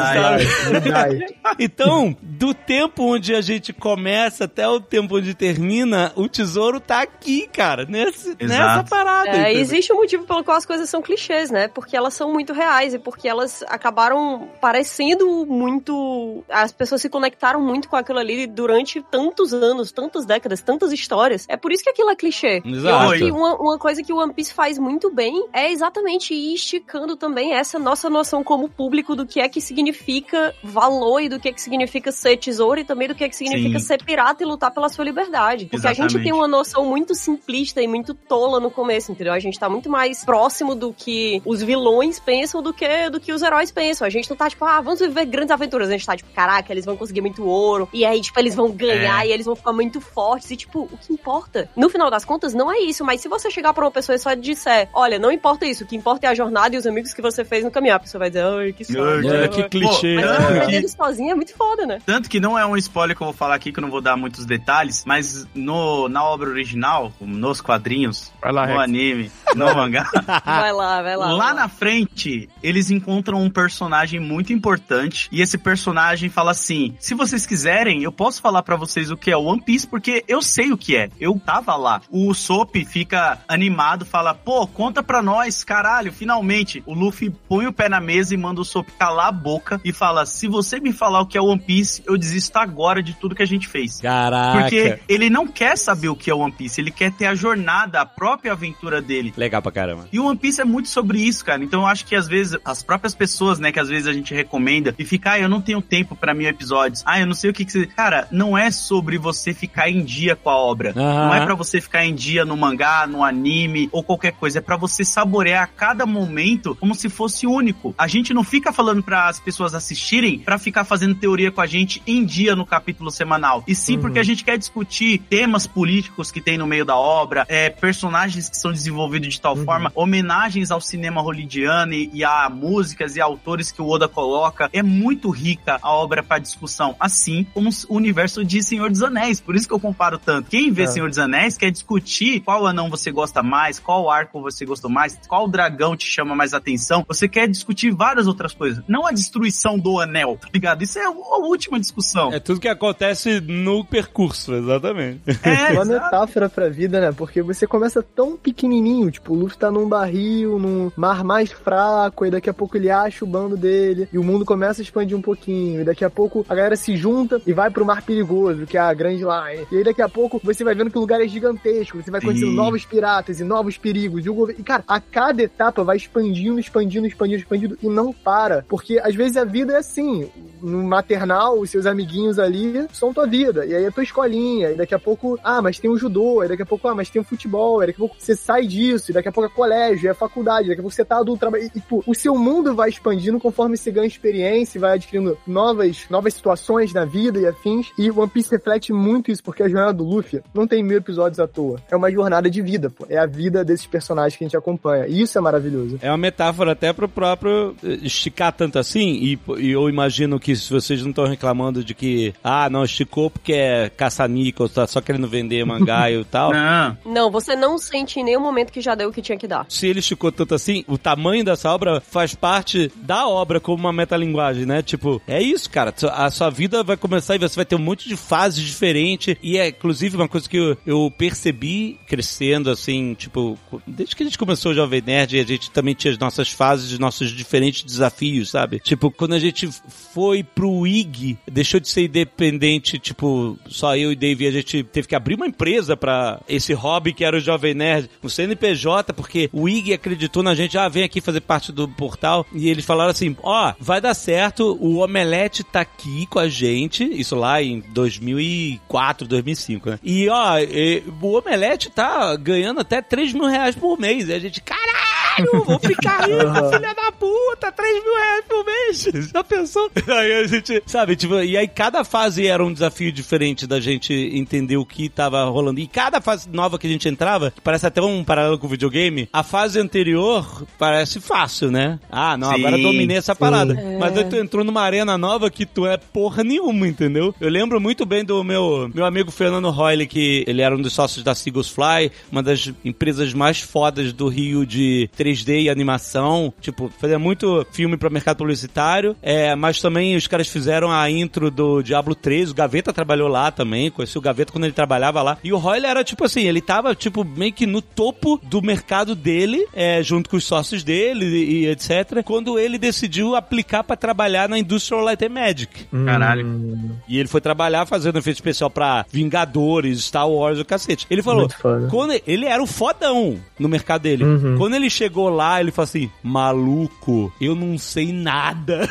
sabe? Die, die. Então, do tempo onde a gente começa até o tempo onde termina, o tesouro tá aqui, cara, nesse, nessa parada. É, existe um motivo pelo qual as coisas são clichês, né? Porque elas são muito reais e porque elas acabaram parecendo muito... As pessoas se conectaram muito com aquilo ali durante tantos anos, tantas décadas, tantas histórias. É por isso que aquilo é clichê. Exato. Eu acho que uma, uma coisa que o One Piece faz muito bem é exatamente ir esticando também essa nossa noção como público do que é que significa valor e do que é que significa ser tesouro e também do que é que significa Sim. ser pirata e lutar pela sua liberdade. Porque exatamente. A gente tem uma noção muito simplista e muito tola no começo, entendeu? A gente tá muito mais próximo do que os vilões pensam do que, do que os heróis pensam. A gente não tá tipo, ah, vamos viver grandes aventuras. A gente tá tipo, caraca, eles vão conseguir muito ouro e aí, tipo, eles vão ganhar é. e eles vão ficar muito fortes e, tipo, o que importa? No final das contas, não é isso, mas se você chegar pra uma pessoa e só disser, olha, não importa isso, o que importa é a jornada e os amigos que você fez no caminho, a pessoa vai dizer, ai, que sorte. É, que pô, clichê. Mas é. Não, eles sozinhos é muito foda, né? Tanto que não é um spoiler que eu vou falar aqui, que eu não vou dar muitos detalhes, mas no, na obra original, nos quadrinhos, vai lá, no Rex. Anime, no mangá, vai lá, vai lá. Lá na frente, eles encontram um personagem muito importante e esse personagem fala assim, se vocês quiserem, eu posso falar pra vocês o que é One Piece, porque eu sei o que é. Eu tava lá. O Usopp fica animado, fala, pô, conta pra nós, caralho, finalmente. O Luffy põe o pé na mesa e manda o Usopp calar a boca e fala, se você me falar o que é One Piece, eu desisto agora de tudo que a gente fez. Caraca. Porque ele não quer saber o que é One Piece, ele quer ter a jornada, a própria aventura dele. Legal pra caramba. E o One Piece é muito sobre isso, cara. Então eu acho que às vezes, as próprias pessoas, né, que às vezes a gente recomenda e fica, ah, eu não tenho tempo pra mil episódios. Ah, eu não sei o que que você... Cara, não é sobre você ficar em dia com a obra. Uhum. Não é pra você ficar em dia no mangá, no anime ou qualquer coisa. É pra você saborear a cada momento como se fosse único. A gente não fica falando pra as pessoas assistirem pra ficar fazendo teoria com a gente em dia no capítulo semanal. E sim, uhum. porque a gente quer discutir temas políticos que tem no meio da obra, é, personagens que são desenvolvidos de tal uhum. forma, homenagens ao cinema hollywoodiano e, e a músicas e a autores que o Oda coloca. É muito rica a obra pra discussão. Assim como o universo de Senhor dos Anéis. Por isso que eu comparo tanto. Quem vê é. Senhor dos Anéis quer discutir qual anão você gosta mais, qual arco você gostou mais, qual dragão te chama mais atenção. Você quer discutir várias outras coisas. Não a destruição do anel, tá ligado? Isso é a última discussão. É tudo que acontece no percurso, exatamente. É, é uma metáfora pra vida, né? Porque você começa tão pequenininho, tipo, o Luffy tá num barril, num mar mais fraco, e daqui a pouco ele acha o bando dele, e o mundo começa a expandir um pouquinho, e daqui a pouco a galera se junta e vai pro mar perigoso, que é a grande line. E aí daqui a pouco você vai vendo que o lugar é gigantesco, você vai conhecendo Sim. novos piratas e novos perigos, e o governo... E cara, a cada etapa vai expandindo, expandindo, expandindo, expandindo, e não para. Porque às vezes a vida é assim, no maternal, os seus amiguinhos ali são tua vida, e aí é tua escolinha, e daqui a pouco, ah, mas tem o judô, e daqui a pouco, ah, mas tem o futebol, e daqui a pouco você sai disso, e daqui a pouco é colégio, é faculdade, e daqui a pouco você tá adulto, trabalho, e pô, o seu mundo vai expandindo conforme você ganha experiência, vai adquirindo novas, novas situações na vida e afins, e One Piece reflete muito isso, porque a jornada do Luffy não tem mil episódios à toa, é uma jornada de vida, pô. É a vida desses personagens que a gente acompanha, e isso é maravilhoso. É uma metáfora até pro próprio esticar tanto assim, e, e eu imagino que se vocês não estão reclamando de que, ah, não, esticou porque é caça-níquel, tá só querendo vender mangá e tal. Não. Não, você não sente em nenhum momento que já deu o que tinha que dar. Se ele esticou tanto assim, o tamanho dessa obra faz parte da obra como uma metalinguagem, né? Tipo, é isso, cara. A sua vida vai começar e você vai ter um monte de fases diferentes. E é, inclusive, uma coisa que eu, eu percebi crescendo, assim, tipo, desde que a gente começou o Jovem Nerd, a gente também tinha as nossas fases, nossos diferentes desafios, sabe? Tipo, quando a gente foi foi pro I G, deixou de ser independente, tipo, só eu e Dave, a gente teve que abrir uma empresa pra esse hobby que era o Jovem Nerd, o C N P J, porque o I G acreditou na gente, ah, vem aqui fazer parte do portal, e eles falaram assim, ó, oh, vai dar certo, o Omelete tá aqui com a gente, isso lá em dois mil e quatro, dois mil e cinco, né? E, ó, oh, o Omelete tá ganhando até três mil reais por mês, e a gente, caralho! Vou ficar rico, uhum. filha da puta, três mil reais por mês, já pensou? Aí a gente, sabe, tipo, e aí cada fase era um desafio diferente da gente entender o que tava rolando, e cada fase nova que a gente entrava, que parece até um paralelo com o videogame, a fase anterior parece fácil, né? Ah, não, sim, agora eu dominei essa sim. parada, é. Mas aí tu entrou numa arena nova que tu é porra nenhuma, entendeu? Eu lembro muito bem do meu, meu amigo Fernando Royle, que ele era um dos sócios da Seagulls Fly, uma das empresas mais fodas do Rio de três D e animação, tipo, fazia muito filme pra mercado publicitário, é, mas também os caras fizeram a intro do Diablo três, o Gaveta trabalhou lá também, conheci o Gaveta quando ele trabalhava lá, e o Royle era tipo assim, ele tava tipo meio que no topo do mercado dele, é, junto com os sócios dele e, e etc, quando ele decidiu aplicar pra trabalhar na Industrial Light and Magic. Caralho. E ele foi trabalhar fazendo efeito especial pra Vingadores, Star Wars, o cacete. Ele falou, quando ele, ele era o fodão no mercado dele. Uhum. Quando ele chegou Chegou lá, ele falou assim, maluco, eu não sei nada.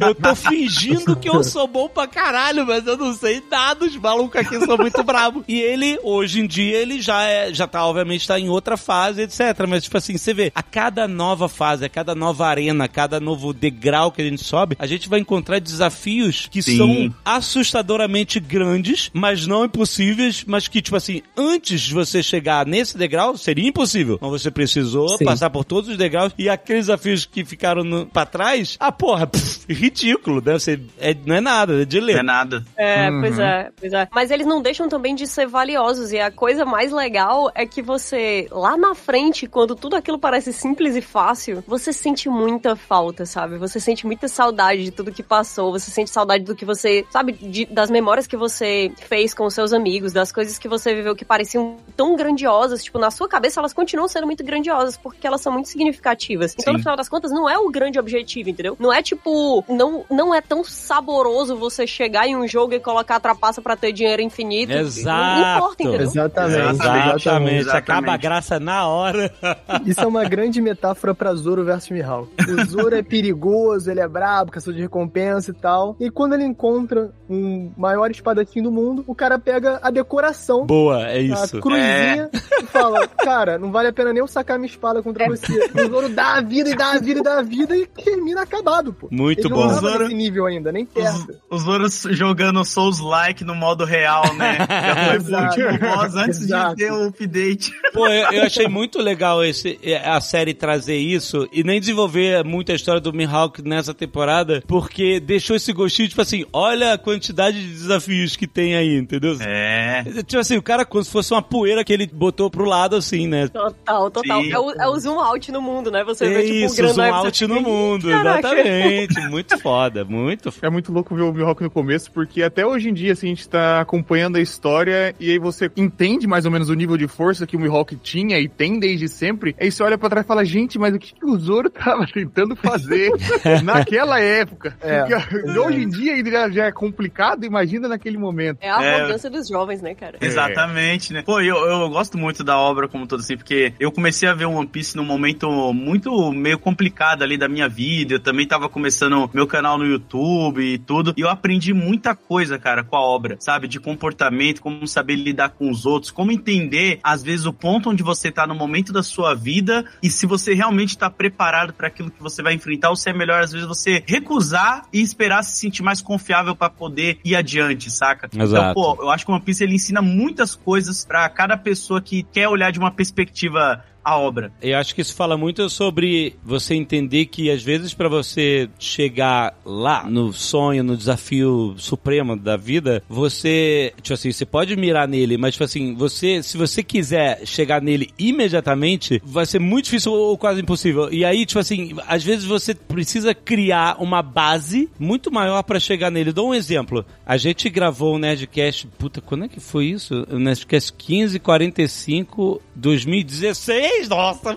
Eu tô fingindo que eu sou bom pra caralho, mas eu não sei nada, os malucos aqui são muito bravos. E ele, hoje em dia, ele já, é, já tá, obviamente, tá em outra fase, etcétera. Mas, tipo assim, você vê, a cada nova fase, a cada nova arena, a cada novo degrau que a gente sobe, a gente vai encontrar desafios que sim. são assustadoramente grandes, mas não impossíveis, mas que, tipo assim, antes de você chegar nesse degrau, seria impossível. Você precisou sim. passar por todos os degraus e aqueles desafios que ficaram no, pra trás, ah, porra, pff, ridículo, né? Você, é, não é nada, é de ler. Não é nada. É, uhum. pois é, pois é. Mas eles não deixam também de ser valiosos, e a coisa mais legal é que você, lá na frente, quando tudo aquilo parece simples e fácil, você sente muita falta, sabe? Você sente muita saudade de tudo que passou, você sente saudade do que você, sabe, de, das memórias que você fez com os seus amigos, das coisas que você viveu que pareciam tão grandiosas, tipo, na sua cabeça elas continuam sendo muito grandiosas, porque elas são muito significativas. Então, sim. no final das contas, não é o grande objetivo, entendeu? Não é tipo, não, não é tão saboroso você chegar em um jogo e colocar a trapaça pra ter dinheiro infinito. Exato. Não importa, entendeu? Exatamente. Exatamente. Exatamente. Exatamente. Acaba a graça na hora. Isso é uma grande metáfora pra Zoro versus Mihawk. O Zoro é perigoso, ele é brabo, caçador de recompensa e tal. E quando ele encontra um maior espadachim do mundo, o cara pega a decoração. Boa, é isso. A cruzinha é. e fala, cara, não vale a pena nem eu sacar minha espada contra é. você. O Zoro dá a vida e dá a vida e dá a vida e termina acabado, pô. Muito Ele bom. Não Zoro... nesse nível ainda, nem perto. O Zoro jogando Souls-like no modo real, né? Já foi pro boss antes Exato. de ter o update. Pô, eu, eu achei muito legal esse, a série trazer isso e nem desenvolver muito a história do Mihawk nessa temporada, porque deixou esse gostinho, tipo assim, olha a quantidade de desafios que tem aí, entendeu? É. Tipo assim, o cara como se fosse uma poeira que ele botou pro lado, assim, né? Total, total. É o, é o zoom out no mundo, né? Você é vê, tipo, isso, grana, zoom out no fica... mundo, caraca. Exatamente. Muito foda, muito foda. É muito louco ver o Mihawk no começo, porque até hoje em dia, assim, a gente tá acompanhando a história e aí você entende mais ou menos o nível de força que o Mihawk tinha e tem desde sempre, aí você olha pra trás e fala, gente, mas o que, que o Zoro tava tentando fazer naquela época? É. Porque, hoje em dia ele já, já é complicado, imagina naquele momento. É a arrogância é. dos jovens, né, cara? É. Exatamente, né? Pô, eu, eu gosto muito da obra como todo assim, porque eu comecei a ver One Piece num momento muito meio complicado ali da minha vida, eu também tava começando meu canal no YouTube e tudo, e eu aprendi muita coisa, cara, com a obra, sabe, de comportamento, como saber lidar com os outros, como entender, às vezes, o ponto onde você tá no momento da sua vida, e se você realmente tá preparado pra aquilo que você vai enfrentar, ou se é melhor, às vezes, você recusar e esperar se sentir mais confiável pra poder ir adiante, saca? Exato. Então, pô, eu acho que o One Piece, ele ensina muitas coisas pra cada pessoa que quer olhar de uma perspectiva a obra. Eu acho que isso fala muito sobre você entender que, às vezes, pra você chegar lá no sonho, no desafio supremo da vida, você, tipo assim, você pode mirar nele, mas, tipo assim, você, se você quiser chegar nele imediatamente, vai ser muito difícil ou quase impossível. E aí, tipo assim, às vezes você precisa criar uma base muito maior pra chegar nele. Eu dou um exemplo. A gente gravou o Nerdcast, puta, quando é que foi isso? O Nerdcast quinze quarenta e cinco, dois mil e dezesseis. Nossa,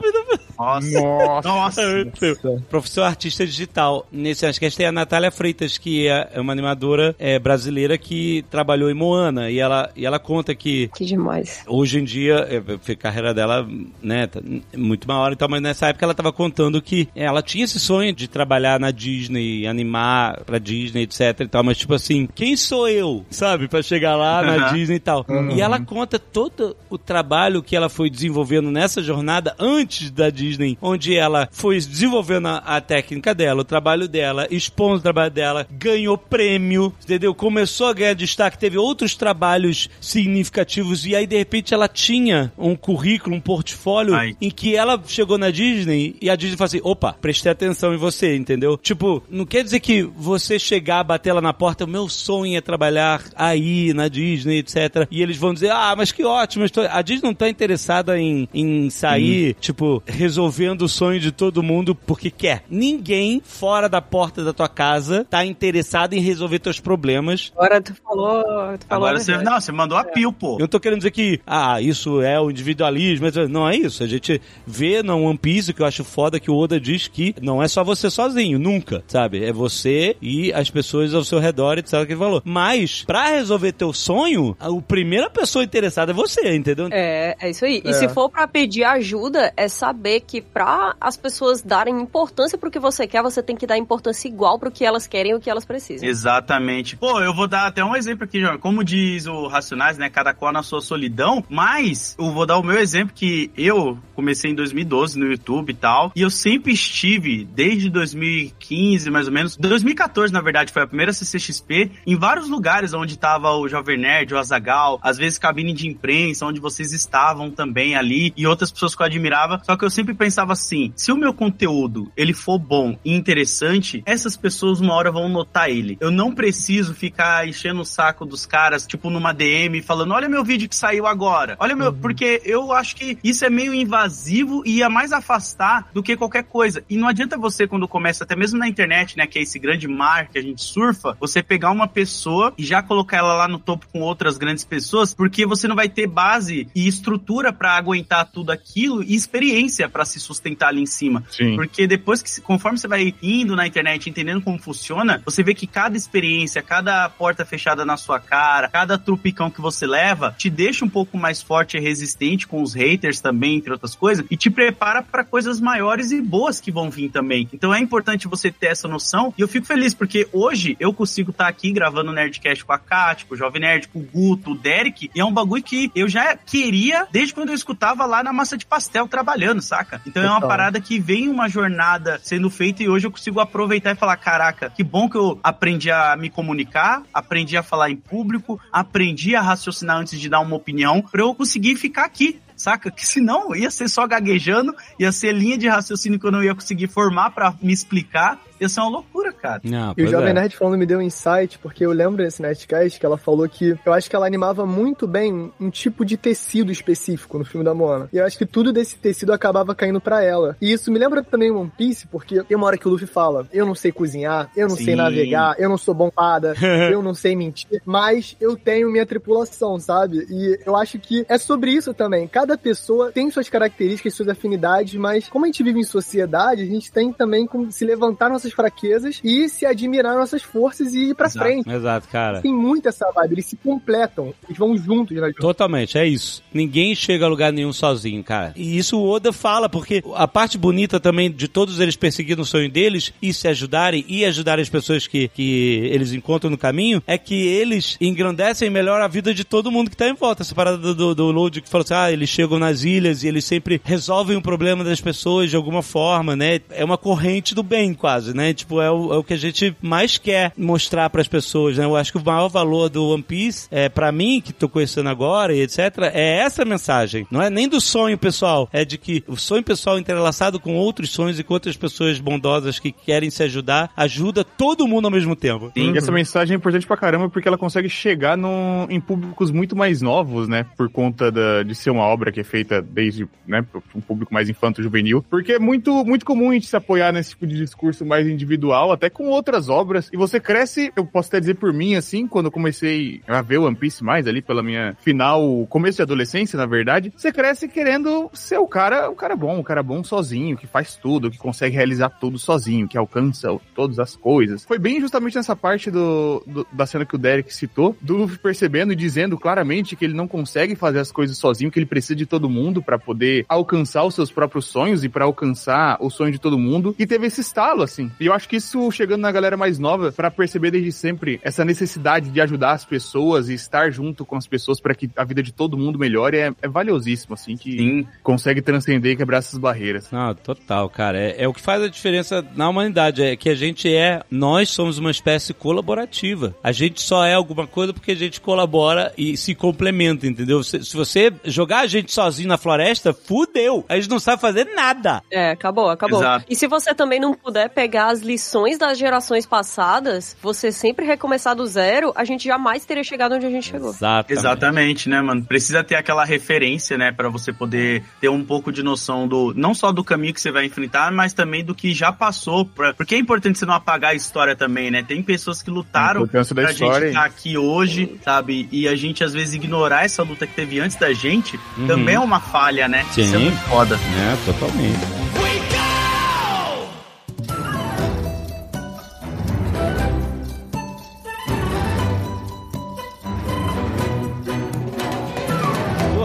Nossa. Nossa. Nossa. Professor artista digital. Nesse Nerdcast tem a Natália Freitas, que é uma animadora é, brasileira que trabalhou em Moana. E ela, e ela conta que... Que demais. Hoje em dia, a carreira dela, né, tá muito maior e tal, mas nessa época ela tava contando que ela tinha esse sonho de trabalhar na Disney, animar pra Disney, etcétera e tal, mas tipo assim, quem sou eu, sabe, pra chegar lá uhum. na Disney e tal. Uhum. E ela conta todo o trabalho que ela foi desenvolvendo nessa jornada antes da Disney, onde ela foi desenvolvendo a, a técnica dela, o trabalho dela, expondo o trabalho dela, ganhou prêmio, entendeu? Começou a ganhar destaque, teve outros trabalhos significativos e aí de repente ela tinha um currículo, um portfólio Ai. em que ela chegou na Disney e a Disney falou assim, opa, prestei atenção em você, entendeu? Tipo, não quer dizer que você chegar, bater lá na porta, o meu sonho é trabalhar aí na Disney, etcétera. E eles vão dizer, ah, mas que ótimo, a Disney não tá interessada em, em sair, hum. tipo, resolvendo o sonho de todo mundo porque quer. Ninguém fora da porta da tua casa tá interessado em resolver teus problemas. Agora tu falou... Tu falou Agora você... Não, você mandou a pio, pô. Eu não tô querendo dizer que, ah, isso é o individualismo, não é isso. A gente vê no One Piece, que eu acho foda, que o Oda diz que não é só você sozinho, nunca, sabe? É você e as pessoas ao seu redor, etcétera, que ele falou. Mas, pra resolver teu sonho, a primeira pessoa interessada é você, entendeu? É, é isso aí. É. E se for pra pedir ajuda, é saber que pra as pessoas darem importância pro que você quer, você tem que dar importância igual pro que elas querem e o que elas precisam. Exatamente. Pô, eu vou dar até um exemplo aqui, João. Como diz o Racionais, né? Cada qual na sua solidão, mas eu vou dar o meu exemplo que eu comecei em dois mil e doze no YouTube e tal, e eu sempre estive, desde dois mil e quinze mais ou menos, dois mil e quatorze na verdade foi a primeira C C X P, em vários lugares onde tava o Jovem Nerd, o Azaghal, às vezes cabine de imprensa, onde vocês estavam também ali, e outras pessoas que eu admirava, só que eu sempre pensava assim, se o meu conteúdo, ele for bom e interessante, essas pessoas uma hora vão notar ele. Eu não preciso ficar enchendo o saco dos caras, tipo numa D M, falando, olha meu vídeo que saiu agora, olha meu, uhum. porque eu acho que isso é meio invasivo e ia mais afastar do que qualquer coisa. E não adianta você, quando começa, até mesmo na internet, né, que é esse grande mar que a gente surfa, você pegar uma pessoa e já colocar ela lá no topo com outras grandes pessoas, porque você não vai ter base e estrutura pra aguentar tudo aquilo e experiência pra se sustentar ali em cima. Sim. Porque depois que, conforme você vai indo na internet, entendendo como funciona, você vê que cada experiência, cada porta fechada na sua cara, cada trupicão que você leva, te deixa um pouco mais forte e resistente com os haters também, entre outras coisas, e te prepara pra coisas maiores e boas que vão vir também. Então é importante você ter essa noção, e eu fico feliz, porque hoje eu consigo estar tá aqui gravando o Nerdcast com a Kátia, com o Jovem Nerd, com o Guto, o Derek, e é um bagulho que eu já queria desde quando eu escutava lá na Massa de Pastel trabalhando, saca? Então é uma Total. parada que vem uma jornada sendo feita, e hoje eu consigo aproveitar e falar, caraca, que bom que eu aprendi a me comunicar, aprendi a falar em público, aprendi a raciocinar antes de dar uma opinião, pra eu conseguir ficar aqui, saca? Que senão ia ser só gaguejando, ia ser linha de raciocínio que eu não ia conseguir formar pra me explicar. Isso é uma loucura, cara. Não, e o Jovem é. Nerd falando me deu um insight, porque eu lembro nesse Nerdcast que ela falou que eu acho que ela animava muito bem um tipo de tecido específico no filme da Moana. E eu acho que tudo desse tecido acabava caindo pra ela. E isso me lembra também One Piece, porque tem uma hora que o Luffy fala, eu não sei cozinhar, eu não Sim. sei navegar, eu não sou bom fada, eu não sei mentir, mas eu tenho minha tripulação, sabe? E eu acho que é sobre isso também. Cada pessoa tem suas características, suas afinidades, mas como a gente vive em sociedade, a gente tem também como se levantar nossas fraquezas e se admirar nossas forças e ir pra exato, frente. Exato, cara. Tem muito essa vibe, eles se completam, eles vão juntos. Né? Totalmente, é isso. Ninguém chega a lugar nenhum sozinho, cara. E isso o Oda fala, porque a parte bonita também de todos eles perseguirem o sonho deles e se ajudarem, e ajudarem as pessoas que, que eles encontram no caminho, é que eles engrandecem melhor a vida de todo mundo que tá em volta. Essa parada do, do, do Load que falou assim, ah, eles chegam nas ilhas e eles sempre resolvem o problema das pessoas de alguma forma, né? É uma corrente do bem, quase, né? Tipo, é o, é o que a gente mais quer mostrar pras pessoas, né? Eu acho que o maior valor do One Piece, é, pra mim, que tô conhecendo agora e etcétera, é essa mensagem. Não é nem do sonho pessoal, é de que o sonho pessoal entrelaçado com outros sonhos e com outras pessoas bondosas que querem se ajudar, ajuda todo mundo ao mesmo tempo. Sim, uhum. Essa mensagem é importante pra caramba porque ela consegue chegar no, em públicos muito mais novos, né? Por conta da, de ser uma obra que é feita desde, né, um público mais infanto-juvenil, porque é muito, muito comum a gente se apoiar nesse tipo de discurso mais individual, até com outras obras, e você cresce, eu posso até dizer por mim, assim, quando eu comecei a ver One Piece mais ali pela minha final, começo de adolescência, na verdade, você cresce querendo ser o cara, o cara bom, o cara bom sozinho, que faz tudo, que consegue realizar tudo sozinho, que alcança todas as coisas. Foi bem justamente nessa parte do, do, da cena que o Derek citou, do Luffy percebendo e dizendo claramente que ele não consegue fazer as coisas sozinho, que ele precisa de todo mundo pra poder alcançar os seus próprios sonhos e pra alcançar o sonho de todo mundo, e teve esse estalo, assim. E eu acho que isso, chegando na galera mais nova, pra perceber desde sempre essa necessidade de ajudar as pessoas e estar junto com as pessoas pra que a vida de todo mundo melhore, é, é valiosíssimo, assim, que Sim. consegue transcender e quebrar essas barreiras. Ah, total, cara. É, é o que faz a diferença na humanidade, é que a gente é, nós somos uma espécie colaborativa. A gente só é alguma coisa porque a gente colabora e se complementa, entendeu? Se, se você jogar a gente sozinho na floresta, fudeu. A gente não sabe fazer nada. É, acabou, acabou. Exato. E se você também não puder pegar as lições das gerações passadas, você sempre recomeçar do zero, a gente jamais teria chegado onde a gente chegou. Exatamente, Exatamente né, mano? Precisa ter aquela referência, né, pra você poder ter um pouco de noção do, não só do caminho que você vai enfrentar, mas também do que já passou. Pra, porque é importante você não apagar a história também, né? Tem pessoas que lutaram pra gente estar aqui hoje, sabe? E a gente, às vezes, ignorar essa luta que teve antes da gente, uhum. também é uma falha, né? Sim. Isso é muito foda. É, totalmente.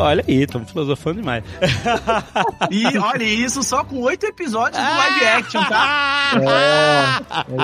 Olha aí, estamos filosofando demais. E olha isso, só com oito episódios do live action, tá? É,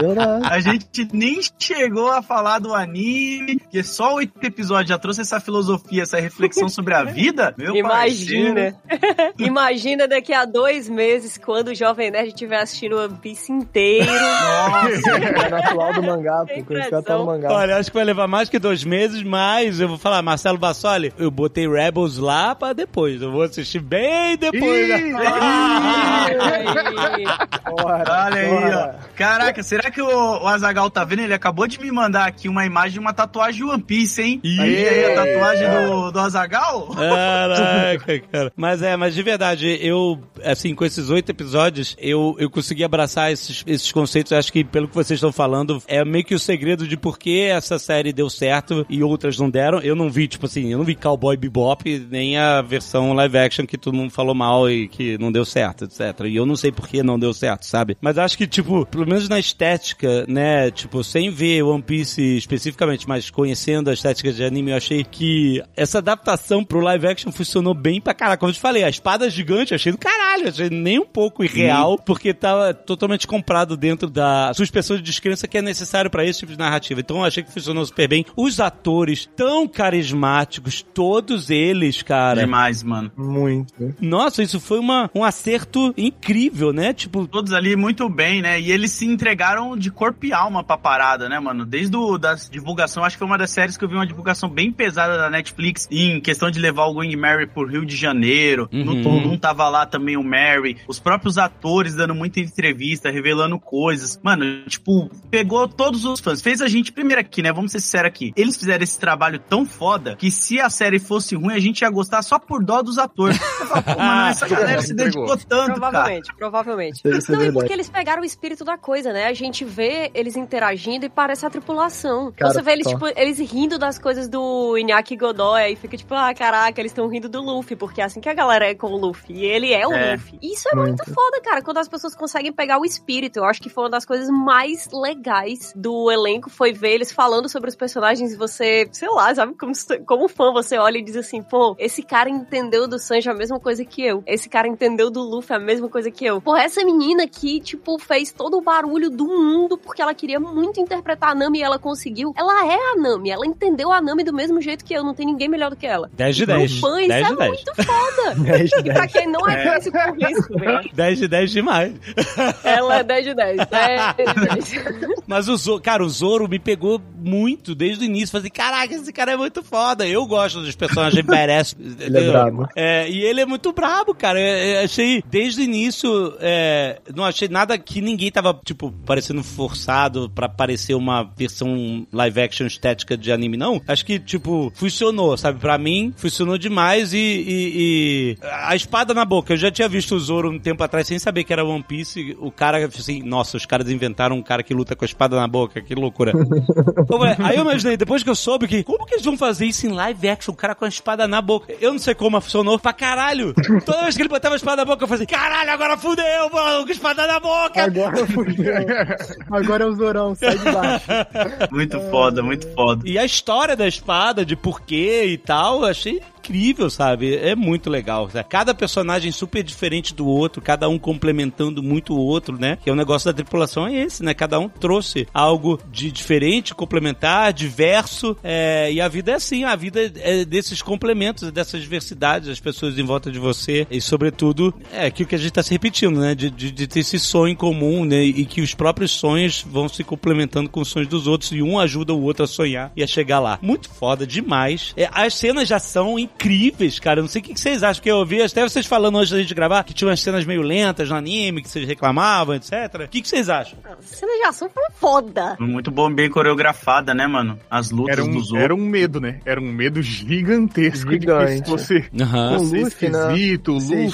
é a gente nem chegou a falar do anime, porque só oito episódios já trouxe essa filosofia, essa reflexão sobre a vida. Meu Imagina. Parceiro. Imagina daqui a dois meses, quando o Jovem Nerd estiver assistindo o One Piece inteiro. Nossa, é natural do mangá, porque eu tá no mangá. Olha, acho que vai levar mais que dois meses, mas eu vou falar, Marcelo Bassoli, eu botei Rebels lá pra depois. Eu vou assistir bem depois. Ih, ah, aí. Bora, Olha bora. aí, ó. Caraca, será que o, o Azaghal tá vendo? Ele acabou de me mandar aqui uma imagem de uma tatuagem One Piece, hein? Ih, aí, aí, a tatuagem é. do, do Azaghal? Caraca, cara. Mas é, mas de verdade, eu, assim, com esses oito episódios, eu, eu consegui abraçar esses, esses conceitos. Acho que, pelo que vocês estão falando, é meio que o segredo de por que essa série deu certo e outras não deram. Eu não vi, tipo assim, eu não vi Cowboy Bebop, nem a versão live action que todo mundo falou mal e que não deu certo, etcétera. E eu não sei por que não deu certo, sabe? Mas acho que, tipo, pelo menos na estética, né? Tipo, sem ver One Piece especificamente, mas conhecendo a estética de anime, eu achei que essa adaptação pro live action funcionou bem pra caralho. Como eu te falei, a espada gigante eu achei do caralho, eu achei nem um pouco irreal, porque tava totalmente comprado dentro da suspensão de descrença que é necessário pra esse tipo de narrativa. Então eu achei que funcionou super bem. Os atores tão carismáticos, todos eles, cara. Demais, mano. Muito. Nossa, isso foi uma, um acerto incrível, né? Tipo... Todos ali muito bem, né? E eles se entregaram de corpo e alma pra parada, né, mano? Desde o, da divulgação, acho que foi uma das séries que eu vi uma divulgação bem pesada da Netflix, em questão de levar o Going Mary pro Rio de Janeiro. Uhum. No Tulum tava lá também o Mary. Os próprios atores dando muita entrevista, revelando coisas. Mano, tipo, pegou todos os fãs. Fez a gente, primeiro aqui, né? Vamos ser sinceros aqui. Eles fizeram esse trabalho tão foda que se a série fosse ruim, a gente ia gostar só por dó dos atores. Pô, mano, essa galera se dedicou tanto, Provavelmente, cara. provavelmente. Não, é e porque eles pegaram o espírito da coisa, né? A gente vê eles interagindo e parece a tripulação. Cara, você vê eles, tipo, eles rindo das coisas do Iñaki Godoy e fica tipo, ah, caraca, eles estão rindo do Luffy, porque é assim que a galera é com o Luffy. E ele é o é. Luffy. E isso é muito. muito foda, cara, quando as pessoas conseguem pegar o espírito. Eu acho que foi uma das coisas mais legais do elenco, foi ver eles falando sobre os personagens e você, sei lá, sabe, como, como fã, você olha e diz assim, pô, esse cara entendeu do Sanji a mesma coisa que eu. Esse cara entendeu do Luffy a mesma coisa que eu. Porra, essa menina aqui, tipo, fez todo o barulho do mundo porque ela queria muito interpretar a Nami e ela conseguiu. Ela é a Nami. Ela entendeu a Nami do mesmo jeito que eu. Não tem ninguém melhor do que ela. dez de dez. Isso é muito foda. dez de dez. E pra quem não é conhecido por isso, velho. dez de dez demais. Ela é dez de dez. dez de dez. Mas o Zoro, cara, o Zoro me pegou muito desde o início. Falei, caraca, esse cara é muito foda. Eu gosto dos personagens badass Nerdcast. Ele é brabo. É, e ele é muito brabo, cara. Eu, eu achei, desde o início, é, não achei nada que ninguém tava, tipo, parecendo forçado pra parecer uma versão live action estética de anime, não. Acho que, tipo, funcionou, sabe? Pra mim, funcionou demais e, e, e... a espada na boca. Eu já tinha visto o Zoro um tempo atrás, sem saber que era One Piece. O cara, assim, nossa, os caras inventaram um cara que luta com a espada na boca. Que loucura. Então, é, aí eu imaginei, depois que eu soube que, como que eles vão fazer isso em live action? O cara com a espada na boca. Eu não sei como, funcionou pra caralho. Toda vez que ele botava a espada na boca, eu fazia, caralho, agora fudeu, mano, com espada na boca. Agora fudeu. Agora é o Zorão, sai de baixo. Muito é... foda, muito foda. E a história da espada, de porquê e tal, eu achei... incrível, sabe? É muito legal. Sabe? Cada personagem super diferente do outro, cada um complementando muito o outro, né? Que é o negócio da tripulação, é esse, né? Cada um trouxe algo de diferente, complementar, diverso, é... e a vida é assim, a vida é desses complementos, dessas diversidades, das pessoas em volta de você, e sobretudo, é aquilo que a gente tá se repetindo, né? De, de, de ter esse sonho comum, né? E que os próprios sonhos vão se complementando com os sonhos dos outros, e um ajuda o outro a sonhar e a chegar lá. Muito foda, demais. É, as cenas já são incríveis, cara. Eu não sei o que vocês acham, porque eu ouvi até vocês falando antes da gente gravar que tinha umas cenas meio lentas no anime, que vocês reclamavam, etcétera. O que vocês acham? As cenas de ação foram foda. Muito bom, bem coreografada, né, mano? As lutas um, dos outros. Era um medo, né? Era um medo gigantesco. Gigante. De que você... Uhum. O Luffy, esquisito, né? O Luffy, o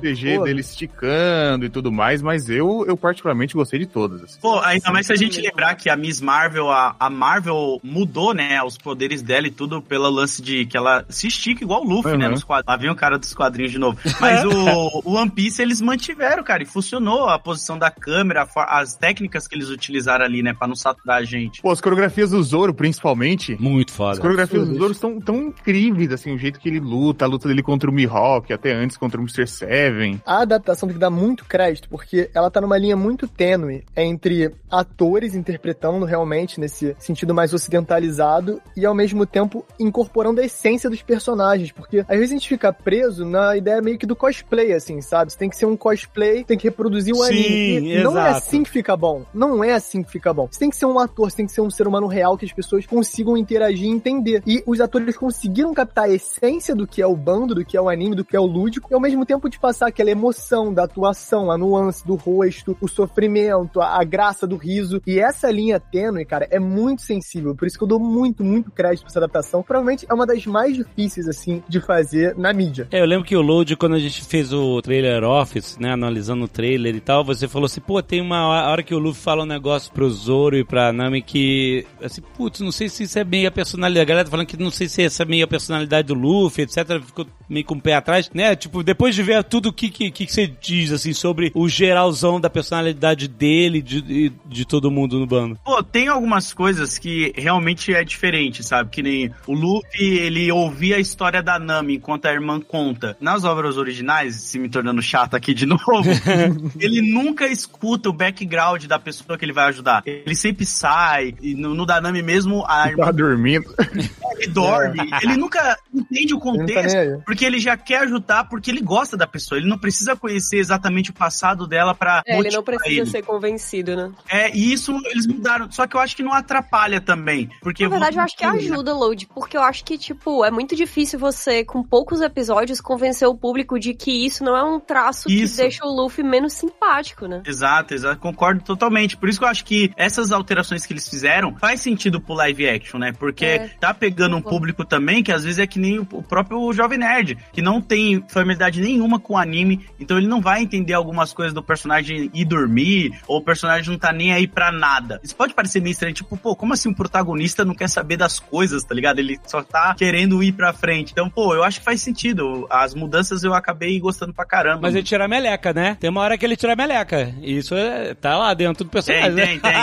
C G dele esticando e tudo mais, mas eu, eu particularmente gostei de todas. Assim. Pô, ainda mais se a gente lembrar que a Miss Marvel, a, a Marvel mudou, né, os poderes dela e tudo pelo lance de que ela se estica igual o Luffy, uhum. né? Nos quadrinhos. Lá vem o cara dos quadrinhos de novo. Mas o, o One Piece eles mantiveram, cara, e funcionou a posição da câmera, as técnicas que eles utilizaram ali, né? Pra não saturar a gente. Pô, as coreografias do Zoro, principalmente. Muito foda. As coreografias do Zoro são tão incríveis, assim, o jeito que ele luta, a luta dele contra o Mihawk, até antes contra o mister Seven. A adaptação tem que dar muito crédito, porque ela tá numa linha muito tênue entre atores interpretando realmente nesse sentido mais ocidentalizado e, ao mesmo tempo, incorporando a essência dos personagens. Porque às vezes a gente fica preso na ideia meio que do cosplay, assim, sabe? Você tem que ser um cosplay, tem que reproduzir um anime. E não é assim que fica bom. Não é assim que fica bom. Você tem que ser um ator, você tem que ser um ser humano real que as pessoas consigam interagir e entender. E os atores conseguiram captar a essência do que é o bando, do que é o anime, do que é o lúdico, e ao mesmo tempo de passar aquela emoção da atuação, a nuance do rosto, o sofrimento, a, a graça do riso. E essa linha tênue, cara, é muito sensível. Por isso que eu dou muito, muito crédito pra essa adaptação. Provavelmente é uma das mais difíceis, assim, de fazer na mídia. É, eu lembro que o Load, quando a gente fez o Trailer Office, né, analisando o trailer e tal, você falou assim, pô, tem uma hora que o Luffy fala um negócio pro Zoro e pra Nami que, assim, putz, não sei se isso é meio a personalidade, a galera tá falando que não sei se essa é meio a personalidade do Luffy, etcétera, ficou meio com o pé atrás, né, tipo, depois de ver tudo o que, que, que você diz, assim, sobre o geralzão da personalidade dele e de, de todo mundo no bando. Pô, tem algumas coisas que realmente é diferente, sabe, que nem o Luffy, ele ouvia a história da Nami enquanto a irmã conta. Nas obras originais, se me tornando chato aqui de novo, ele nunca escuta o background da pessoa que ele vai ajudar. Ele sempre sai, e no, no da Nami mesmo, a irmã... Tá dormindo. Ele dorme. É. Ele nunca entende o contexto, ele tá porque ele já quer ajudar, porque ele gosta da pessoa. Ele não precisa conhecer exatamente o passado dela pra... É, ele não precisa ele. ser convencido, né? É, e isso eles mudaram. Só que eu acho que não atrapalha também. Porque Na verdade, eu acho que ajuda, Load, porque eu acho que, tipo, é muito difícil difícil você, com poucos episódios, convencer o público de que isso não é um traço isso. que deixa o Luffy menos simpático, né? Exato, exato. Concordo totalmente. Por isso que eu acho que essas alterações que eles fizeram faz sentido pro live action, né? Porque é. tá pegando um público também que às vezes é que nem o próprio Jovem Nerd, que não tem familiaridade nenhuma com o anime, então ele não vai entender algumas coisas do personagem ir dormir, ou o personagem não tá nem aí pra nada. Isso pode parecer meio estranho, tipo, pô, como assim o protagonista não quer saber das coisas, tá ligado? Ele só tá querendo ir pra frente. Então, pô, eu acho que faz sentido. As mudanças eu acabei gostando pra caramba. Mas ele tira a meleca, né? Tem uma hora que ele tira a meleca. E isso é, tá lá dentro do personagem. Tem, né? tem, tem. tem.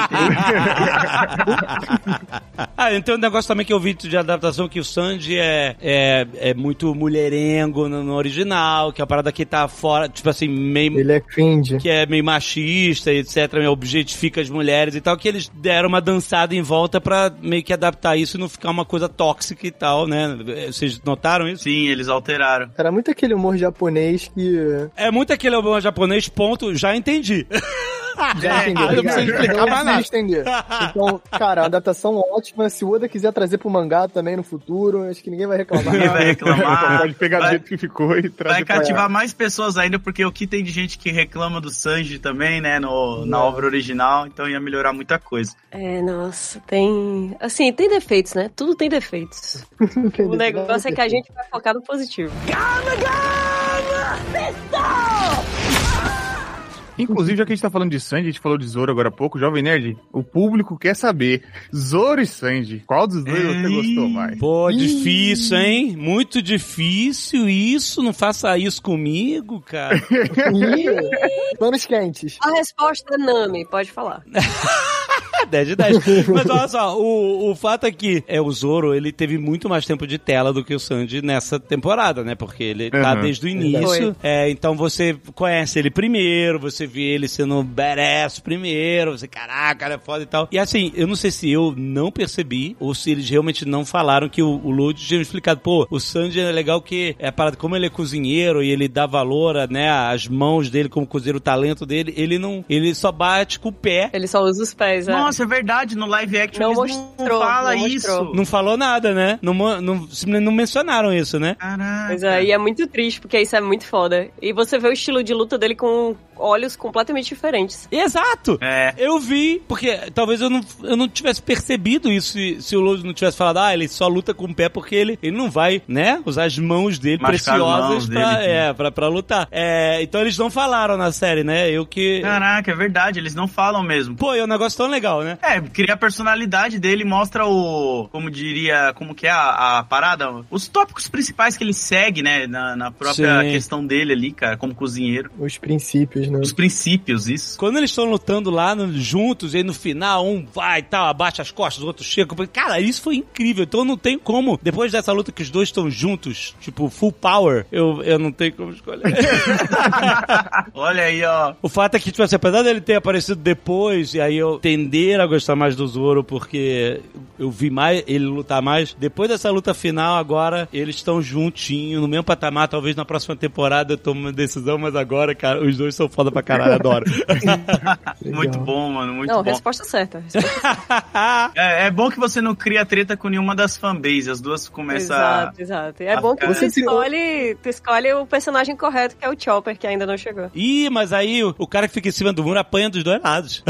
Ah, então um negócio também que eu vi de adaptação que o Sanji é, é, é muito mulherengo no, no original, que a parada que tá fora, tipo assim, meio... Ele é cringe. Que é meio machista, etcétera. Meio objetifica as mulheres e tal, que eles deram uma dançada em volta pra meio que adaptar isso e não ficar uma coisa tóxica e tal, né? Vocês notaram isso? Sim, eles alteraram. Era muito aquele humor japonês que... É muito aquele humor japonês, ponto, já entendi. Já entendi. Não precisa explicar pra nada. Entender. Então, cara, a adaptação ótima. Se o Oda quiser trazer pro mangá também no futuro, acho que ninguém vai reclamar. Ninguém vai reclamar. Pode pegar do jeito que ficou e trazer. Vai cativar pra mais pessoas ainda, porque o que tem de gente que reclama do Sanji também, né, no, na obra original, então ia melhorar muita coisa. É, nossa, tem... Assim, tem defeitos, né? Tudo tem defeitos. O negócio é que a gente vai focar no positivo. Calma, calma! Pessoal! Inclusive, já que a gente tá falando de Sanji, a gente falou de Zoro agora há pouco, Jovem Nerd, o público quer saber, Zoro e Sanji, qual dos dois Ei, você gostou mais? Pô, difícil, hein? Muito difícil isso, não faça isso comigo, cara. Manos quentes. A resposta é Nami, pode falar. dez de dez. Mas olha só, o, o fato é que é, o Zoro, ele teve muito mais tempo de tela do que o Sanji nessa temporada, né? Porque ele uhum. tá desde o início. É, então você conhece ele primeiro, você vê ele sendo badass primeiro, você, caraca, cara é foda e tal. E assim, eu não sei se eu não percebi ou se eles realmente não falaram que o, o Lud tinha explicado, pô, o Sanji é legal que é parado, como ele é cozinheiro e ele dá valor, né, às mãos dele como cozinheiro, o talento dele, ele não, ele só bate com o pé. Ele só usa os pés, né? Nossa, é verdade, no live action não, eles mostrou, não fala não isso. Mostrou. Não falou nada, né? Não, não, não mencionaram isso, né? Caraca. Pois é, e é muito triste, porque isso é muito foda. E você vê o estilo de luta dele com olhos completamente diferentes. Exato! É. Eu vi, porque talvez eu não, eu não tivesse percebido isso se, se o Lodi não tivesse falado, ah, ele só luta com o pé porque ele, ele não vai, né, usar as mãos dele mas preciosas mãos pra, dele, é, pra, pra lutar. É, então eles não falaram na série, né? Eu que... Caraca, é verdade, eles não falam mesmo. Pô, é um negócio tão legal. Né? É, cria a personalidade dele, mostra o, como diria, como que é a, a parada, os tópicos principais que ele segue, né, na, na própria Sim. questão dele ali, cara, como cozinheiro. Os princípios, né? Os princípios, isso. Quando eles estão lutando lá no, juntos, e aí no final, um vai e tal, abaixa as costas, o outro chega, cara, isso foi incrível, então não tem como, depois dessa luta que os dois estão juntos, tipo, full power, eu, eu não tenho como escolher. Olha aí, ó. O fato é que, tipo assim, apesar dele ter aparecido depois, e aí eu tender a gostar mais do Zoro, porque eu vi mais ele lutar mais. Depois dessa luta final, agora, eles estão juntinhos, no mesmo patamar. Talvez na próxima temporada eu tome uma decisão, mas agora, cara, os dois são foda pra caralho, adoro. Muito bom, mano, muito não, bom. Não, resposta certa. Resposta certa. É, é bom que você não cria treta com nenhuma das fanbases, as duas começam exato, a... Exato, é a bom que você escolhe, tu escolhe o personagem correto, que é o Chopper, que ainda não chegou. Ih, mas aí o, o cara que fica em cima do muro apanha dos dois lados.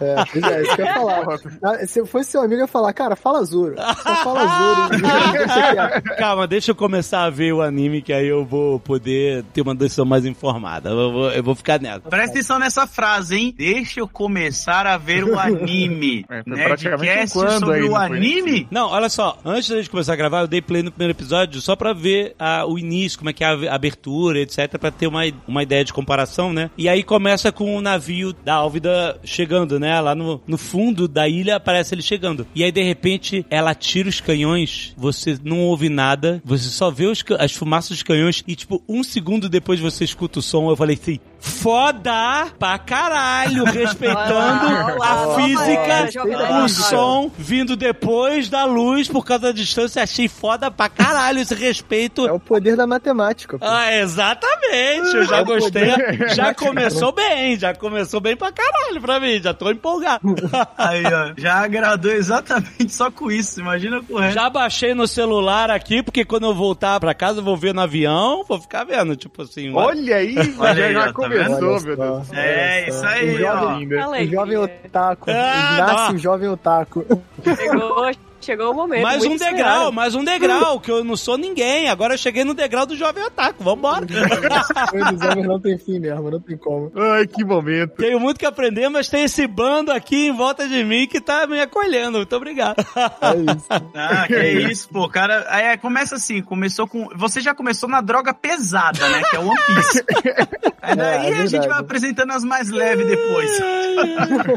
É. É, isso que eu ia falar. Se eu fosse seu amigo, eu ia falar, cara, fala Zoro. Só fala Zoro. Calma, deixa eu começar a ver o anime, que aí eu vou poder ter uma decisão mais informada. Eu vou, eu vou ficar nessa. Presta atenção nessa frase, hein? Deixa eu começar a ver o anime. É, Nerdcast sobre aí, o anime? Assim. Não, olha só. Antes da gente começar a gravar, eu dei play no primeiro episódio só pra ver a, o início, como é que é a abertura, etcétera, pra ter uma, uma ideia de comparação, né? E aí começa com o navio da Álvida chegando, né? Lá no no fundo da ilha aparece ele chegando. E aí, de repente, ela atira os canhões, você não ouve nada, você só vê os can- as fumaças dos canhões e, tipo, um segundo depois você escuta o som. Eu falei assim, foda pra caralho, respeitando a física, o som vindo depois da luz por causa da distância. Achei foda pra caralho esse respeito. É o poder da matemática. Pô. Ah, exatamente. Eu já é gostei. Já começou bem, já começou bem pra caralho pra mim. Já tô empolgado. Aí, ó, já agradou exatamente só com isso, imagina com o resto. Já baixei no celular aqui, porque quando eu voltar pra casa, eu vou ver no avião, vou ficar vendo, tipo assim... Olha aí, olha aí já, já começou, meu Deus. É, é isso aí, jovem, ó. O jovem otaku, ah, nasce o jovem otaku. Chegou Chegou o momento. Mais um esperado. degrau, mais um degrau, que eu não sou ninguém. Agora eu cheguei no degrau do jovem otaku. Vambora. Não tem fim mesmo, não tem como. Ai, que momento. Tenho muito que aprender, mas tem esse bando aqui em volta de mim que tá me acolhendo. Muito obrigado. É isso. Ah, que é isso, pô. Cara, aí começa assim, começou com... Você já começou na droga pesada, né? Que é o One Piece. Aí daí é, é a gente vai apresentando as mais leves depois.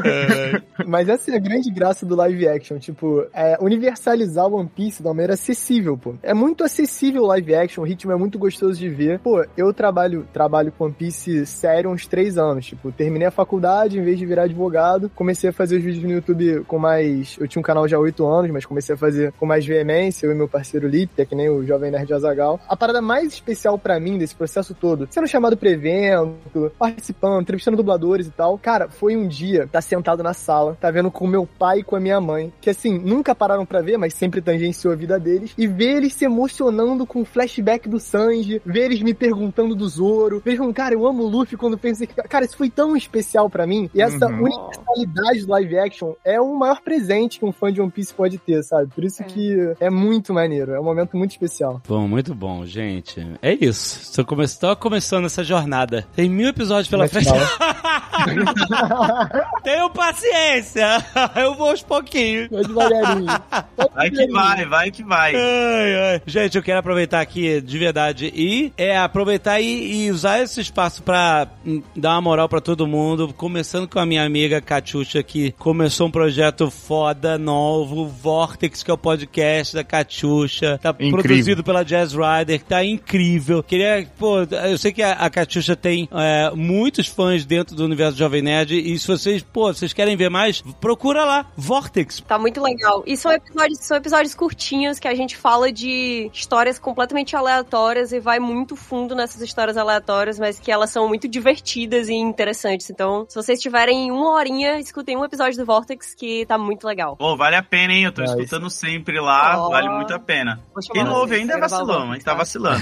É. Mas essa é a grande graça do live action. Tipo, é universal. universalizar o One Piece de uma maneira acessível, pô. É muito acessível o live action, o ritmo é muito gostoso de ver. Pô, eu trabalho, trabalho com One Piece sério há uns três anos, tipo, terminei a faculdade, em vez de virar advogado, comecei a fazer os vídeos no YouTube com mais... Eu tinha um canal já há oito anos, mas comecei a fazer com mais veemência, eu e meu parceiro Lipe, que é que nem o Jovem Nerd Azagal. A parada mais especial pra mim desse processo todo, sendo chamado pra evento, participando, entrevistando dubladores e tal, cara, foi um dia, tá sentado na sala, tá vendo com meu pai e com a minha mãe, que assim, nunca pararam pra ver, mas sempre tangenciou a vida deles, e ver eles se emocionando com o flashback do Sanji, ver eles me perguntando do Zoro, ver como, cara, eu amo o Luffy quando penso que... Cara, isso foi tão especial pra mim, e essa uhum. universalidade do live action é o maior presente que um fã de One Piece pode ter, sabe? Por isso é. que é muito maneiro, é um momento muito especial. Bom, muito bom, gente. É isso. Estou come... começando essa jornada. Tem mil episódios pela Mas frente. Tenho paciência. Eu vou aos pouquinhos. Vai devagarinho. Vai que vai, vai que vai. Ai, ai. Gente, eu quero aproveitar aqui de verdade e é aproveitar e, e usar esse espaço pra dar uma moral pra todo mundo, começando com a minha amiga Catiuxa, que começou um projeto foda, novo, Vortex, que é o podcast da Catiuxa. Tá incrível. Produzido pela Jazz Rider, que tá incrível. Queria, pô, eu sei que a, a Catiuxa tem é, muitos fãs dentro do universo do Jovem Nerd, e se vocês, pô, vocês querem ver mais, procura lá, Vortex. Tá muito legal. E são episódios, são episódios curtinhos, que a gente fala de histórias completamente aleatórias e vai muito fundo nessas histórias aleatórias, mas que elas são muito divertidas e interessantes. Então, se vocês tiverem uma horinha, escutem um episódio do Vortex, que tá muito legal. Pô, vale a pena, hein? Eu tô é escutando isso. sempre lá, oh, vale muito a pena. Quem não ouve ainda é vacilão, a gente tá vacilando.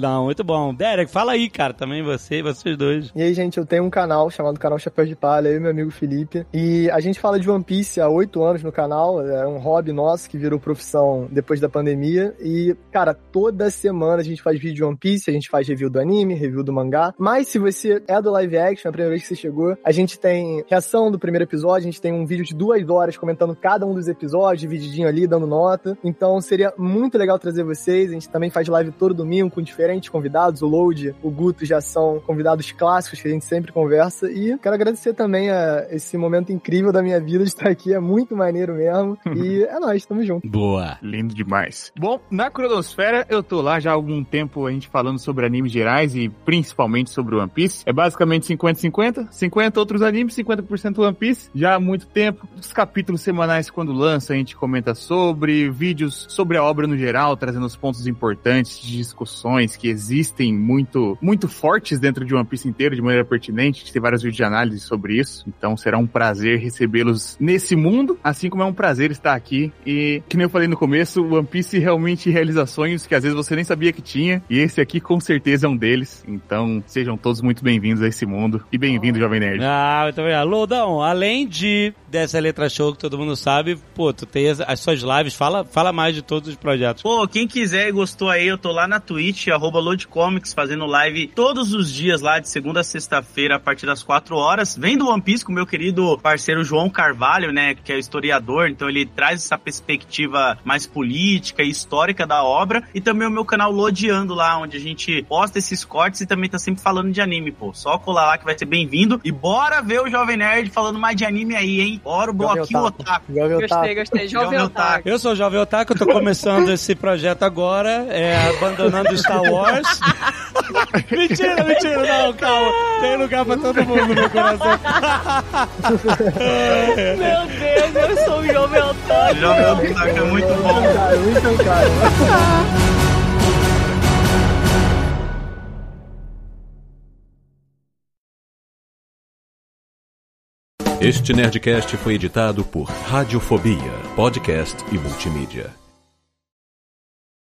Não, muito bom. Derek, fala aí, cara, também você e vocês dois. E aí, gente, eu tenho um canal chamado Canal Chapéu de Palha, eu e meu amigo Felipe, e a gente fala de One Piece há oito anos no canal, é um hobby nosso que virou profissão depois da pandemia, e, cara, toda semana a gente faz vídeo de One Piece, a gente faz review do anime, review do mangá, mas se você é do live action, é a primeira vez que você chegou, a gente tem reação do primeiro episódio, a gente tem um vídeo de duas horas comentando cada um dos episódios, divididinho ali, dando nota, então seria muito legal trazer vocês, a gente também faz live todo domingo com diferentes convidados, o Load, o Guto já são convidados clássicos que a gente sempre conversa, e quero agradecer também a esse momento incrível da minha vida de estar aqui, é muito maneiro mesmo, e é nóis, tamo junto. Boa, lindo demais. Bom, na Cronosfera eu tô lá já há algum tempo a gente falando sobre animes gerais e principalmente sobre One Piece, é basicamente cinquenta cinquenta, cinquenta outros animes, cinquenta por cento One Piece, já há muito tempo, os capítulos semanais quando lança a gente comenta sobre, vídeos sobre a obra no geral, trazendo os pontos importantes de discussões que existem muito, muito fortes dentro de One Piece inteiro, de maneira pertinente, a gente tem vários vídeos de análise sobre isso, então será um prazer recebê-los nesse mundo, assim como é um prazer estar aqui, e que nem eu falei no começo, One Piece realmente realiza sonhos que às vezes você nem sabia que tinha, e esse aqui com certeza é um deles, então sejam todos muito bem-vindos a esse mundo, e bem-vindo, Jovem Nerd. Ah, muito obrigado. Loudão, além de dessa letra show que todo mundo sabe, pô, tu tem as, as suas lives, fala, fala mais de todos os projetos. Pô, quem quiser e gostou aí, eu tô lá na Twitch, arroba LoadComics, fazendo live todos os dias lá, de segunda a sexta-feira, a partir das quatro horas, vem do One Piece com o meu querido parceiro João Carvalho, né, que é historiador, então ele traz essa perspectiva mais política e histórica da obra, e também o meu canal Lodeando lá, onde a gente posta esses cortes e também tá sempre falando de anime, pô, só colar lá que vai ser bem-vindo, e bora ver o Jovem Nerd falando mais de anime aí, hein, bora o bloquinho Otaku. Gostei, gostei, Jovem Otaku. Eu sou o Jovem Otaku, eu tô começando esse projeto agora, é, abandonando Star Wars. Mentira, mentira, não, calma, tem lugar pra todo mundo no meu coração. Meu Deus, eu sou o Jovem Otaku. Jovem Otaku é muito bom. Muito caro. Este Nerdcast foi editado por Radiofobia, podcast e multimídia.